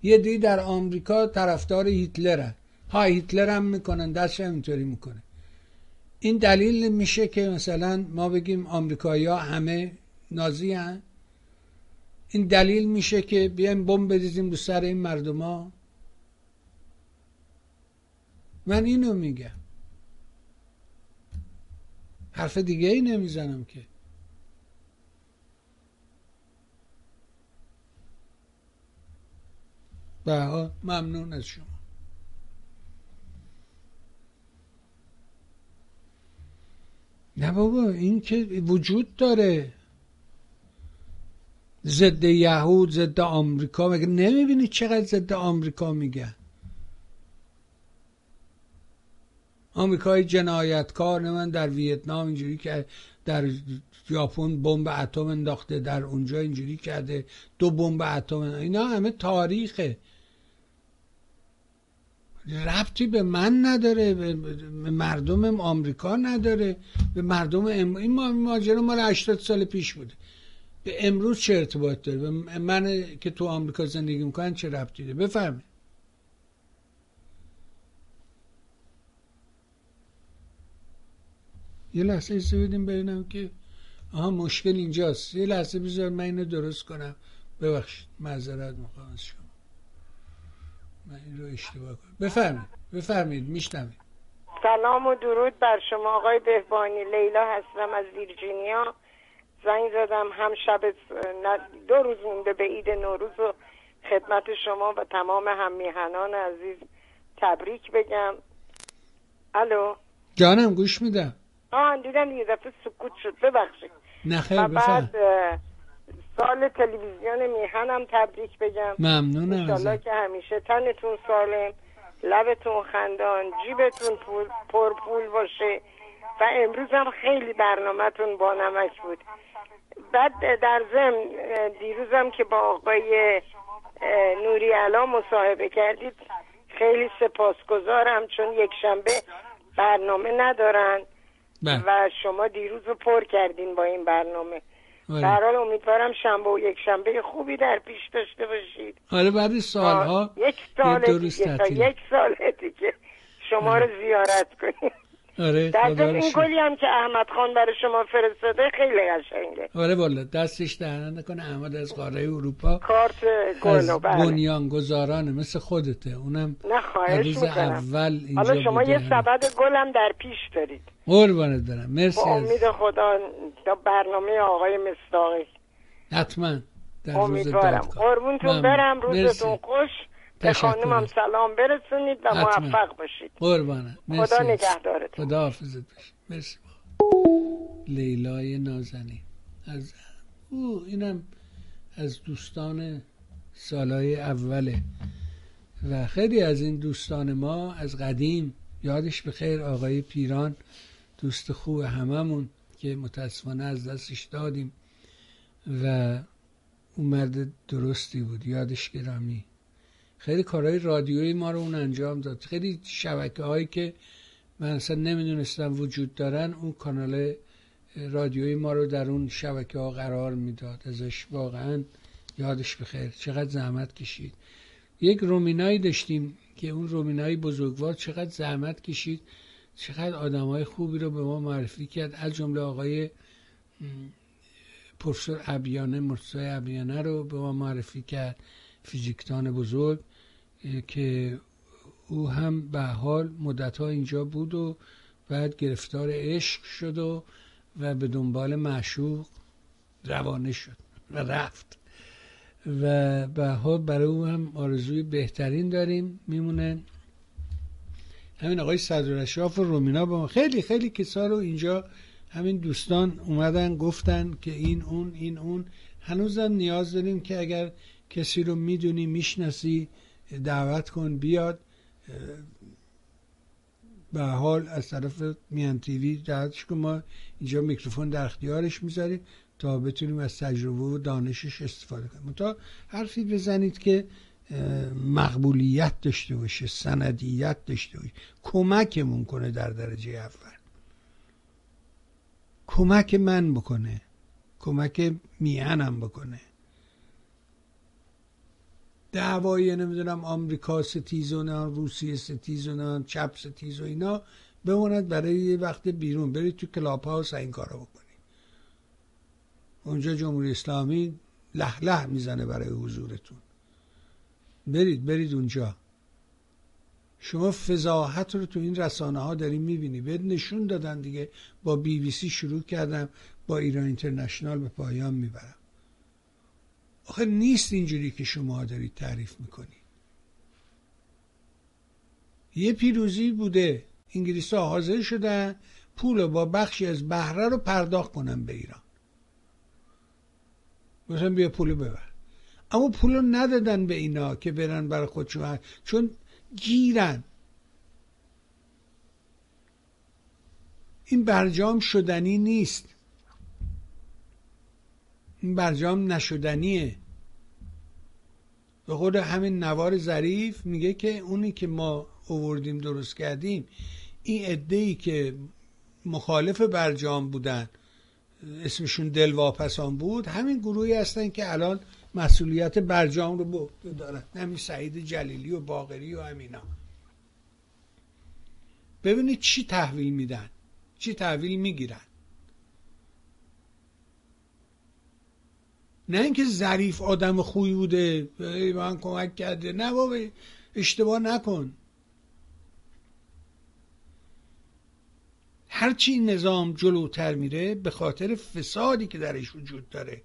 یه عده‌ای در آمریکا طرفدار هیتلر هن، های هیتلر هم میکنن، دست همینطوری میکنه. این دلیل میشه که مثلا ما بگیم آمریکایی ها همه نازی هن؟ این دلیل میشه که بیایم بمب بریزیم رو سر این مردم ها؟ من اینو میگم، حرف دیگه ای نمیزنم که. بها ممنون از شما. نه بابا، این که وجود داره، ضد یهود، ضد آمریکا. مگه نمیبینی چقدر ضد آمریکا میگن؟ آمریکای جنایتکار، من در ویتنام اینجوری که، در ژاپن بمب اتم انداخته، در اونجا اینجوری کرده، 2 بمب اتم، اینا همه تاریخه، ربطی به من نداره، به مردم آمریکا نداره، به مردم این ماجرا مال 80 سال پیش بوده، به امروز چه ارتباط داره؟ به من که تو آمریکا زندگی میکنن چه ربطی داره؟ بفرمایید. یه لحظه ایسته بدیم ببینم که آها مشکل اینجاست. یه لحظه بذار من اینو درست کنم. ببخشید، معذرت میخوام از شما، من این رو اشتباه کنم. بفرمید، بفرمید، میشنوید. سلام و درود بر شما آقای بهبهانی، لیلا هستم از ویرجینیا. زنگ زدم هم شب 2 روز مونده به عید نوروز و خدمت شما و تمام هم میهنان عزیز تبریک بگم. الو جانم، گوش میدم. دیدم یه دفعه سکوت شد، ببخشید. نخیر، بفرمایید. بعد سال تلویزیون میهنم تبریک بگم. ممنونم. انشالله که همیشه تنتون سالم، لبتون خندان، جیبتون پرپول باشه. و امروز هم خیلی برنامه‌تون با نمک بود. بعد در ضمن دیروزم که با آقای نوری علا مصاحبه کردید خیلی سپاسگزارم، چون یک شنبه برنامه ندارن بهم. و شما دیروز رو پر کردین با این برنامه. در حال امیدوارم شنبه و یک شنبه خوبی در پیش داشته باشید. حالا بعد سالها یک سال دیگه شما رو زیارت کنیم. آره، دست این گلی هم که احمد خان برای شما فرستاده خیلی قشنگه. آره والا، دستش در نکنه. احمد از قاره اروپا، کارت گلو، بله، بنیانگذارانه مثل خودته، اونم روز اول اینجا. حالا شما یه سبد گل هم در پیش دارید. قربانت برم، مرسی. با امید خدا برنامه آقای مصداقی حتما در روز دادگاه. قربونتون برم، روزتون خوش. به خانمم سلام برسونید و موفق باشید. قربانم، مرسی. خدا نگهدارت، خدا حافظت بشه. مرسی. لیلای نازنین از او، اینم از دوستان سالهای اوله و خیلی از این دوستان ما از قدیم، یادش بخیر آقای پیران، دوست خوب هممون که متاسفانه از دستش دادیم و اون مرد درستی بود، یادش گرامی. خیلی کارهای رادیویی ما رو اون انجام داد، خیلی شبکه‌هایی که من اصلا نمیدونستم وجود دارن اون کانال رادیویی ما رو در اون شبکه‌ها قرار میداد. ازش واقعا یادش بخیر، چقدر زحمت کشید. یک رومینایی داشتیم که اون رومینای بزرگوار چقدر زحمت کشید، چقدر آدمای خوبی رو به ما معرفی کرد، از جمله آقای پروفسور عبیانه، مرتضی عبیانه رو به ما معرفی کرد، فیزیکدان بزرگ که او هم به حال مدت‌ها اینجا بود و بعد گرفتار عشق شد و به دنبال معشوق روانه شد و رفت و به حال برای او هم آرزوی بهترین داریم. میمونه همین آقای صدراشراف و رومینا با ما. خیلی خیلی کسا رو اینجا همین دوستان اومدن گفتن که این اون هنوزم نیاز داریم که اگر کسی رو میدونی میشناسی دعوت کن بیاد. به حال از طرف میهن تیوی دعوتش که ما اینجا میکروفون در اختیارش میذاریم تا بتونیم از تجربه و دانشش استفاده کنیم. تا حرفی بزنید که مقبولیت داشته باشه، سندیت داشته باشه، کمکمون کنه در درجه اول، کمک من بکنه، کمک میهنم بکنه. دعوایی نمیدونم آمریکا ستیز و نه روسیه ستیز و نه چپ ستیز و اینا بماند برای یه وقت بیرون. برید تو کلاب هاوس این کارا بکنید. اونجا جمهوری اسلامی لح لح میزنه برای حضورتون. برید اونجا. شما فضاحت رو تو این رسانه ها دارین میبینی. بهت نشون دادن دیگه. با BBC شروع کردم، با ایران اینترنشنال به پایان میبرم. آخه نیست اینجوری که شما دارید تعریف میکنید. یه پیروزی بوده، انگلیس ها حاضر شدن پول با بخشی از بهره رو پرداخت کنن به ایران، مثلا بیا پول ببر، اما پول رو ندادن به اینا که برن برای خودشون، چون گیرن. این برجام شدنی نیست، این برجام نشدنیه. به خود همین نوار ظریف میگه که اونی که ما آوردیم درست کردیم، این عده‌ای که مخالف برجام بودن اسمشون دلواپسان بود، همین گروهی هستن که الان مسئولیت برجام رو دارن، همین سعید جلیلی و باقری و همینا. ببینید چی تحویل میدن، چی تحویل میگیرن. نه اینکه ظریف آدم خوبی بوده من کمک کرده، نه بابا اشتباه نکن. هرچی این نظام جلوتر میره به خاطر فسادی که درش وجود داره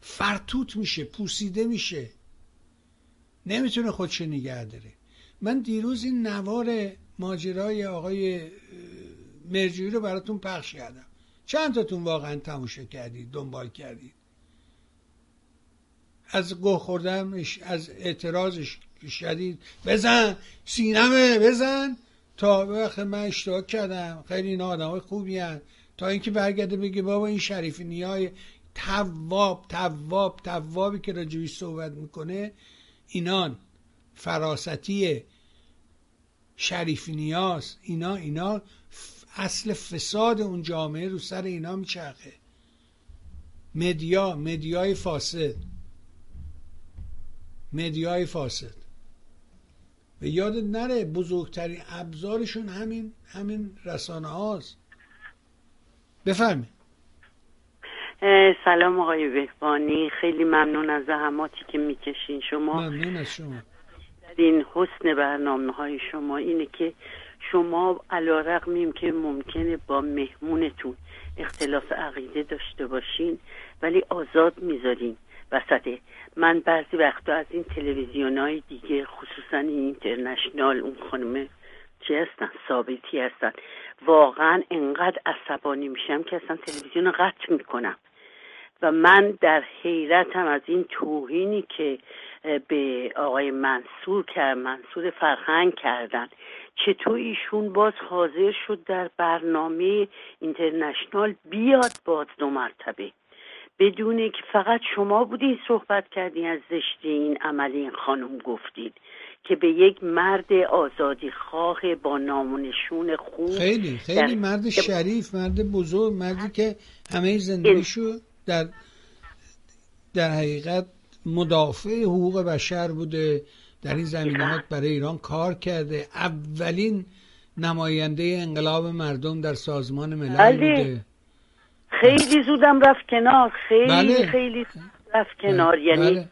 فرتوت میشه، پوسیده میشه، نمیتونه خودش نگه داره. من دیروز این نوار ماجرای آقای مرجویی رو براتون پخش کردم. چند تاتون واقعا تماشا کردید، دنبال کردید؟ از گوه خوردمش، از اعتراضش شدید، بزن سینمه بزن، تا وقت من اشتراک کردم خیلی اینا آدم های خوبی هست، تا اینکه برگرده بگه بابا این شریفینی های توابی که راجبی صحبت میکنه اینان فراستی شریفینی هاست، اینا اصل فساد اون جامعه رو سر اینا میچرخه. مدیای فاسد، مدیای فاسد. به یادت نره بزرگترین ابزارشون همین رسانه هاست. بفرمایید. سلام آقای بهبهانی، خیلی ممنون از زحماتی که میکشین شما. ممنون از شما. این حسن برنامه های شما اینه که شما علی‌رغم این که ممکنه با مهمونتون اختلاف عقیده داشته باشین ولی آزاد میذارین وسطه. من بعضی وقتا از این تلویزیون‌های دیگه خصوصا این اینترنشنال، اون خانم چی هستن، ثابتی هستن، واقعا انقدر عصبانی میشم که اصلا تلویزیون رو قطع میکنم و من در حیرتم از این توهینی که به آقای منصور فرهنگ کردن. چطور ایشون باز حاضر شد در برنامه اینترنشنال بیاد باز دو مرتبه، بدونه که فقط شما بودین صحبت کردین از زشتی این عمل این خانم، گفتید که به یک مرد آزادی خواه با نامونشون خوب، خیلی خیلی مرد شریف، مرد بزرگ، مردی که همه زندگیشو در حقیقت مدافع حقوق بشر بوده، در این زمینه‌ها برای ایران کار کرده، اولین نماینده انقلاب مردم در سازمان ملل بوده، خیلی زودم رفت کنار، خیلی بله. خیلی رفت کنار بله. یعنی بله.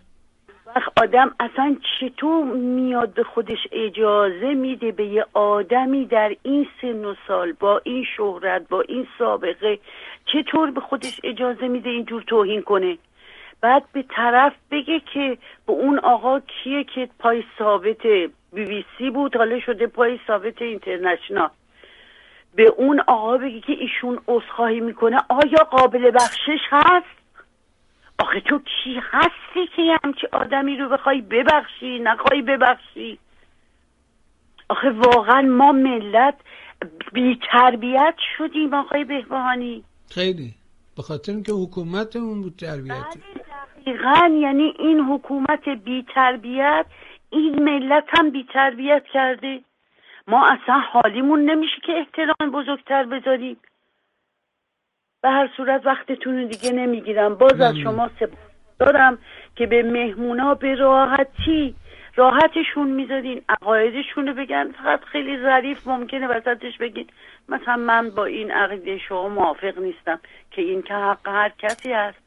وقت آدم اصلا چطور میاد خودش اجازه میده به یه آدمی در این سن و سال با این شهرت با این سابقه چطور به خودش اجازه میده اینجور توهین کنه؟ بعد به طرف بگه که به اون آقا کیه که پای ثابت بی بی سی بود حالا شده پای ثابت اینترنشنال، به اون آقا بگه که ایشون عذرخواهی میکنه آیا قابل بخشش هست؟ آخه تو کی هستی که همچی آدمی رو بخوای ببخشی نخوای ببخشی؟ آخه واقعا ما ملت بی تربیت شدیم آقای بهبهانی، خیلی به خاطر اینکه حکومتمون بود تربیت. دقیقاً، یعنی این حکومت بی تربیت این ملت هم بی تربیت کرده. ما اصلا حالیمون نمیشه که احترام بزرگتر بذاریم. به هر صورت وقتتون رو دیگه نمیگیرم، باز از شما سپاسگزارم که به مهمونا به راحتشون میذارین عقایدشون رو بگن. فقط خیلی ظریف ممکنه وسطش بگین مثلا من با این عقیده شما موافق نیستم، که این که حق هر کسی هست.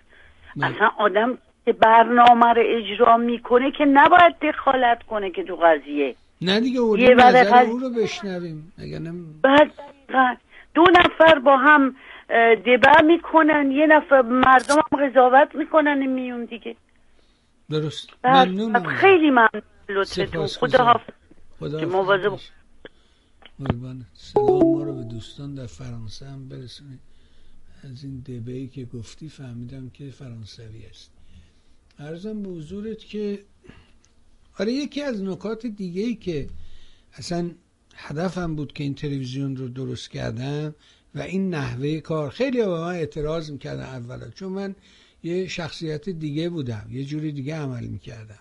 اصلا آدم که برنامه رو اجرا میکنه که نباید دخالت کنه که تو قضیه، نه دیگه اولین نظر او رو بشنویم. بعد دو نفر با هم دبع میکنن، یه نفر مردم هم قضاوت میکنن میون دیگه. درست. ممنونم، خیلی ممنون لطفتون. خداحافظ. مواظب باشید. سلام ما رو به دوستان در فرانسه هم برسونید. از این دبعی که گفتی فهمیدم که فرانسوی است. عرضم به حضورت که آره یکی از نکات دیگه‌ای که اصلا هدفم بود که این تلویزیون رو درست کردم و این نحوه کار، خیلی به من اعتراض میکردن اولا، چون من یه شخصیت دیگه بودم، یه جوری دیگه عمل میکردم.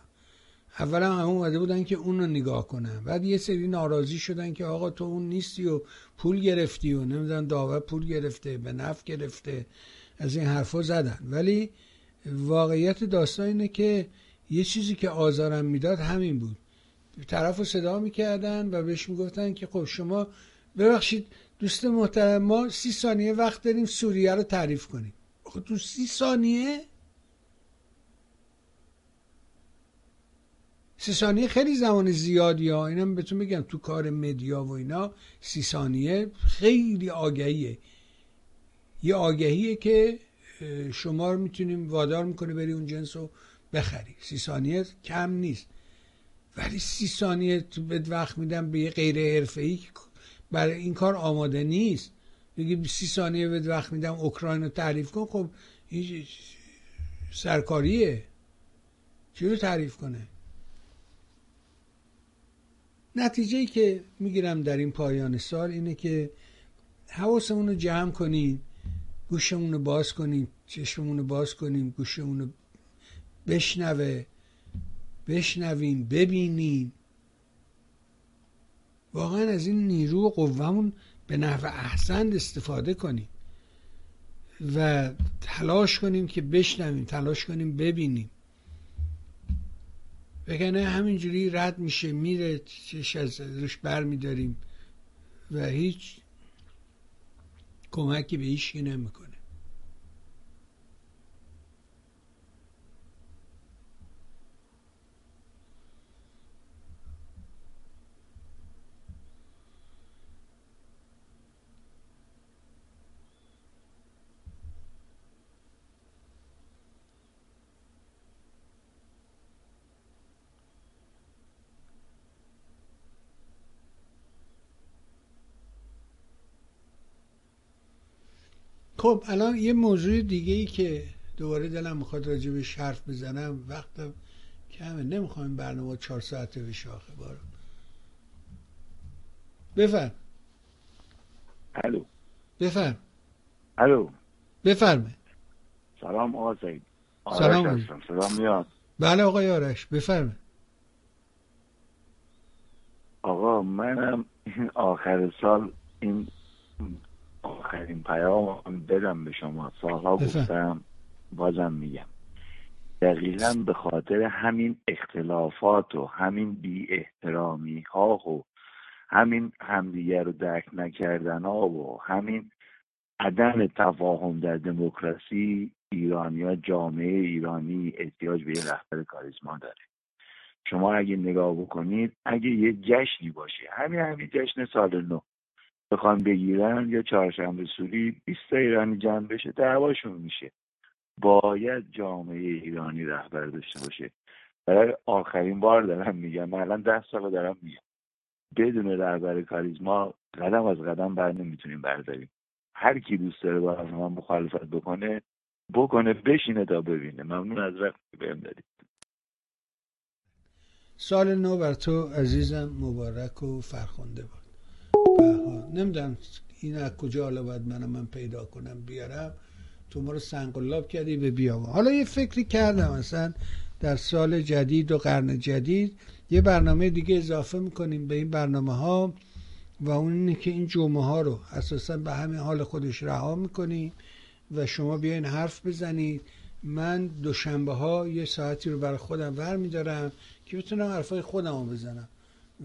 اولا هم اومده بودن که اون رو نگاه کنن، بعد یه سری ناراضی شدن که آقا تو اون نیستی و پول گرفتی و نمیدونم داور پول گرفته به نفع گرفته، از این حرفا زدن. ولی واقعیت داستان اینه که یه چیزی که آزارم میداد همین بود، طرفو صدا میکردن و بهش میگفتن که خب شما ببخشید دوست محترم ما 30 ثانیه وقت داریم سوریه رو تعریف کنیم. خب تو 30 ثانیه؟ 30 ثانیه خیلی زمان زیادی ها، اینم بهتون بگم تو کار مدیا و اینا 30 ثانیه خیلی آگهیه، یه آگهیه که شما رو میتونیم وادار میکنه بری اون جنس رو بخری. 30 ثانیه کم نیست، ولی 30 ثانیه تو بد وقت میدم به یه غیر حرفه‌ای برای این کار آماده نیست. دیگه 30 ثانیه بد وقت میدم اوکراین رو تعریف کن، خب این سرکاریه، چی رو تعریف کنه؟ نتیجه‌ای که میگیرم در این پایان سال اینه که حواسمون رو جمع کنیم، گوشمون رو باز کنیم، چشممون رو باز کنیم، گوشمون رو بشنویم، ببینیم. واقعا از این نیرو و قوهمون به نحو احسن استفاده کنیم و تلاش کنیم که بشنویم، تلاش کنیم ببینیم، وگرنه همینجوری رد میشه میره، چش از روش بر میداریم و هیچ کمکی به هیچکی نمیکنه. خب الان یه موضوع دیگه ای که دوباره دلم میخواد راجبش حرف بزنم، وقتم کمه، نمیخوایم برنامه 4 ساعته بشه آخه بارم. بفرم. الو. بفرم. الو. بفرمه. سلام آقا سعید. سلام هستم. سلام میاد. بله آقای آرش بفرمه. آقا منم این آخر سال این آخرین پیام هم بدم به شما، سالها گفتم بازم میگم، دقیقا به خاطر همین اختلافات و همین بی احترامی ها و همین همدیگر رو درک نکردن ها و همین عدم تفاهم در دموکراسی ایرانیا، جامعه ایرانی احتیاج به یه رهبر کاریزما داره. شما اگه نگاه بکنید، اگه یه جشنی باشه، همین جشن سال نو بخوام بگیرن یا چهارشنبه سوری 20 ایرانی جمع بشه دعواشون میشه. باید جامعه ایرانی رهبر داشته باشه. برای آخرین بار دارم میگم، من الان 10 سال دارم میگم، بدون رهبر کاریزما قدم از قدم نمیتونیم برداریم. هر کی دوست داره با من مخالفت بکنه بشینه تا ببینه. ممنون از وقتی بهم دادید. سال نو بر تو عزیزم مبارک و فرخنده باد. نمیدونم این از کجا حالا باید من پیدا کنم بیارم. تو ما رو سنگلاب کردی و بیام. حالا یه فکری کردم مثلا در سال جدید و قرن جدید یه برنامه دیگه اضافه میکنیم به این برنامه ها، و اون اینه که این جمعه ها رو اساسا به همین حال خودش رها میکنیم و شما بیاین حرف بزنید. من دوشنبه ها یه ساعتی رو برای خودم برمیدارم که بتونم حرفای خودم رو بزنم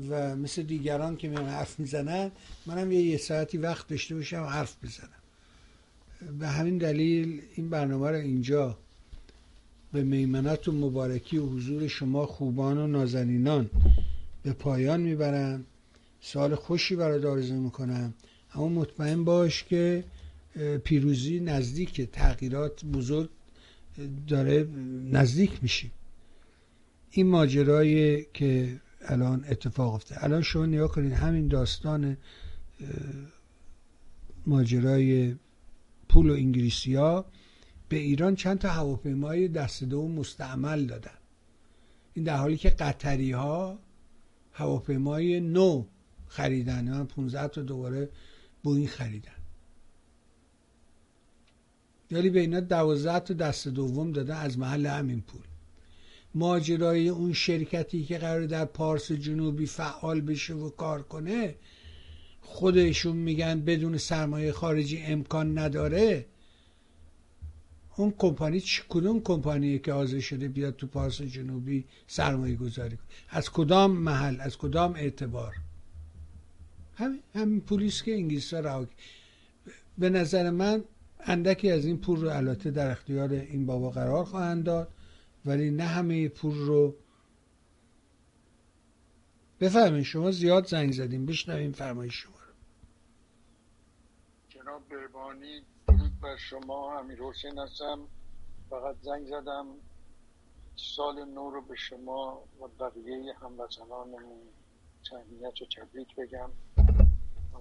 و مثل دیگران که میان حرف میزنن منم یه ساعتی وقت داشته باشم حرف بزنم. به همین دلیل این برنامه رو اینجا به میمنت و مبارکی و حضور شما خوبان و نازنینان به پایان میبرم. سال خوشی برات آرزو میکنم، اما مطمئن باش که پیروزی نزدیکه، تغییرات بزرگ داره نزدیک میشیم. این ماجرایی که الان اتفاق افتاده، الان شما نیا کنین همین داستان ماجرای پول و انگلیسی‌ها به ایران چند تا هواپیمای دست دوم مستعمل دادن، این در حالی که قطری‌ها هواپیمای نو خریدن، من 15 تا دوباره بوئینگ خریدن، ولی به اینا 12 تا دست دوم دادن از محل همین پول. ماجرای اون شرکتی که قرار در پارس جنوبی فعال بشه و کار کنه، خودشون میگن بدون سرمایه خارجی امکان نداره. اون کمپانی کدوم کمپانیه که حاضر شده بیاد تو پارس جنوبی سرمایه گذاری کنه؟ از کدام محل، از کدام اعتبار؟ همین پولیس که انگلیس ها رها. به نظر من اندکی از این پول رو البته در اختیار این بابا قرار خواهند داد، ولی نه همه پول رو. بفرمایید، شما زیاد زنگ زدیم، بشنویم فرمایش شما رو. جناب بهبهانی درود بر شما، امیرحسین هستم. فقط زنگ زدم سال نو رو به شما و بقیه هموطنانمون تهنیت و تبریک بگم.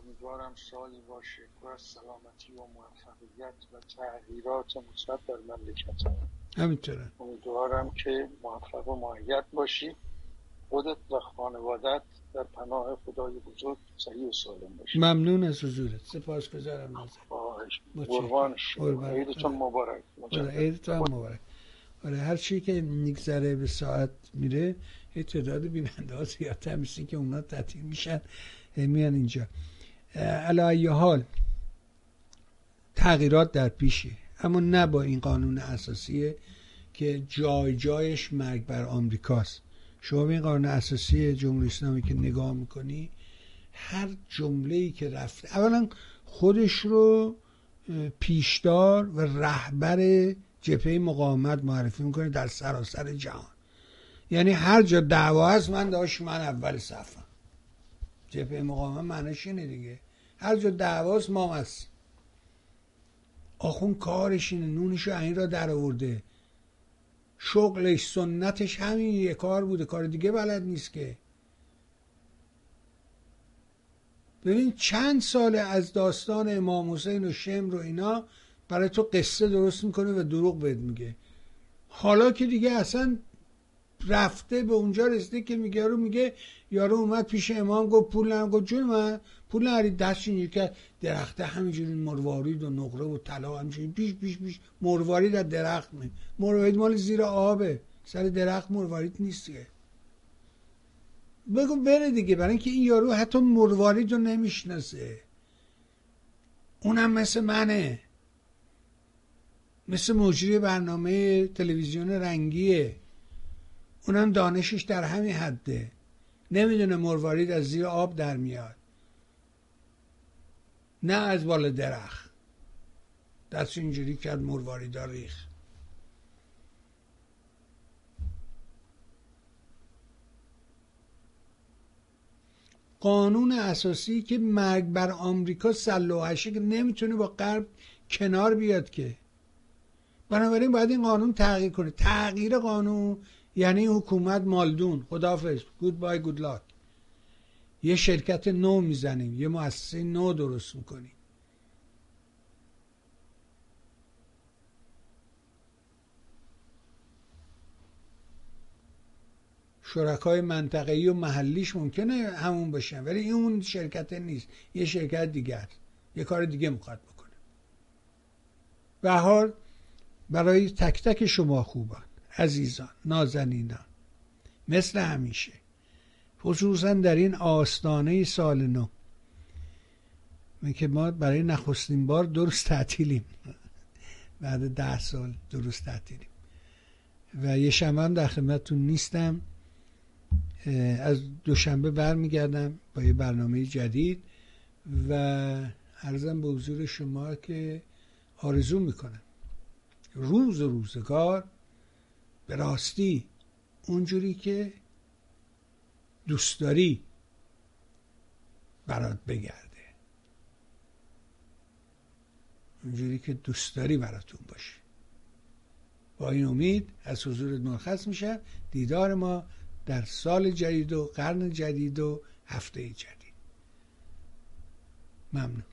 امیدوارم سالی باشه پر از سلامتی و موفقیت و تغییرات مثبت در مملکت. همینطوره. امیدوارم که موفق و مؤید باشی، خودت و خانوادت در پناه خدای بزرگ صحیح و سالم باشی. ممنون از حضورت، سپاسگزارم ازت. قربان شما، عیدتون مبارک. عیدتون مبارک. آره، هر چی که میگذره به ساعت میره، تعداد بیننده‌ها زیادتر میشه که اونا تعطیل میشن میان اینجا. علی حال تغییرات در پیشه، اما نه با این قانون اساسی که جای جایش مرگ بر آمریکاست. شما به این قانون اساسی جمهوری اسلامی که نگاه میکنی، هر جمله‌ای که رفته اولا خودش رو پیشدار و رهبر جبهه مقاومت معرفی میکنه در سراسر جهان. یعنی هر جا دعوا هست من اول صفم. جبهه مقاومت معنیش اینه دیگه، هر جا دعواست ما هست. آخون کارش اینه، نونش و این را در آورده، شغلش سنتش همین یه کار بوده، کار دیگه بلد نیست که. ببین چند ساله از داستان امام حسین و شمر و اینا برای تو قصه درست میکنه و دروغ بهت میگه. حالا که دیگه اصلا رفته به اونجا رسیده که میگه یارو اومد پیش امام گفت پول نم، گفت جون من پول نری، دستش اینجوری کرد درخته همینجوری مروارید و نقره و طلا همینجوری پیش مروارید از درخت می. مروارید مال زیر آبه، سر درخت مروارید نیست که. بگو بره دیگه، برای اینکه این یارو حتی مروارید رو نمیشناسه. اونم مثل منه، مثل مجری برنامه تلویزیون رنگیه، اونم دانشش در همین حده، نمیدونه مروارید از زیر آب در میاد نه از بالا درخت. دست اینجوری کرد، مرواریدا ریخت. قانون اساسی که مرگ بر آمریکا سلوحشه که نمیتونه با غرب کنار بیاد که، بنابراین باید این قانون تغییر کنه. تغییر قانون یعنی حکومت مالدون، خداحافظ، گود بای گود لاک. یه شرکت نو میزنیم، یه مؤسسه نو درست میکنیم. شرکای منطقه‌ای و محلیش ممکنه همون باشن، ولی این اون شرکت نیست، یه شرکت دیگر، یه کار دیگه میخواد بکنه. به هر حال برای تک تک شما خوبان، عزیزان، نازنینان، مثل همیشه خصوصا در این آستانه سال نو که ما برای نخستین بار درست تعطیلیم بعد 10 سال درست تعطیلیم و یه شنبه هم در خدمتتون نیستم، از دوشنبه برمیگردم با یه برنامه جدید و عرضم به حضور شما که آرزو میکنم روز و روزگار به راستی اونجوری که دوست داری برات بگرده، اونجوری که دوست داری براتون باشه. با این امید از حضورت مرخص میشم. دیدار ما در سال جدید و قرن جدید و هفته جدید. ممنون.